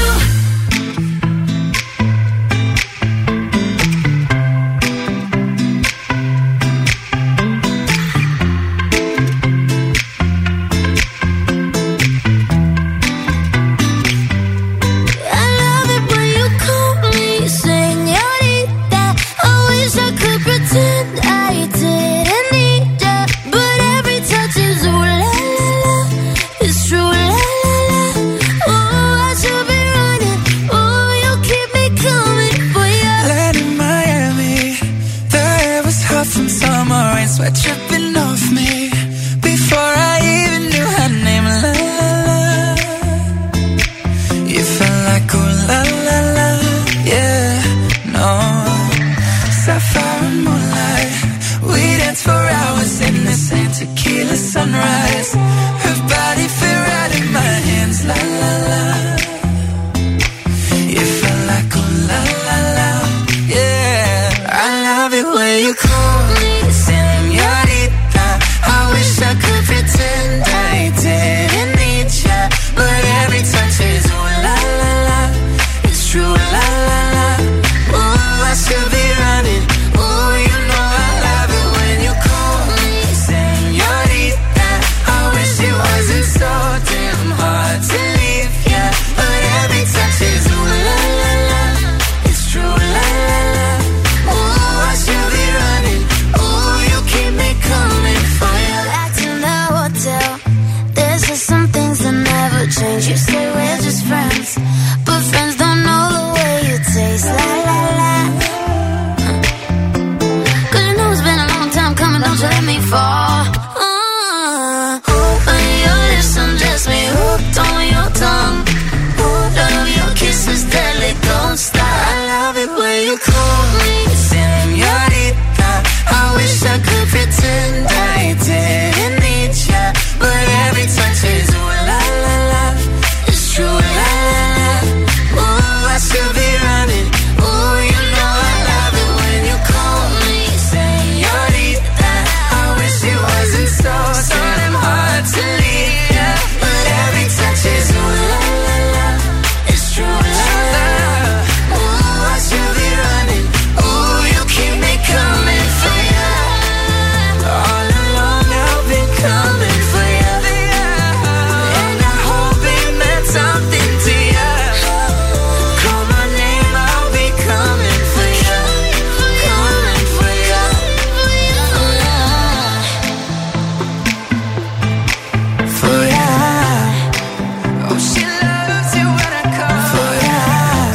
It's true, la la la. Oh, I should be.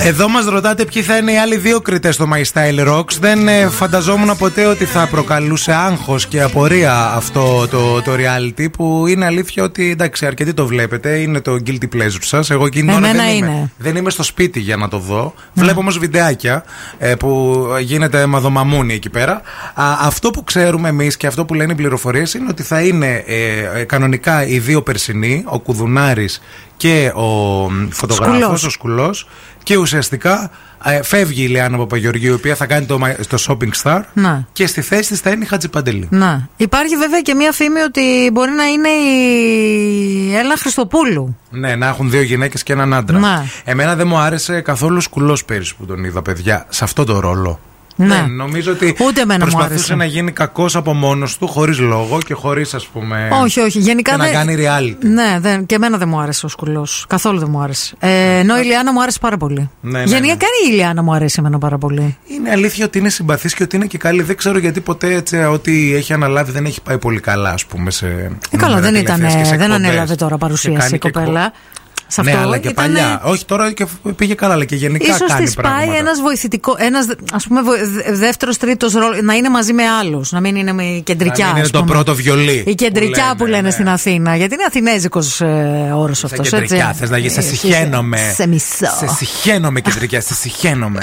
Εδώ μας ρωτάτε ποιοι θα είναι οι άλλοι δύο κριτές στο My Style Rocks. Δεν ε, φανταζόμουν ποτέ ότι θα προκαλούσε άγχος και απορία αυτό το, το reality, που είναι αλήθεια ότι εντάξει, αρκετοί το βλέπετε, είναι το guilty pleasure σας. Εγώ εκείνη την ώρα δεν είμαι. Δεν είμαι στο σπίτι για να το δω. Ναι. Βλέπω όμως βιντεάκια ε, που γίνεται μαδομαμούνι εκεί πέρα. Α, αυτό που ξέρουμε εμείς και αυτό που λένε οι πληροφορίες είναι ότι θα είναι ε, κανονικά οι δύο περσινοί, ο Κουδουνάρης και ο φωτογράφος, ο Σκουλός. Και ουσιαστικά ε, φεύγει η Λεάννα Παπαγεωργίου, η οποία θα κάνει το, το shopping star. Να. Και στη θέση της θα είναι η Χατζιπαντελή. Να. Υπάρχει βέβαια και μία φήμη ότι μπορεί να είναι η Έλληνα Χριστοπούλου. Ναι, να έχουν δύο γυναίκες και έναν άντρα. Να. Εμένα δεν μου άρεσε καθόλου ο Σκουλός πέρυσι που τον είδα, παιδιά, σε αυτό το ρόλο. Ναι. Ναι, νομίζω ότι προσπαθούσε να γίνει κακός από μόνος του, χωρίς λόγο και χωρίς, ας πούμε. Όχι, όχι. Γενικά δεν. Να κάνει reality. Ναι, δεν, και εμένα δεν μου άρεσε ο Σκουλός. Καθόλου δεν μου άρεσε. Ε, ενώ η Λιάννα μου άρεσε πάρα πολύ. Ναι, ναι, γενικά ναι. Η Λιάννα μου αρέσει εμένα πάρα πολύ. Είναι αλήθεια ότι είναι συμπαθής και ότι είναι και καλή. Δεν ξέρω γιατί ποτέ έτσι, ό,τι έχει αναλάβει δεν έχει πάει πολύ καλά, ας πούμε. Σε, ε, καλά, δεν ήταν. Δεν ανέλαβε τώρα παρουσίαση η κοπέλα. Εκ... Σε αυτό ναι, αλλά και ήτανε... παλιά. Όχι, τώρα και πήγε καλά, αλλά και γενικά ίσως κάνει πράγματα. Ίσως της πάει ένας βοηθητικό, ένας ας πούμε δεύτερος, τρίτος ρόλο, να είναι μαζί με άλλους, να μην είναι η κεντρικιά. Να μην είναι το πρώτο βιολί. Η κεντρικιά που λένε, που λένε ναι. Στην Αθήνα, γιατί είναι αθηνέζικος ε, όρος αυτός. Σε κεντρικιά, θες να γίνει, σε συχαίνομαι. Σε μισό. Σε συχαίνομαι κεντρικιά, σε συχαίνομαι.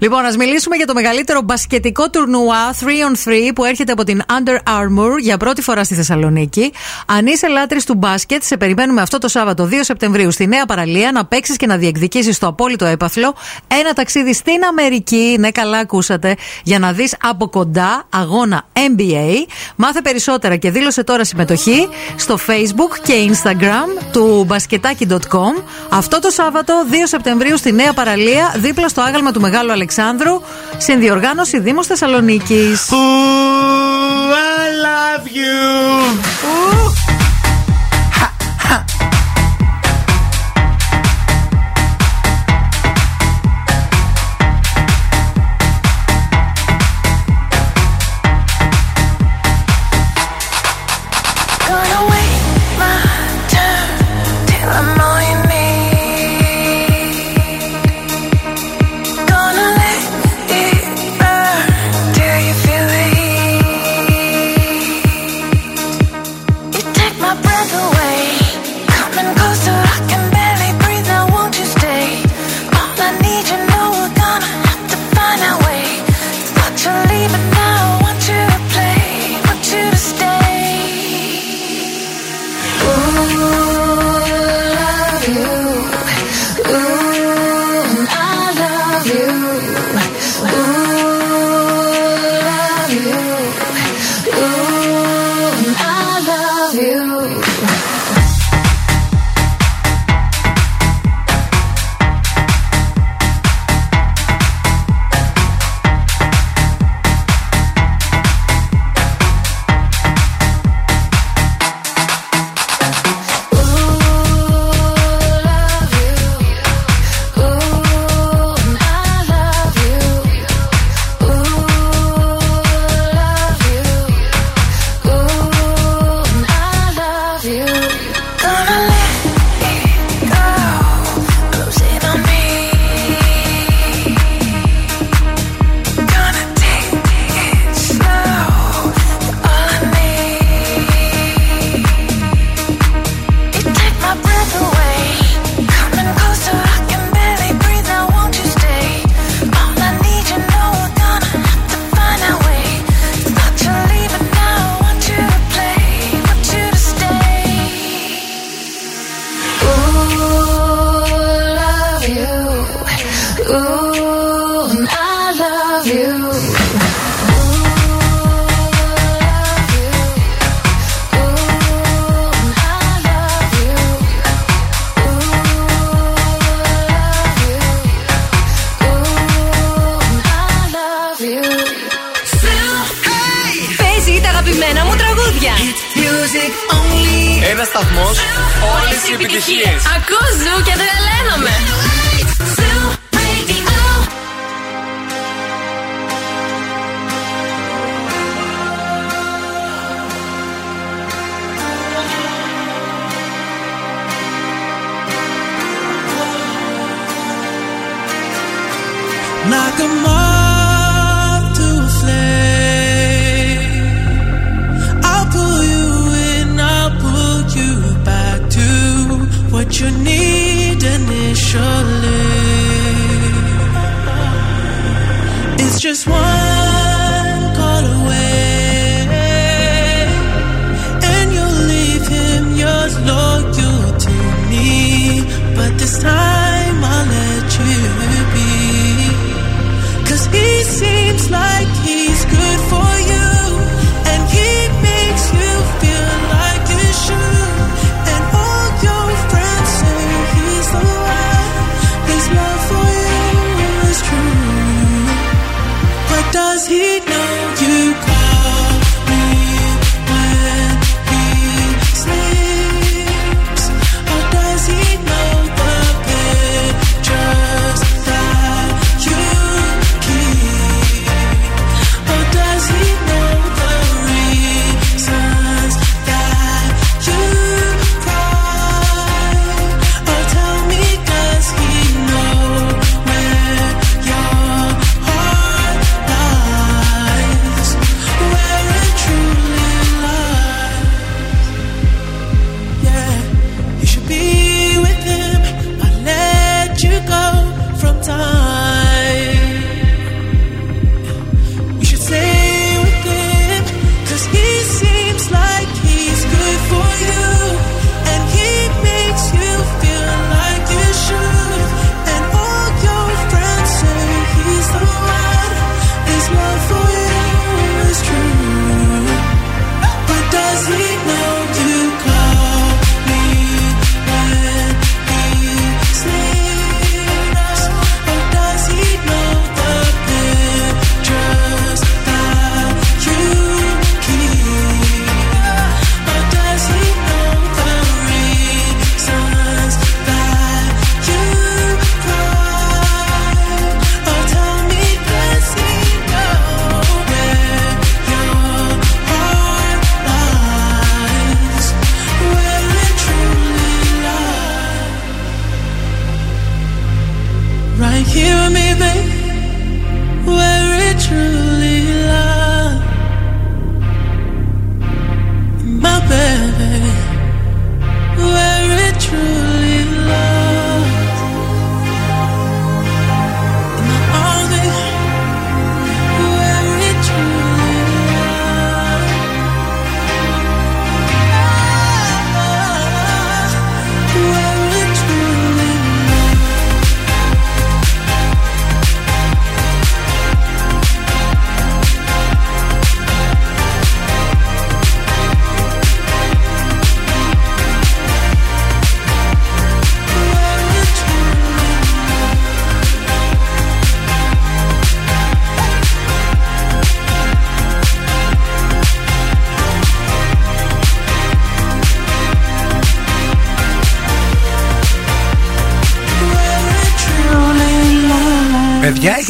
Λοιπόν, ας μιλήσουμε για το μεγαλύτερο μπασκετικό τουρνουά three on three που έρχεται από την Under Armour για πρώτη φορά στη Θεσσαλονίκη. Αν είσαι λάτρης του μπάσκετ, σε περιμένουμε αυτό το Σάββατο δύο Σεπτεμβρίου στη Νέα Παραλία να παίξεις και να διεκδικήσεις το απόλυτο έπαθλο, ένα ταξίδι στην Αμερική, ναι καλά ακούσατε, για να δεις από κοντά αγώνα N B A. Μάθε περισσότερα και δήλωσε τώρα συμμετοχή στο Facebook και Instagram του μπασκετάκι τελεία com αυτό το Σάββατο δύο Σεπτεμβρίου στη Νέα Παραλία, δίπλα στο άγαλμα του Μεγάλου Αλεξάνδρου, συνδιοργάνωση Δήμος Θεσσαλονίκης. Ooh, I love you. Ooh.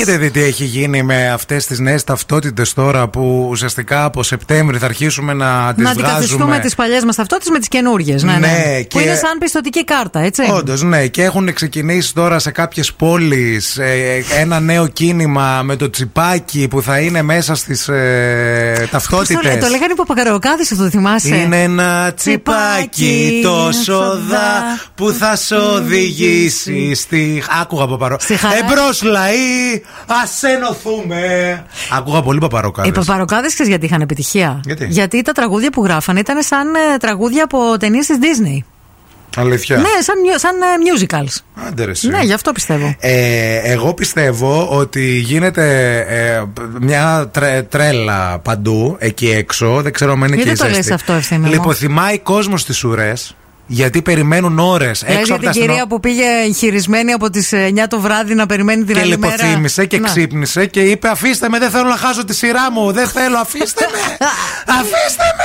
Έχετε δει τι έχει γίνει με αυτές τις νέες ταυτότητες τώρα που ουσιαστικά από Σεπτέμβρη θα αρχίσουμε να τις να βγάζουμε. Να αντικαθιστούμε τις παλιές μας ταυτότητες με τις καινούργιες. Ναι, ναι, ναι. Που είναι σαν πιστωτική κάρτα, έτσι. Όντως, ναι. Και έχουν ξεκινήσει τώρα σε κάποιες πόλεις ε, ένα νέο κίνημα με το τσιπάκι που θα είναι μέσα στις ε, ταυτότητες. Το, το λέγανε Παπαγαροκάδης, αυτό το θυμάσαι. Είναι ένα τσιπάκι τόσο δα που θα σ' οδηγήσει στη. Άκουγα Παπαρό. Εμπρός λαή. Ας ενωθούμε. Ακούγα πολύ Παπαροκάδες. Οι Παπαροκάδες ξέρεις γιατί είχαν επιτυχία? Γιατί? γιατί τα τραγούδια που γράφανε ήταν σαν τραγούδια από ταινίες της Disney. Αλήθεια. Ναι, σαν, σαν musicals. Άντε ρε εσύ. Ναι, γι' αυτό πιστεύω. Ε, εγώ πιστεύω ότι γίνεται ε, μια τρε, τρέλα παντού εκεί έξω. Δεν ξέρω αν είναι και η ζέστη. Γιατί το λες αυτό, Ευθύμη? Λιποθυμάει κόσμος στις ουρές. Γιατί περιμένουν ώρες έξω από την τα κυρία συνο... που πήγε χειρισμένη από τις εννιά το βράδυ να περιμένει την άλλη μέρα. Και λιποθύμησε και ξύπνησε και είπε αφήστε με, δεν θέλω να χάσω τη σειρά μου, δεν θέλω, αφήστε με, αφήστε με.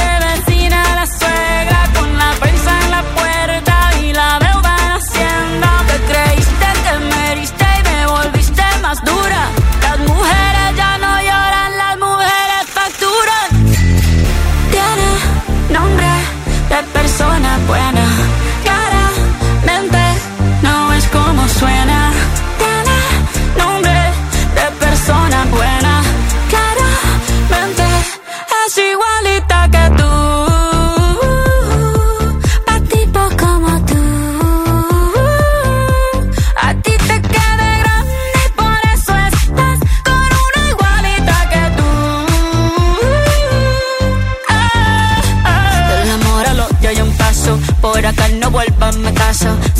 de vecina a la suegra con la prensa en la puerta y la deuda en Hacienda. Te creíste que me heriste y me volviste más dura. Las mujeres ya no lloran, las mujeres facturan. Nombre de persona buena, claramente no es como suena. Tiene nombre de persona buena, claramente es igualita que tú. Por acá no vuelvas, me caso.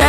de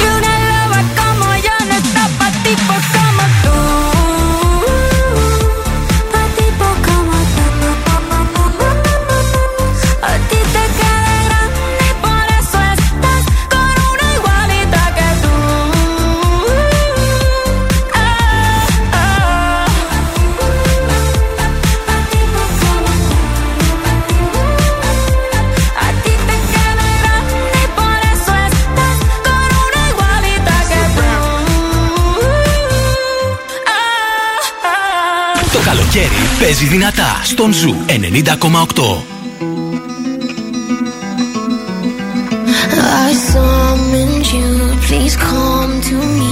Y una loba como yo no está pa' tipos como tú. Παίζει δυνατά στον Ζου ενενήντα κόμμα οκτώ. I summoned you, please come to me.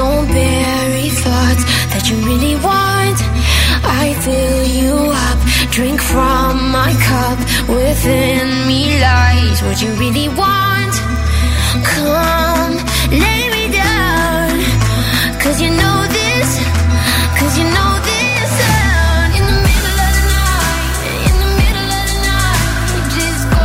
Don't bury thoughts that you really want. I fill you up, drink from my cup. Within me lies what you really want. Come, lay me down. Cause you know this, cause you know this. In the middle of the night, in the middle of the night, you just go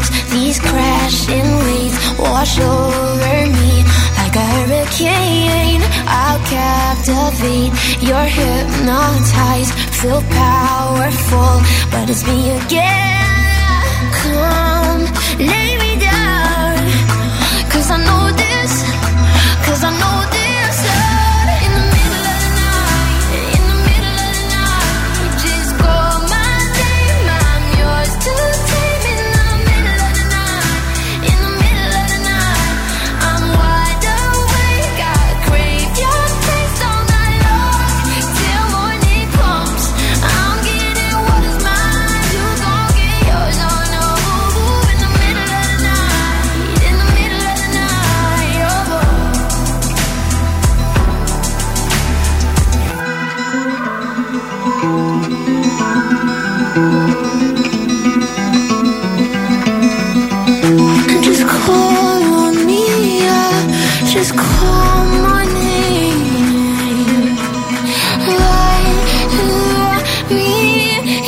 waves, these crashing waves wash over me like a hurricane. I'll captivate, you're hypnotized, feel powerful, but it's me again. Come, lay me down, cause I know this, cause I know this hurt. In the middle of the night, in the middle of the night, just call my name, I'm yours to tame. In the middle of the night, in the middle of the night, I'm wide awake, I crave your taste all night long, till morning comes, I'm getting what is mine, you gon' get yours, oh no. In the middle of the night, in the middle of the night, oh. Just call on me, yeah. Just call my name. Light, let me in. In the middle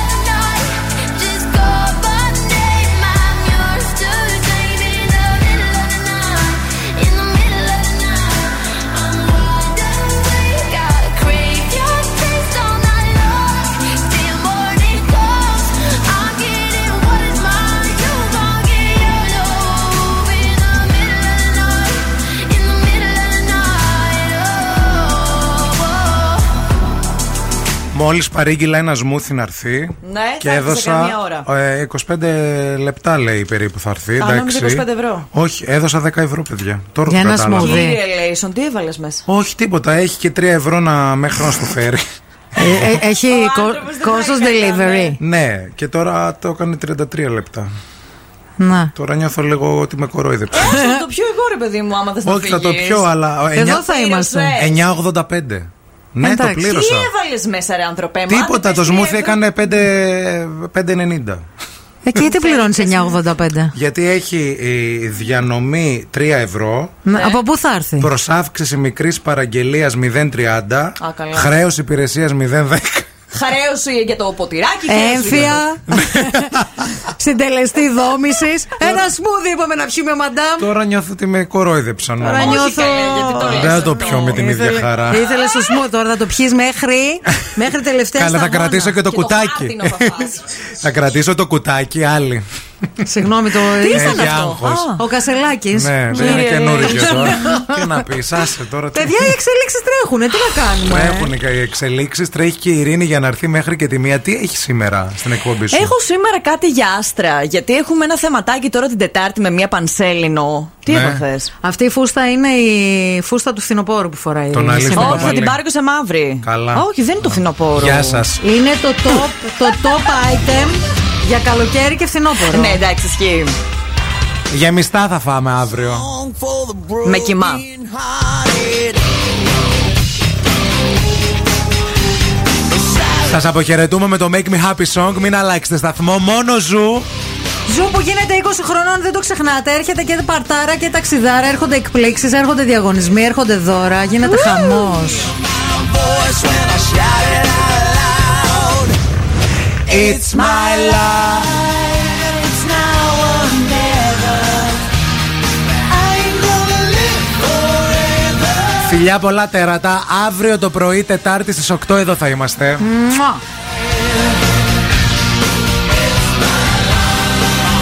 of the night, just call my name. I'm yours to tame. In the middle of the night, in the middle of the night, I'm wide awake. I crave your taste all night long, till morning comes. I'm getting what is mine, you gon' get yours. Oh, in the middle of the night, in the middle of the night, oh. Μόλις παρήγγειλα ένα smoothie να έρθει Ναι, και θα έρθει σε έδωσα καμιά ώρα. ε, είκοσι πέντε λεπτά λέει περίπου θα έρθει. Α, νόμιζα εντάξει. είκοσι πέντε ευρώ. Όχι, έδωσα δέκα ευρώ, παιδιά. Τώρα Για το ένα κατάλαβα. smoothie. Κύριε Λέισον, τι έβαλες μέσα. Όχι, τίποτα. Έχει και τρία ευρώ να μέχρι να στο φέρει. Ε, ε, έχει Ο κο- άνθρωπος δεν κόστος πάει καλά, delivery. Ναι, και τώρα το έκανε τριάντα τρία λεπτά. Να. Τώρα νιώθω λίγο ότι με κορόιδεψε. Όχι, θα το πιω εγώ ρε παιδί μου, άμα δεν θα Όχι, θα το φύγεις. πιω, αλλά Εδώ θα είμαστε. εννιά ογδόντα πέντε. Ναι, Εντάξει. το Τι πλήρωσα. έβαλες μέσα ρε άνθρωπέ μου. Τίποτα, το smoothie έκανε πέντε ενενήντα. Εκεί τι πληρώνεις εννιά ογδόντα πέντε. Γιατί έχει η διανομή τρία ευρώ, Να- Από πού θα έρθει. προσάυξηση μικρής παραγγελίας μηδέν κόμμα τριάντα, Α, καλά. χρέος υπηρεσίας μηδέν κόμμα δέκα. Χαρέωση για το ποτηράκι. Έμφυα. Συντελεστή δόμησης. Ένα σμούδι είπαμε να πιούμε μαντάμ. Τώρα νιώθω ότι με κορόιδεψαν. Τώρα νιώθω- Όχι καλέ, γιατί το λες. Δεν θα το αυτό. πιω με την ίδια χαρά. Ήθελε το σμούδι, τώρα θα το πιεις μέχρι, μέχρι τελευταία Καλά, θα σταγόνα. κρατήσω και το Και το κουτάκι. χάρτινο θα φας. Θα κρατήσω το κουτάκι, άλλη. Συγγνώμη, το. ήταν Έχει αυτό? άγχος. Α, Ο Κασελάκης. Ναι, δεν είναι καινούργιο τώρα. Τι να πει, άσε τώρα. τι- Παιδιά, οι εξελίξεις τρέχουνε, τι να κάνουμε. Τρέχουν και οι εξελίξεις, τρέχει και η Ειρήνη για να έρθει μέχρι και τη μία. Τι έχει σήμερα στην εκπομπή σου. Έχω σήμερα κάτι για άστρα. Γιατί έχουμε ένα θεματάκι τώρα την Τετάρτη με μία πανσέλινο. Τι Ναι. έπαθες. Αυτή η φούστα είναι η φούστα του φθινοπόρου που φοράει. Τον η αλήθεια συνάδελφος. Όχι, θα Παπαλή. την πάρω και σε μαύρη. Καλά. Α, όχι, δεν είναι το φθινοπόρο. Γεια σας. Είναι το top, το top item για καλοκαίρι και φθινόπωρο. Ναι, εντάξει, ισχύει. Γεμιστά θα φάμε αύριο. Με κοιμά. Σας αποχαιρετούμε με το Make Me Happy Song. Μην αλλάξετε σταθμό, μόνο ζου. Ζου που γίνεται είκοσι χρονών, δεν το ξεχνάτε. Έρχεται και παρτάρα και ταξιδάρα. Έρχονται εκπλήξεις, έρχονται διαγωνισμοί, έρχονται δώρα. Γίνεται χαμός. It's my life. It's now or never. I'm gonna live forever. Φιλιά πολλά τέρατα. Αύριο το πρωί, Τετάρτη στις οκτώ εδώ θα είμαστε. Μουα.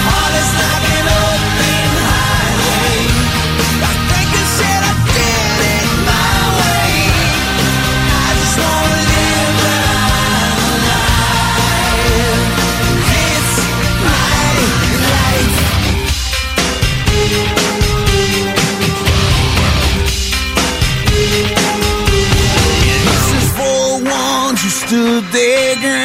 Heart is like an open highway. I think I said I did it my way. I just wanna live my life. It's my life. This is for once you stood there, girl.